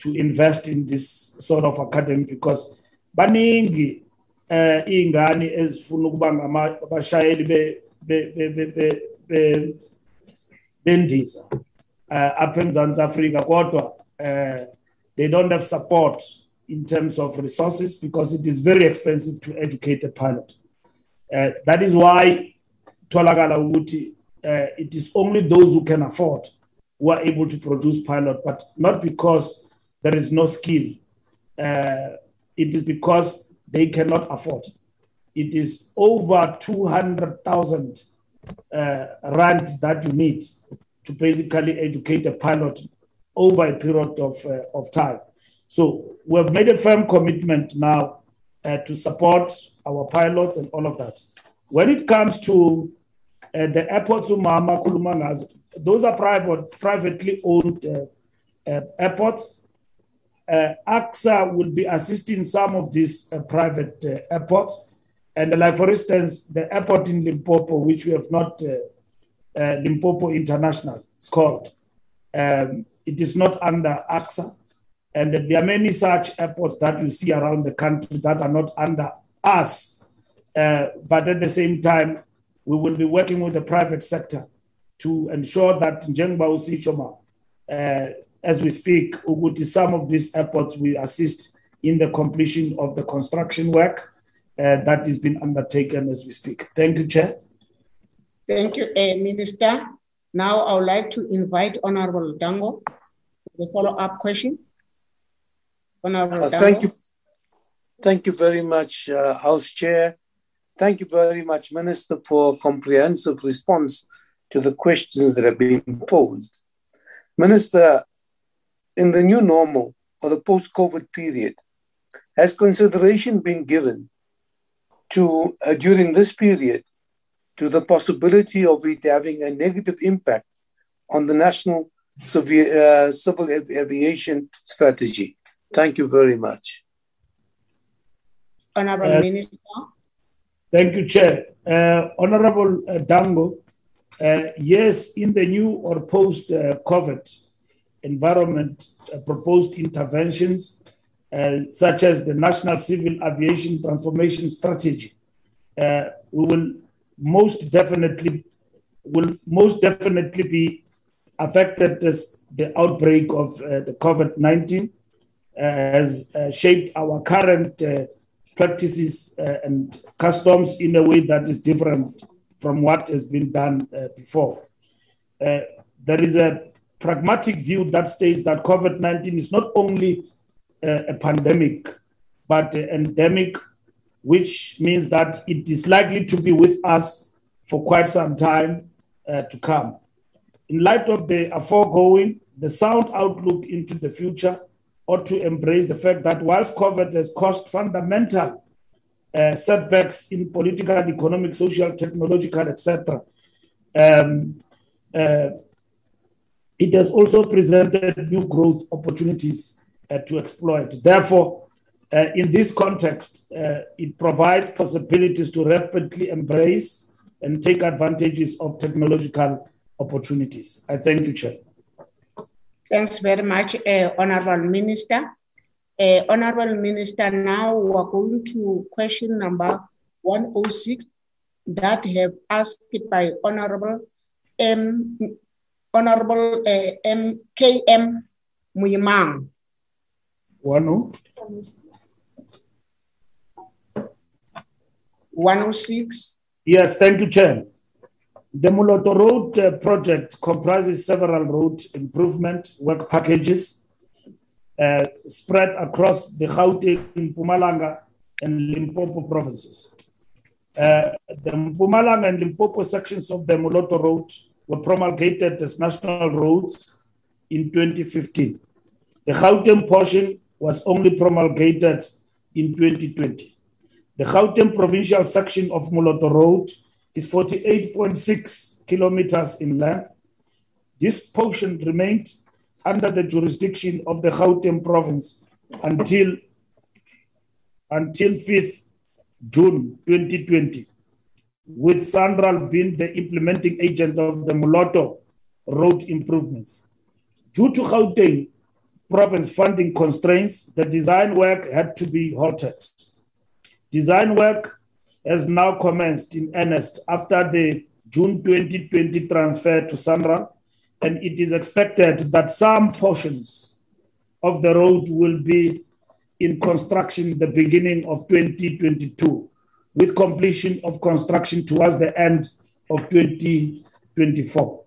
to invest in this sort of academy, because baningi ingani ezifuna ukuba ngabashayeli bendiza up in South Africa, kodwa they don't have support in terms of resources because it is very expensive to educate a pilot. That is why it is only those who can afford who are able to produce pilot, but not because there is no skill. It is because they cannot afford. It is over 200,000 rand that you need to basically educate a pilot over a period of time. So we have made a firm commitment now to support our pilots and all of that. When it comes to the airports, those are privately owned airports. AXA will be assisting some of these private airports. And like, for instance, the airport in Limpopo, which we have not, Limpopo International, it's called. It is not under AXA. And there are many such airports that you see around the country that are not under us. But at the same time, we will be working with the private sector to ensure that as we speak, some of these airports will assist in the completion of the construction work that has been undertaken as we speak. Thank you, Chair. Thank you, Minister. Now I would like to invite Honorable Dango for the follow-up question. Honorable Dango. Thank you. Thank you very much, House Chair. Thank you very much, Minister, for a comprehensive response to the questions that have been posed. Minister, in the new normal or the post-COVID period, has consideration been given to, during this period, to the possibility of it having a negative impact on the National Civil Aviation Strategy? Thank you very much. Honorable Minister. Thank you, Chair. Honorable Dango, yes, in the new or post-COVID environment, proposed interventions such as the National Civil Aviation Transformation Strategy, we will most definitely be affected as the outbreak of the COVID-19 has shaped our current practices and customs in a way that is different from what has been done before. There is a pragmatic view that states that COVID-19 is not only a pandemic, but an endemic, which means that it is likely to be with us for quite some time to come. In light of the aforegoing, the sound outlook into the future ought to embrace the fact that whilst COVID has caused fundamental setbacks in political, economic, social, technological, etc., it has also presented new growth opportunities to exploit. Therefore, in this context, it provides possibilities to rapidly embrace and take advantages of technological opportunities. I thank you, Chair. Thanks very much, Honorable Minister. Honorable Minister, now we're going to question number 106 that have asked by Honorable KM Muyimang. One 106. Yes, thank you, Chair. The Moloto Road project comprises several road improvement work packages spread across the Gauteng, Mpumalanga, and Limpopo provinces. The Mpumalanga and Limpopo sections of the Moloto Road were promulgated as national roads in 2015. The Gauteng portion was only promulgated in 2020. The Gauteng provincial section of Moloto Road is 48.6 kilometers in length. This portion remained under the jurisdiction of the Gauteng province until 5th June 2020, with SANRAL being the implementing agent of the Moloto Road improvements. Due to Gauteng province funding constraints, the design work had to be halted. Design work has now commenced in earnest after the June 2020 transfer to SANRAL, and it is expected that some portions of the road will be in construction the beginning of 2022, with completion of construction towards the end of 2024.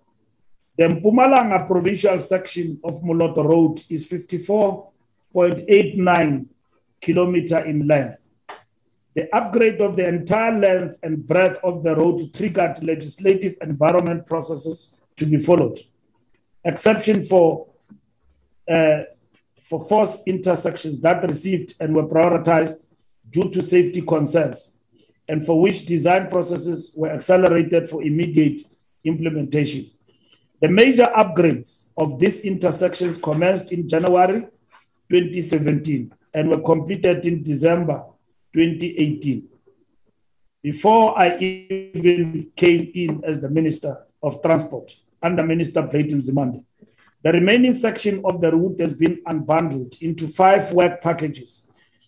The Mpumalanga provincial section of Moloto Road is 54.89 kilometer in length. The upgrade of the entire length and breadth of the road triggered legislative environment processes to be followed. Exception for forced intersections that received and were prioritized due to safety concerns, and for which design processes were accelerated for immediate implementation. The major upgrades of these intersections commenced in January 2017 and were completed in December 2018, before I even came in as the Minister of Transport under Minister Clayton Zimande. The remaining section of the route has been unbundled into 5 work packages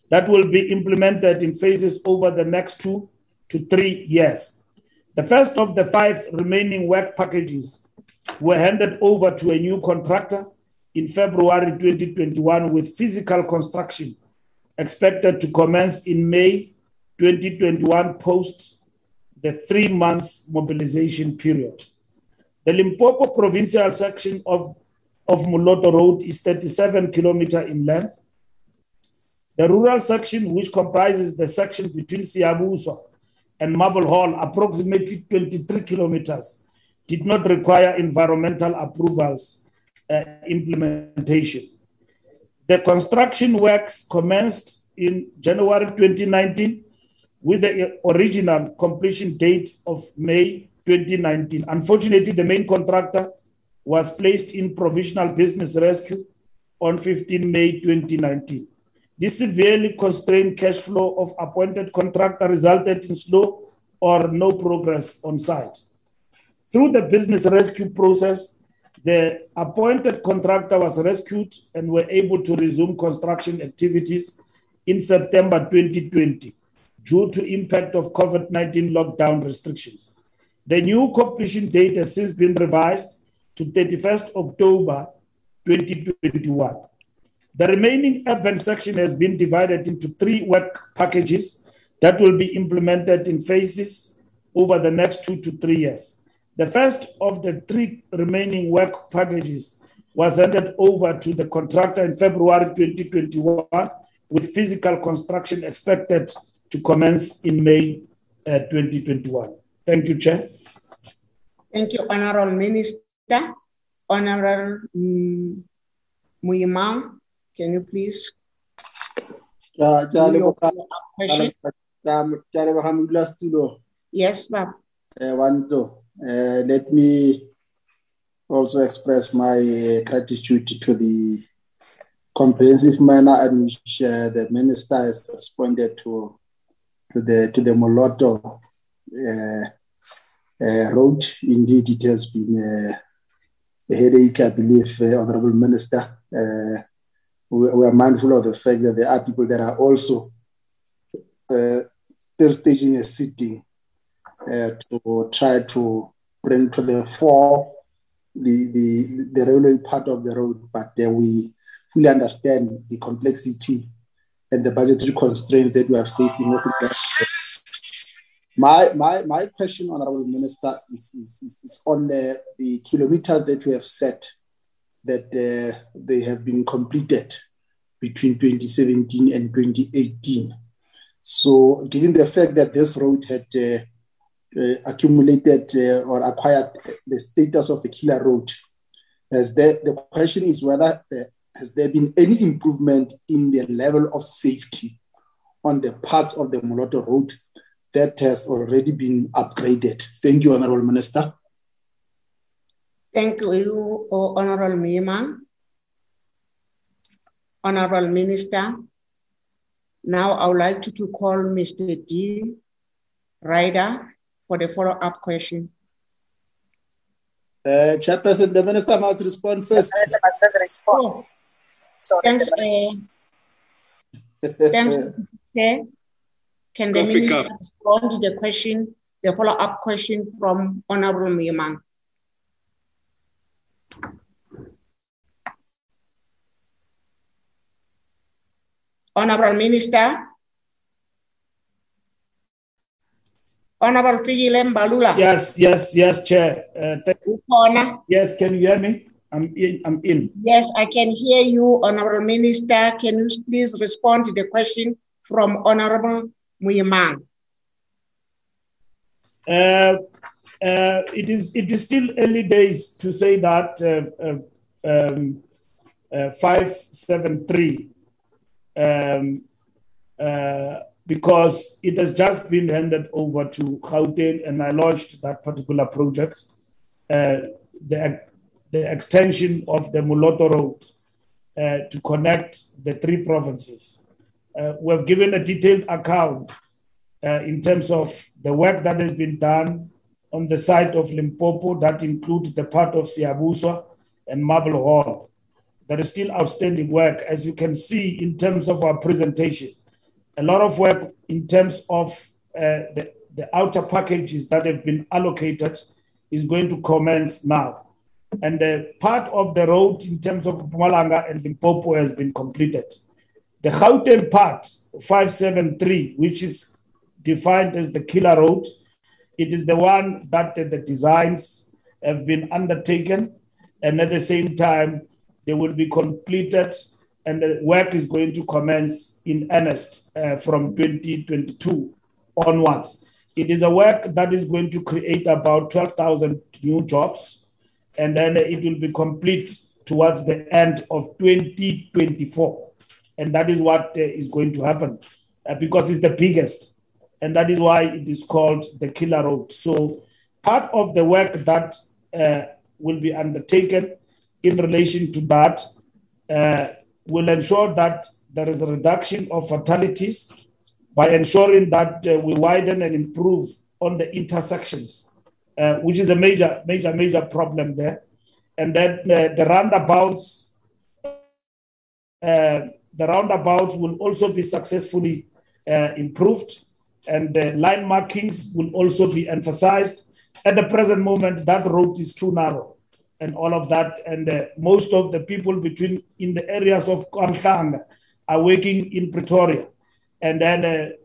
that will be implemented in phases over the next 2 to 3 years. The first of the 5 remaining work packages were handed over to a new contractor in February 2021, with physical construction expected to commence in May 2021 post the 3 months mobilization period. The Limpopo provincial section of Moloto Road is 37 kilometers in length. The rural section, which comprises the section between Siabuso and Marble Hall, approximately 23 kilometers, did not require environmental approvals implementation. The construction works commenced in January 2019 with the original completion date of May 2019. Unfortunately, the main contractor was placed in provisional business rescue on 15 May 2019. This severely constrained cash flow of appointed contractor resulted in slow or no progress on site. Through the business rescue process, the appointed contractor was rescued and were able to resume construction activities in September 2020 due to impact of COVID-19 lockdown restrictions. The new completion date has since been revised to 31st October 2021. The remaining urban section has been divided into 3 work packages that will be implemented in phases over the next 2 to 3 years. The first of the 3 remaining work packages was handed over to the contractor in February 2021, with physical construction expected to commence in May 2021. Thank you, Chair. Thank you, Honorable Minister. Honorable Muyimang, can you please? Yes, ma'am. Let me also express my gratitude to the comprehensive manner in which the minister has responded to the Moloto Road. Indeed, it has been a headache, I believe, Honorable Minister. We are mindful of the fact that there are people that are also still staging a sitting to try to bring to the fore the railway part of the road, but we fully understand the complexity and the budgetary constraints that we are facing. My question, Honourable Minister, is on the kilometers that we have set that they have been completed between 2017 and 2018. So given the fact that this road had accumulated or acquired the status of a killer road, the question is whether has there been any improvement in the level of safety on the parts of the Moloto Road that has already been upgraded? Thank you, Honorable Minister. Thank you, Honorable Mima. Honorable Minister. Now I would like to call Mr. D. Ryder for the follow-up question. Chairperson, the Minister must respond first. The Minister must first respond. Oh. So thanks, thanks, Chair. Can the Minister respond to the question, the follow-up question from Honorable Mima? Honorable Minister. Honorable Mbalula. Yes, Chair. Thank you. Yes, can you hear me? I'm in. Yes, I can hear you, Honorable Minister. Can you please respond to the question from Honorable Muyimang? It is still early days to say that 573 because it has just been handed over to Gauteng, and I launched that particular project, the extension of the Moloto Road to connect the three provinces. We have given a detailed account in terms of the work that has been done on the side of Limpopo, that includes the part of Siabuswa and Mablehall. There is still outstanding work, as you can see in terms of our presentation. A lot of work in terms of the outer packages that have been allocated is going to commence now. And the part of the road in terms of Mpumalanga and Limpopo has been completed. The Gauteng part, 573, which is defined as the killer road, it is the one that the designs have been undertaken, and at the same time, they will be completed, and the work is going to commence in earnest from 2022 onwards. It is a work that is going to create about 12,000 new jobs, and then it will be complete towards the end of 2024. And that is what is going to happen because it's the biggest, and that is why it is called the killer road. So part of the work that will be undertaken in relation to that, will ensure that there is a reduction of fatalities by ensuring that we widen and improve on the intersections, which is a major problem there. And then the roundabouts will also be successfully improved, and the line markings will also be emphasized. At the present moment, that road is too narrow, and all of that, and most of the people in the areas of Kwaamhlanga are working in Pretoria, and then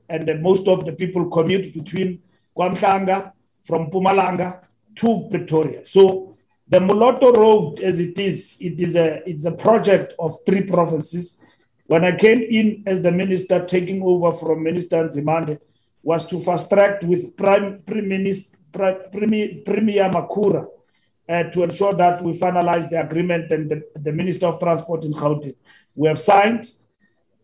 most of the people commute between Kwaamhlanga from Mpumalanga to Pretoria. So the Moloto Road, as it's a project of three provinces. When I came in as the minister, taking over from Minister Nzimande, was to fast track with Premier Makura, to ensure that we finalize the agreement, and the Minister of Transport in Gauteng. We have signed,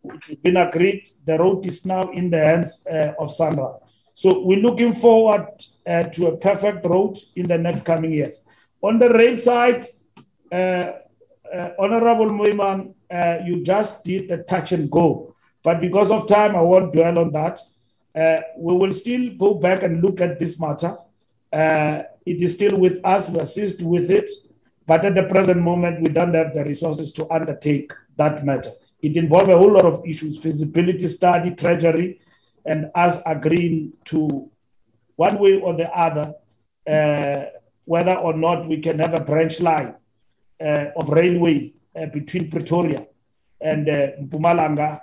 it's been agreed, the road is now in the hands of SANRAL. So we're looking forward to a perfect road in the next coming years. On the rail side, Honorable Moimang, you just did a touch and go, but because of time, I won't dwell on that. We will still go back and look at this matter. It is still with us, we assist with it, but at the present moment, we don't have the resources to undertake that matter. It involves a whole lot of issues, feasibility study, treasury, and us agreeing to one way or the other, whether or not we can have a branch line of railway between Pretoria and Mpumalanga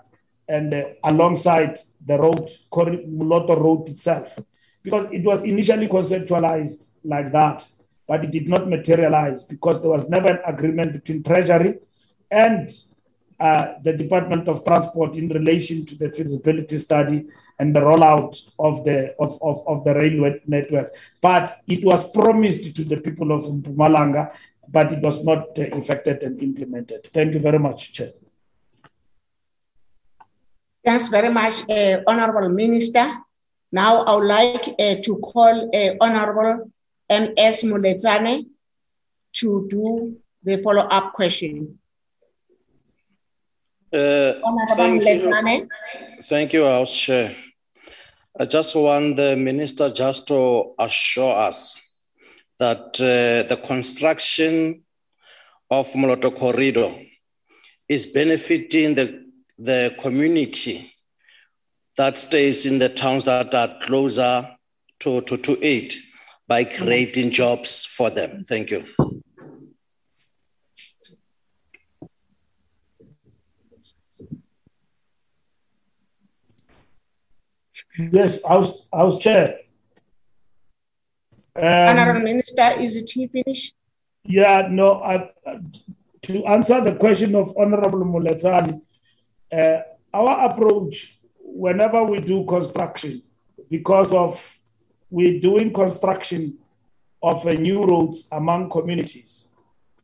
and alongside the road, Moloto Road itself. Because it was initially conceptualized like that, but it did not materialize because there was never an agreement between Treasury and the Department of Transport in relation to the feasibility study and the rollout of the railway network. But it was promised to the people of Mpumalanga, but it was not effected and implemented. Thank you very much, Chair. Thanks very much, Honorable Minister. Now I would like to call Honorable M.S. Moletsane to do the follow-up question. Thank you, House Chair. I just want the Minister just to assure us that the construction of Moloto Corridor is benefiting the community that stays in the towns that are closer to it by creating jobs for them. Thank you. Yes, House Chair. Honourable Minister, is it he finished? Yeah, no. To answer the question of Honourable Moletsane, our approach whenever we do construction, because of we're doing construction of new roads among communities,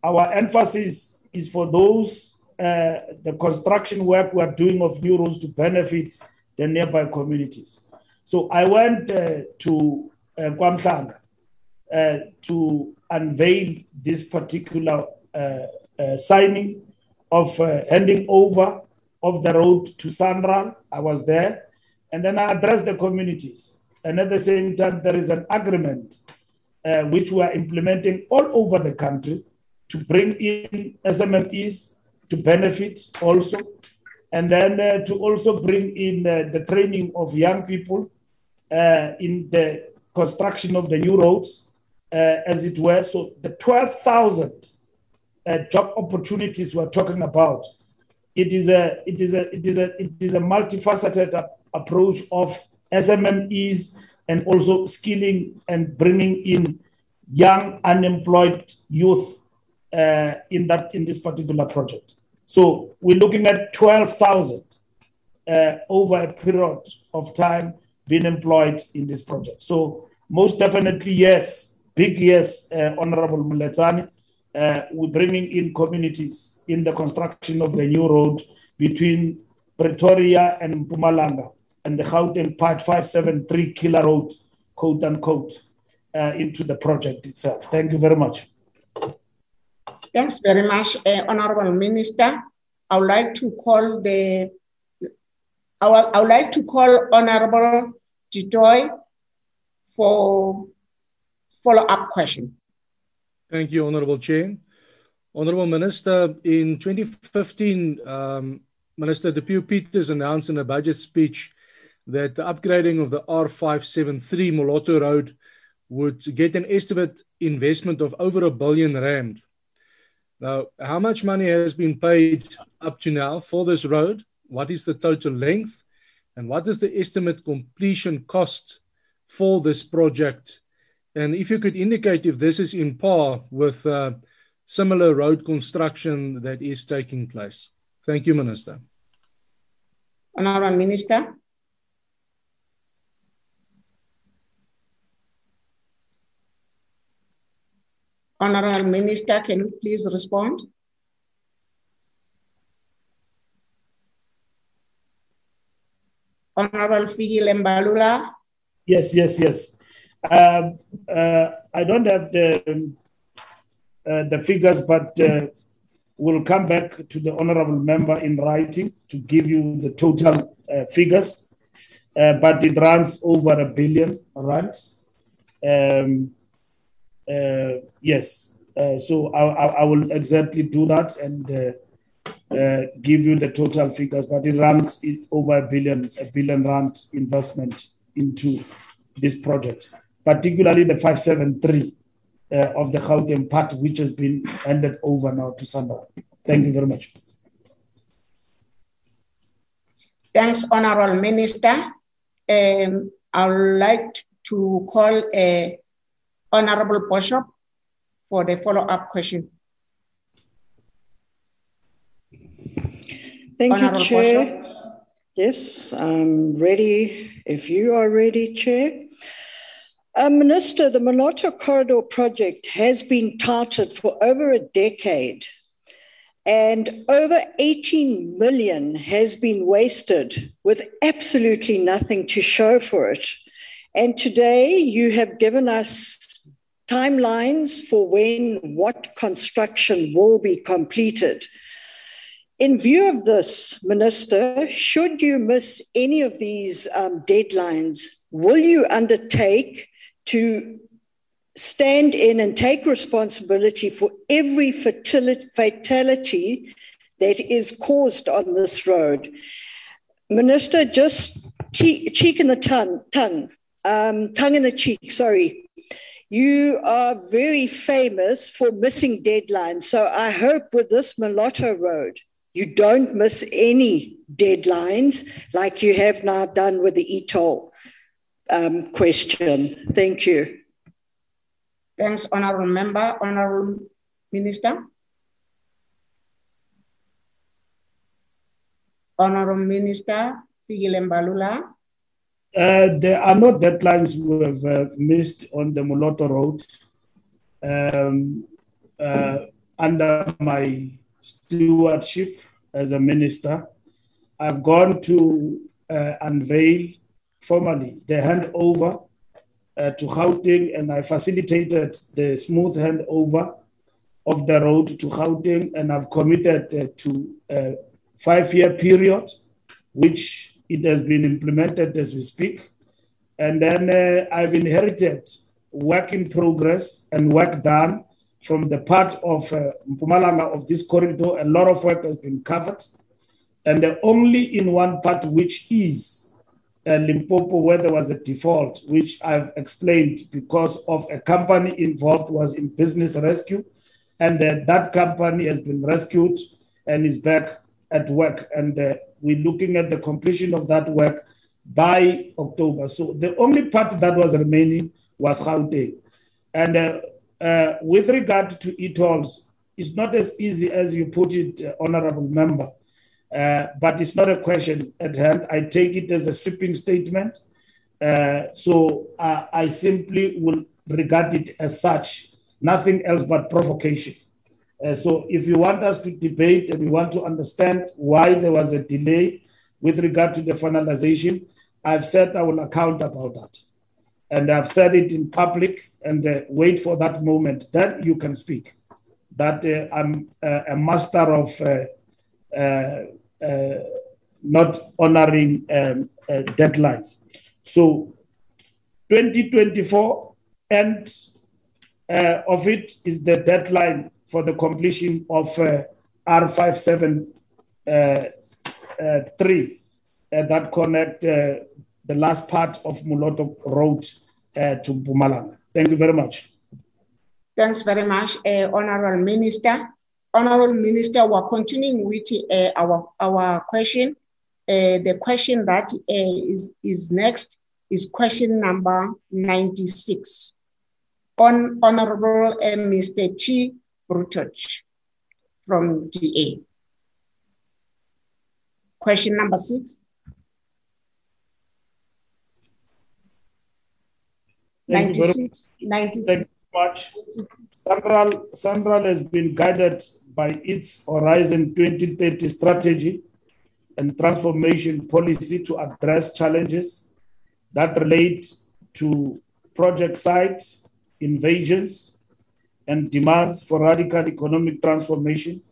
our emphasis is for those, the construction work we are doing of new roads to benefit the nearby communities. So I went to Kwamhlanga to unveil this particular signing of handing over of the road to SANRAL. I was there, and then I addressed the communities. And at the same time, there is an agreement which we are implementing all over the country to bring in SMMEs to benefit also, and then to also bring in the training of young people in the construction of the new roads, as it were. So the 12,000 job opportunities we're talking about, it is a multifaceted approach of SMMEs and also skilling and bringing in young unemployed youth in this particular project. So we're looking at 12,000 over a period of time being employed in this project. So most definitely, yes, big yes, Honorable Moletsane. We're bringing in communities in the construction of the new road between Pretoria and Mpumalanga and the Gauteng Part 573 killer road, quote unquote, into the project itself. Thank you very much. Thanks very much, Honorable Minister. I would like to call Honorable Du Toit for follow-up question. Thank you, Honorable Chair. Honorable Minister, in 2015, Minister Deputy Peters announced in a budget speech that the upgrading of the R573 Moloto Road would get an estimate investment of over R1 billion. Now, how much money has been paid up to now for this road? What is the total length? And what is the estimate completion cost for this project? And if you could indicate if this is in par with similar road construction that is taking place. Thank you, Minister. Honourable Minister. Honourable Minister, can you please respond? Honourable Mbalula. Yes. I don't have the the figures, but we'll come back to the honorable member in writing to give you the total figures. But it runs over R1 billion. Yes. So I will exactly do that and give you the total figures. But it runs over R1 billion investment into this project, particularly the 573 of the Gauteng part, which has been handed over now to SANRAL. Thank you very much. Thanks, Honorable Minister. I would like to call Honorable Boshoff for the follow-up question. Thank Honorable you, Chair. Boshoff. Yes, I'm ready if you are ready, Chair. Minister, the Moloto Corridor project has been touted for over a decade, and over 18 million has been wasted with absolutely nothing to show for it. And today you have given us timelines for when what construction will be completed. In view of this, Minister, should you miss any of these deadlines, will you undertake to stand in and take responsibility for every fatality that is caused on this road? Minister, just tongue in the cheek, sorry. You are very famous for missing deadlines. So I hope with this Moloto Road, you don't miss any deadlines like you have now done with the e-toll question. Thank you. Thanks, Honourable Member. Honourable Minister. Honourable Minister Mbalula. There are no deadlines we have missed on the Moloto Road. Under my stewardship as a minister, I've gone to unveil formally the handover to Gauteng, and I facilitated the smooth handover of the road to Gauteng, and I've committed to a 5-year period, which it has been implemented as we speak. And then I've inherited work in progress and work done from the part of Mpumalanga of this corridor. A lot of work has been covered. And only in one part, which is Limpopo, where there was a default, which I've explained because of a company involved was in business rescue, and that company has been rescued and is back at work, and we're looking at the completion of that work by October. So the only part that was remaining was Gauteng. And with regard to e-tolls, it's not as easy as you put it, Honorable Member. But it's not a question at hand. I take it as a sweeping statement. So I simply will regard it as such, nothing else but provocation. So if you want us to debate and you want to understand why there was a delay with regard to the finalization, I've said I will account about that. And I've said it in public, and wait for that moment. Then you can speak. That I'm a master of not honoring deadlines. So 2024 end of it is the deadline for the completion of R573 that connect the last part of Moloto Road to Mpumalanga. Thank you very much. Thanks very much, Honorable Minister. Honorable Minister, we're continuing with our question. The question that is next is question number 96. Honorable Mr. T. Brutoch from DA. Question number 6. Thank 96. You very much. Thank you very much. SANRAL has been guided by its Horizon 2030 strategy and transformation policy to address challenges that relate to project site, invasions, and demands for radical economic transformation,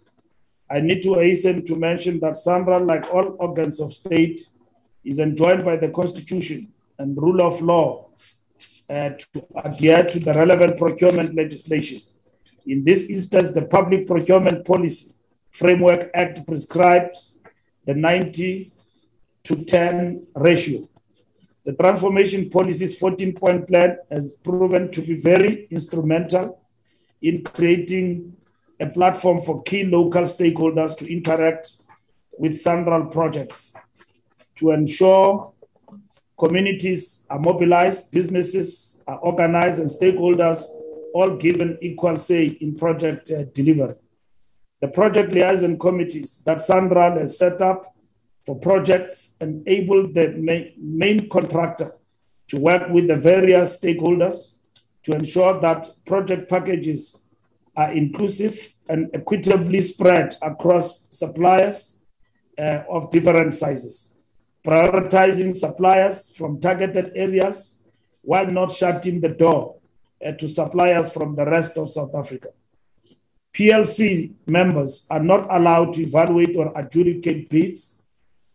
I need to hasten to mention that SANRAL, like all organs of state, is enjoined by the Constitution and rule of law to adhere to the relevant procurement legislation. In this instance, the Public Procurement Policy Framework Act prescribes the 90-to-10 ratio. The Transformation Policy's 14-point plan has proven to be very instrumental in creating a platform for key local stakeholders to interact with SANRAL projects to ensure communities are mobilized, businesses are organized, and stakeholders all given equal say in project delivery. The project liaison committees that SANRAL has set up for projects enable the main contractor to work with the various stakeholders to ensure that project packages are inclusive and equitably spread across suppliers of different sizes, prioritizing suppliers from targeted areas while not shutting the door to suppliers from the rest of South Africa. PLC members are not allowed to evaluate or adjudicate bids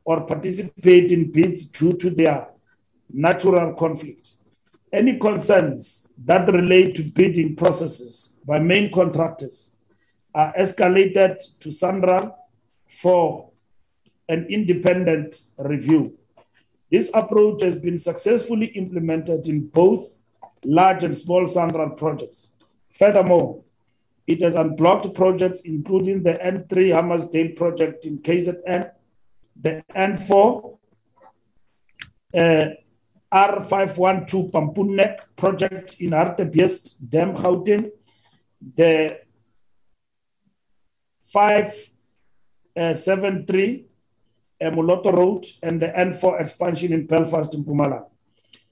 or participate in bids due to their natural conflict. Any concerns that relate to bidding processes by main contractors are escalated to SANRAL for an independent review. This approach has been successfully implemented in both large and small SANRAL projects. Furthermore, it has unblocked projects including the N3 Hammersdale project in KZN, the N4 R512 Pampunnek project in Hartebeest Dam, Gauteng, the 573 Moloto Road, and the N4 expansion in Belfast and Mpumalanga.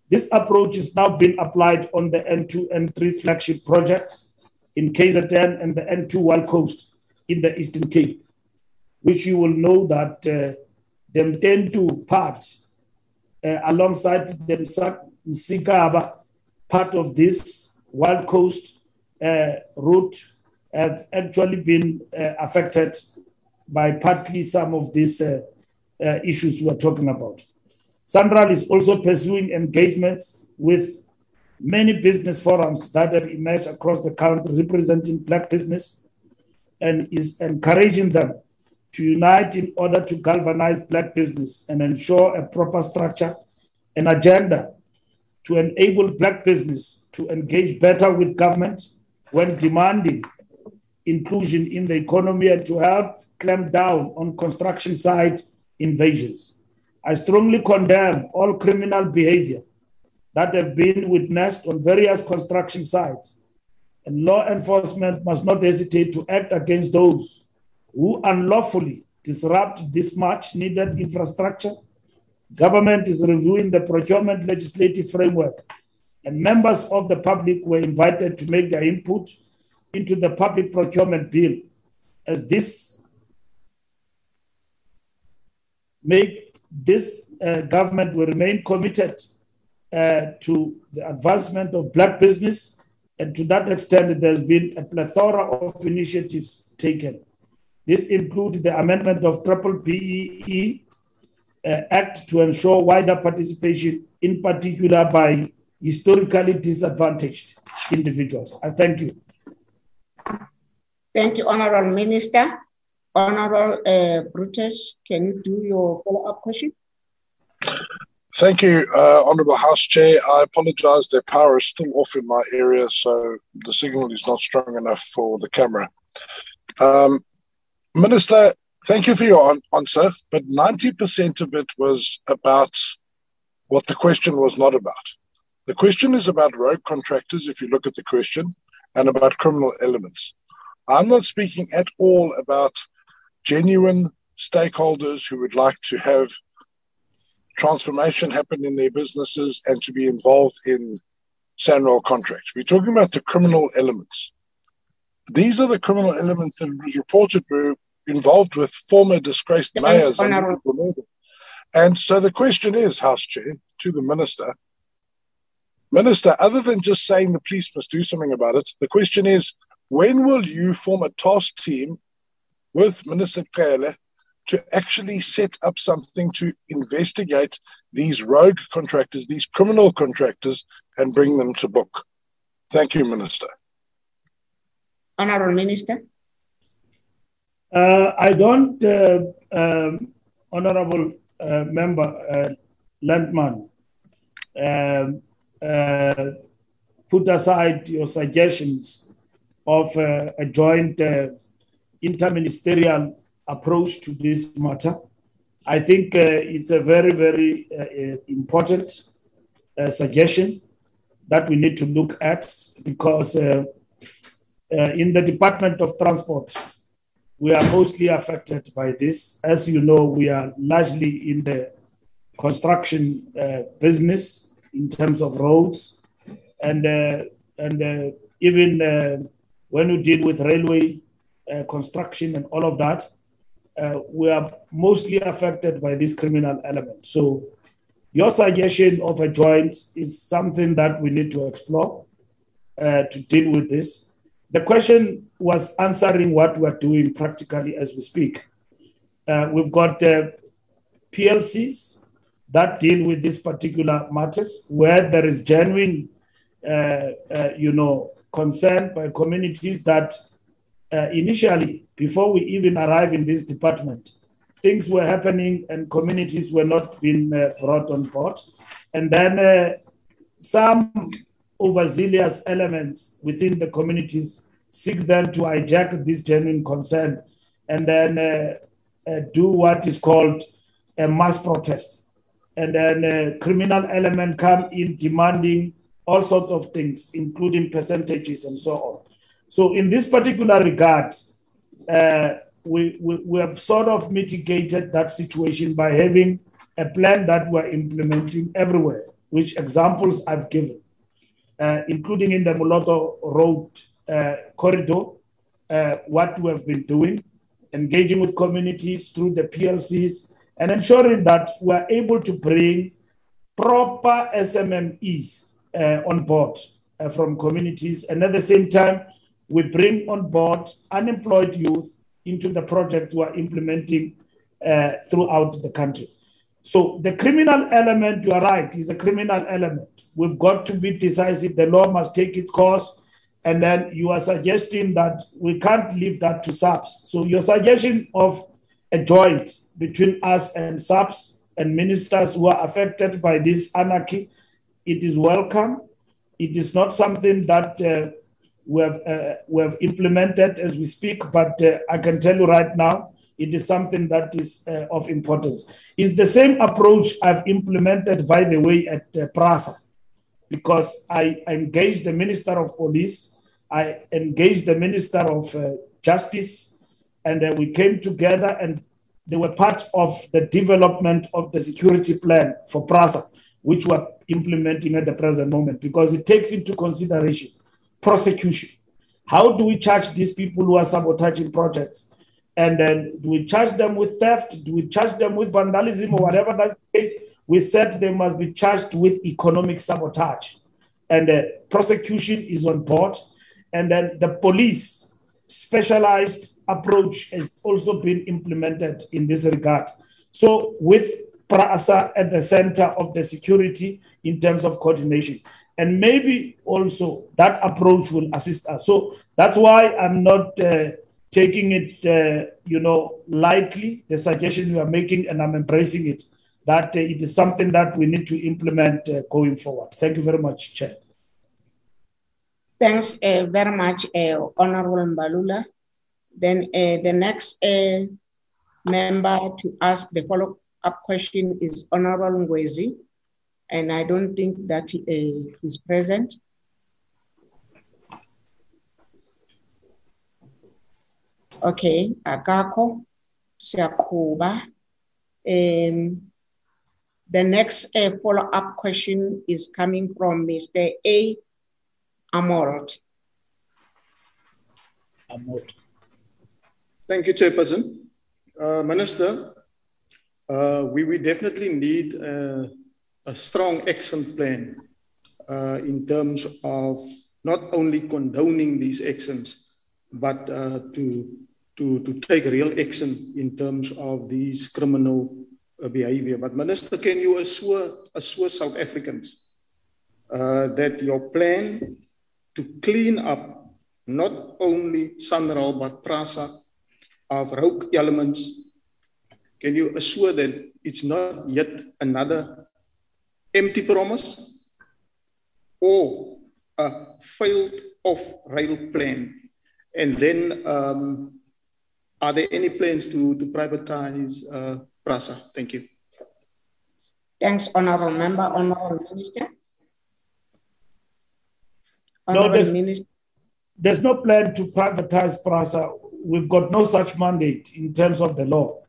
This approach is now being applied on the N2 N3 flagship project in KZN and the N2 Wild Coast in the Eastern Cape, which you will know that the N2 part alongside the Msikaba part of this Wild Coast route have actually been affected by partly some of these issues we are talking about. SANRAL is also pursuing engagements with many business forums that have emerged across the country representing Black business and is encouraging them to unite in order to galvanize Black business and ensure a proper structure and agenda to enable Black business to engage better with government when demanding inclusion in the economy and to help clamp down on construction site invasions. I strongly condemn all criminal behavior that have been witnessed on various construction sites, and law enforcement must not hesitate to act against those who unlawfully disrupt this much needed infrastructure. Government is reviewing the procurement legislative framework, and members of the public were invited to make their input into the public procurement bill, as this government will remain committed to the advancement of Black business, and to that extent there's been a plethora of initiatives taken. This includes the amendment of PPPE Act to ensure wider participation, in particular by historically disadvantaged individuals. I thank you. Thank you, Honorable Minister. Honorable Brutus, can you do your follow-up question? Thank you, Honorable House Chair. I apologize, the power is still off in my area, so the signal is not strong enough for the camera. Minister, thank you for your answer, but 90% of it was about what the question was not about. The question is about rogue contractors, if you look at the question, and about criminal elements. I'm not speaking at all about genuine stakeholders who would like to have transformation happen in their businesses and to be involved in SANRAL contracts. We're talking about the criminal elements. These are the criminal elements that was reported were involved with former disgraced mayors. And so the question is, House Chair, to the Minister, other than just saying the police must do something about it, the question is, When will you form a task team with Minister Kayla to actually set up something to investigate these rogue contractors, these criminal contractors, and bring them to book? Thank you, Minister. Honourable Minister. Honourable Member Landman, put aside your suggestions of a joint interministerial approach to this matter. I think it's a very, very important suggestion that we need to look at, because in the Department of Transport, we are mostly affected by this. As you know, we are largely in the construction business in terms of roads, and even when you deal with railway construction and all of that, we are mostly affected by this criminal element. So your suggestion of a joint is something that we need to explore to deal with this. The question was answering what we're doing practically as we speak. We've got PLCs that deal with these particular matters where there is genuine concern by communities that initially, before we even arrive in this department, things were happening and communities were not being brought on board. And then some overzealous elements within the communities seek them to hijack this genuine concern and then do what is called a mass protest. And then criminal element come in demanding all sorts of things, including percentages and so on. So in this particular regard, we have sort of mitigated that situation by having a plan that we're implementing everywhere, which examples I've given, including in the Moloto Road corridor, what we have been doing, engaging with communities through the PLCs, and ensuring that we're able to bring proper SMMEs on board from communities. And at the same time, we bring on board unemployed youth into the project we are implementing throughout the country. So the criminal element, you are right, is a criminal element. We've got to be decisive. The law must take its course. And then you are suggesting that we can't leave that to SAPS. So your suggestion of a joint between us and SAPS and ministers who are affected by this anarchy, it is welcome. It is not something that we have implemented as we speak, but I can tell you right now, it is something that is of importance. It's the same approach I've implemented, by the way, at PRASA, because I engaged the Minister of Police, I engaged the Minister of Justice, and we came together and they were part of the development of the security plan for PRASA, which we're implementing at the present moment, because it takes into consideration prosecution. How do we charge these people who are sabotaging projects? And then do we charge them with theft? Do we charge them with vandalism or whatever that's the case? We said they must be charged with economic sabotage. And prosecution is on board. And then the police specialized approach has also been implemented in this regard. So with PRASA at the center of the security in terms of coordination. And maybe also that approach will assist us. So that's why I'm not taking it, lightly, the suggestion you are making, and I'm embracing it, that it is something that we need to implement going forward. Thank you very much, Chair. Thanks very much, Honorable Mbalula. Then the next member to ask the follow-up question is Honorable Ngwezi. And I don't think that he is present. Okay, Agako, Siakuba. The next follow-up question is coming from Mr. A. Amorot. Thank you, Chairperson. Minister, we definitely need a strong action plan in terms of not only condoning these actions, but to take real action in terms of these criminal behavior. But Minister, can you assure South Africans that your plan to clean up not only SANRAL but PRASA of rogue elements, can you assure that it's not yet another empty promise or a failed off-rail plan? And then are there any plans to privatize PRASA? Thank you. Thanks, Honourable Member. Honourable Minister. Honourable Minister. There's no plan to privatize PRASA. We've got no such mandate in terms of the law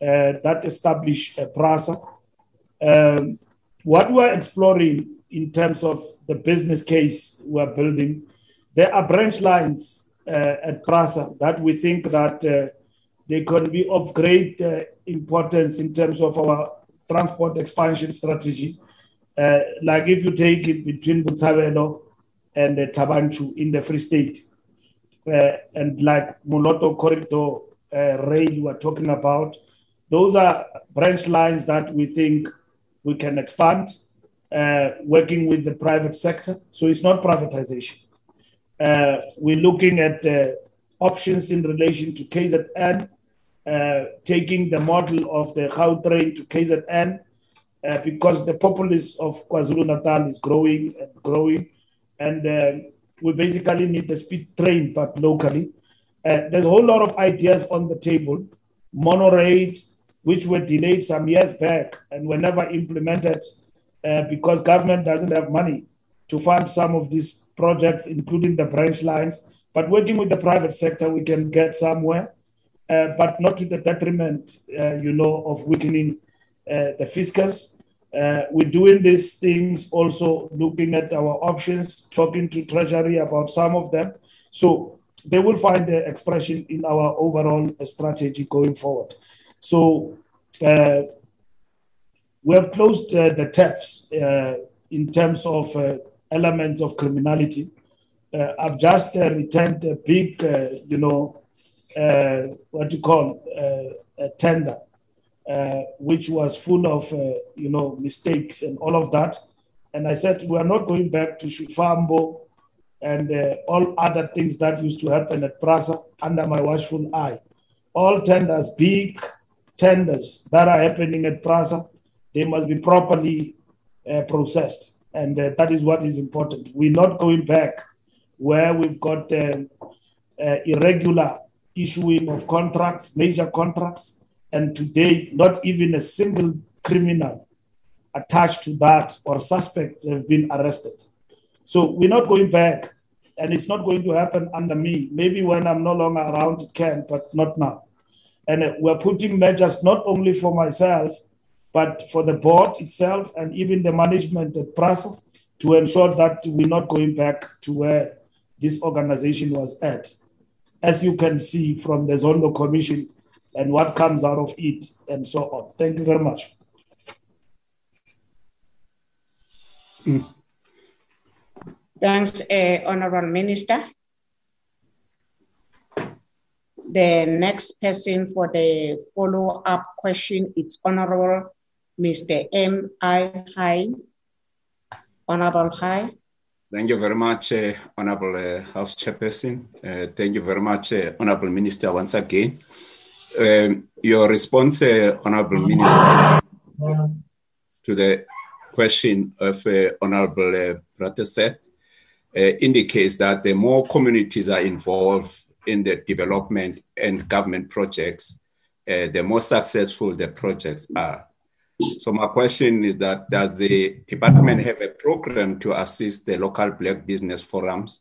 that established PRASA. What we're exploring in terms of the business case we're building, there are branch lines at PRASA that we think that they can be of great importance in terms of our transport expansion strategy. Like if you take it between Botshabelo and Tabanchu in the Free State, and like Moloto Corridor Rail you are talking about, those are branch lines that we think we can expand, working with the private sector. So it's not privatization. We're looking at options in relation to KZN, taking the model of the Gautrain to KZN, because the populace of KwaZulu-Natal is growing and growing, and we basically need the speed train, but locally. There's a whole lot of ideas on the table. Monorail, which were delayed some years back and were never implemented because government doesn't have money to fund some of these projects, including the branch lines. But working with the private sector, we can get somewhere, but not to the detriment, of weakening the fiscus. We're doing these things also looking at our options, talking to Treasury about some of them. So they will find their expression in our overall strategy going forward. So we have closed the taps in terms of elements of criminality. I've just returned a big, a tender, which was full of, mistakes and all of that. And I said, we are not going back to Shufambo and all other things that used to happen at PRASA under my watchful eye. All tenders, big tenders that are happening at PRASA, they must be properly processed. And that is what is important. We're not going back where we've got irregular issuing of contracts, major contracts, and today not even a single criminal attached to that or suspects have been arrested. So we're not going back, and it's not going to happen under me. Maybe when I'm no longer around it can, but not now. And we're putting measures not only for myself, but for the board itself and even the management at PRASA to ensure that we're not going back to where this organization was at. As you can see from the Zondo Commission and what comes out of it and so on. Thank you very much. Thanks, Honorable Minister. The next person for the follow-up question is Honorable Mr. M.I. High. Honorable High. Thank you very much, Honorable House Chairperson. Thank you very much, Honorable Minister, once again. Your response, Honorable Minister, to the question of Honorable Brateset indicates that the more communities are involved in the development and government projects, the more successful the projects are. So my question is that, does the department have a program to assist the local Black business forums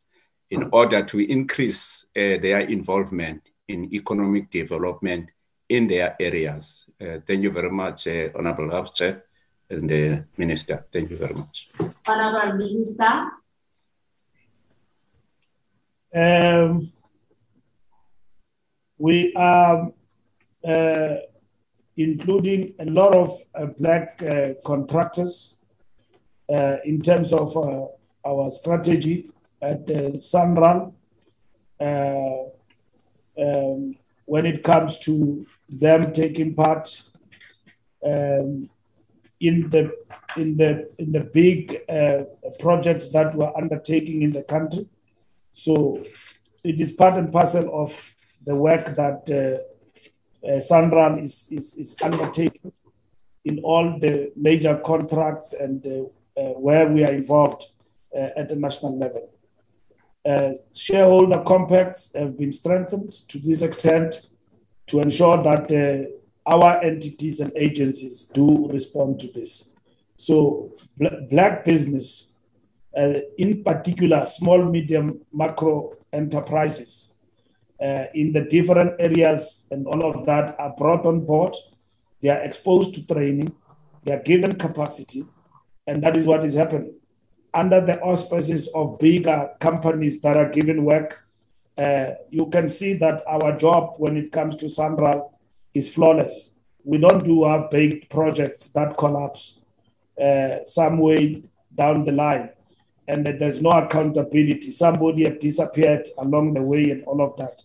in order to increase their involvement in economic development in their areas? Thank you very much, Honorable House Chair and the Minister. Thank you very much. Honorable Minister. We are including a lot of Black contractors in terms of our strategy at SANRAL. when it comes to them taking part in the big projects that we're undertaking in the country. So it is part and parcel of the work that SANRAL is undertaking in all the major contracts and where we are involved at the national level. Shareholder compacts have been strengthened to this extent to ensure that our entities and agencies do respond to this. So black business, in particular small, medium, macro enterprises in the different areas and all of that are brought on board. They are exposed to training, they are given capacity, and that is what is happening. Under the auspices of bigger companies that are given work, you can see that our job when it comes to SANRAL is flawless. We don't do our big projects that collapse some way down the line, and that there's no accountability. Somebody has disappeared along the way and all of that.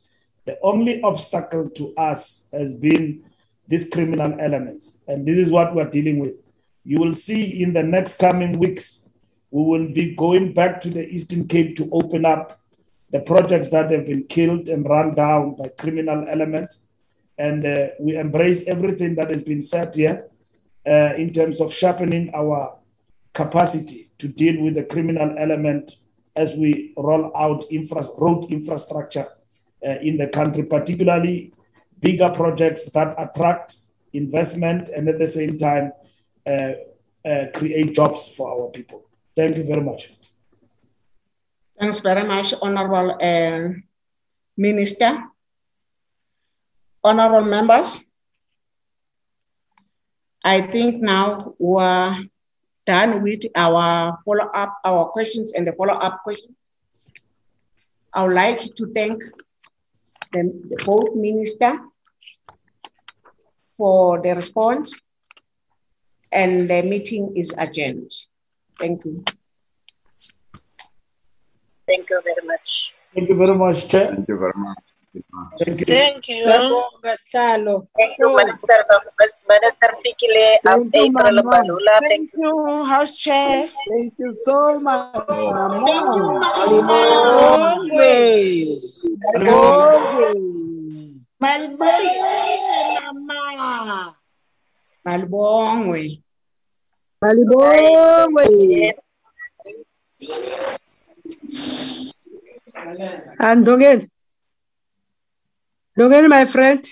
The only obstacle to us has been these criminal elements, and this is what we're dealing with. You will see in the next coming weeks, we will be going back to the Eastern Cape to open up the projects that have been killed and run down by criminal elements. And we embrace everything that has been said here in terms of sharpening our capacity to deal with the criminal element as we roll out road infrastructure in the country, particularly bigger projects that attract investment and at the same time create jobs for our people. Thank you very much. Thanks very much, Honorable Minister. Honorable members, I think now we're done with our follow-up, our questions and the follow-up questions. I would like to thank the both minister for the response, and the meeting is adjourned. Thank you. Thank you very much. Thank you very much, Chair. Thank you very much. Thank you. Thank you, Gonzalo. Thank you, Minister Fikile of April Mbalula. Thank you, House Chair. Thank you so much. Malibongwe. Malibongwe. Malibongwe. And Ndongeni, my friend.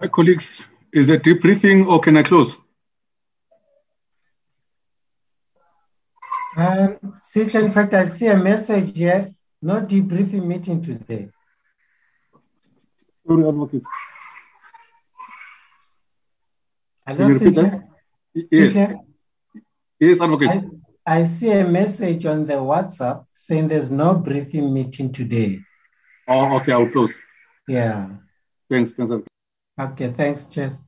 My colleagues, is it debriefing or can I close? In fact, I see a message here, no debriefing meeting today. Sorry, Advocate. Hello, yes. Yes, Advocate. I see a message on the WhatsApp saying there's no briefing meeting today. Oh, okay, I'll close. Yeah. Thanks, Advocate. Okay, thanks, Chess.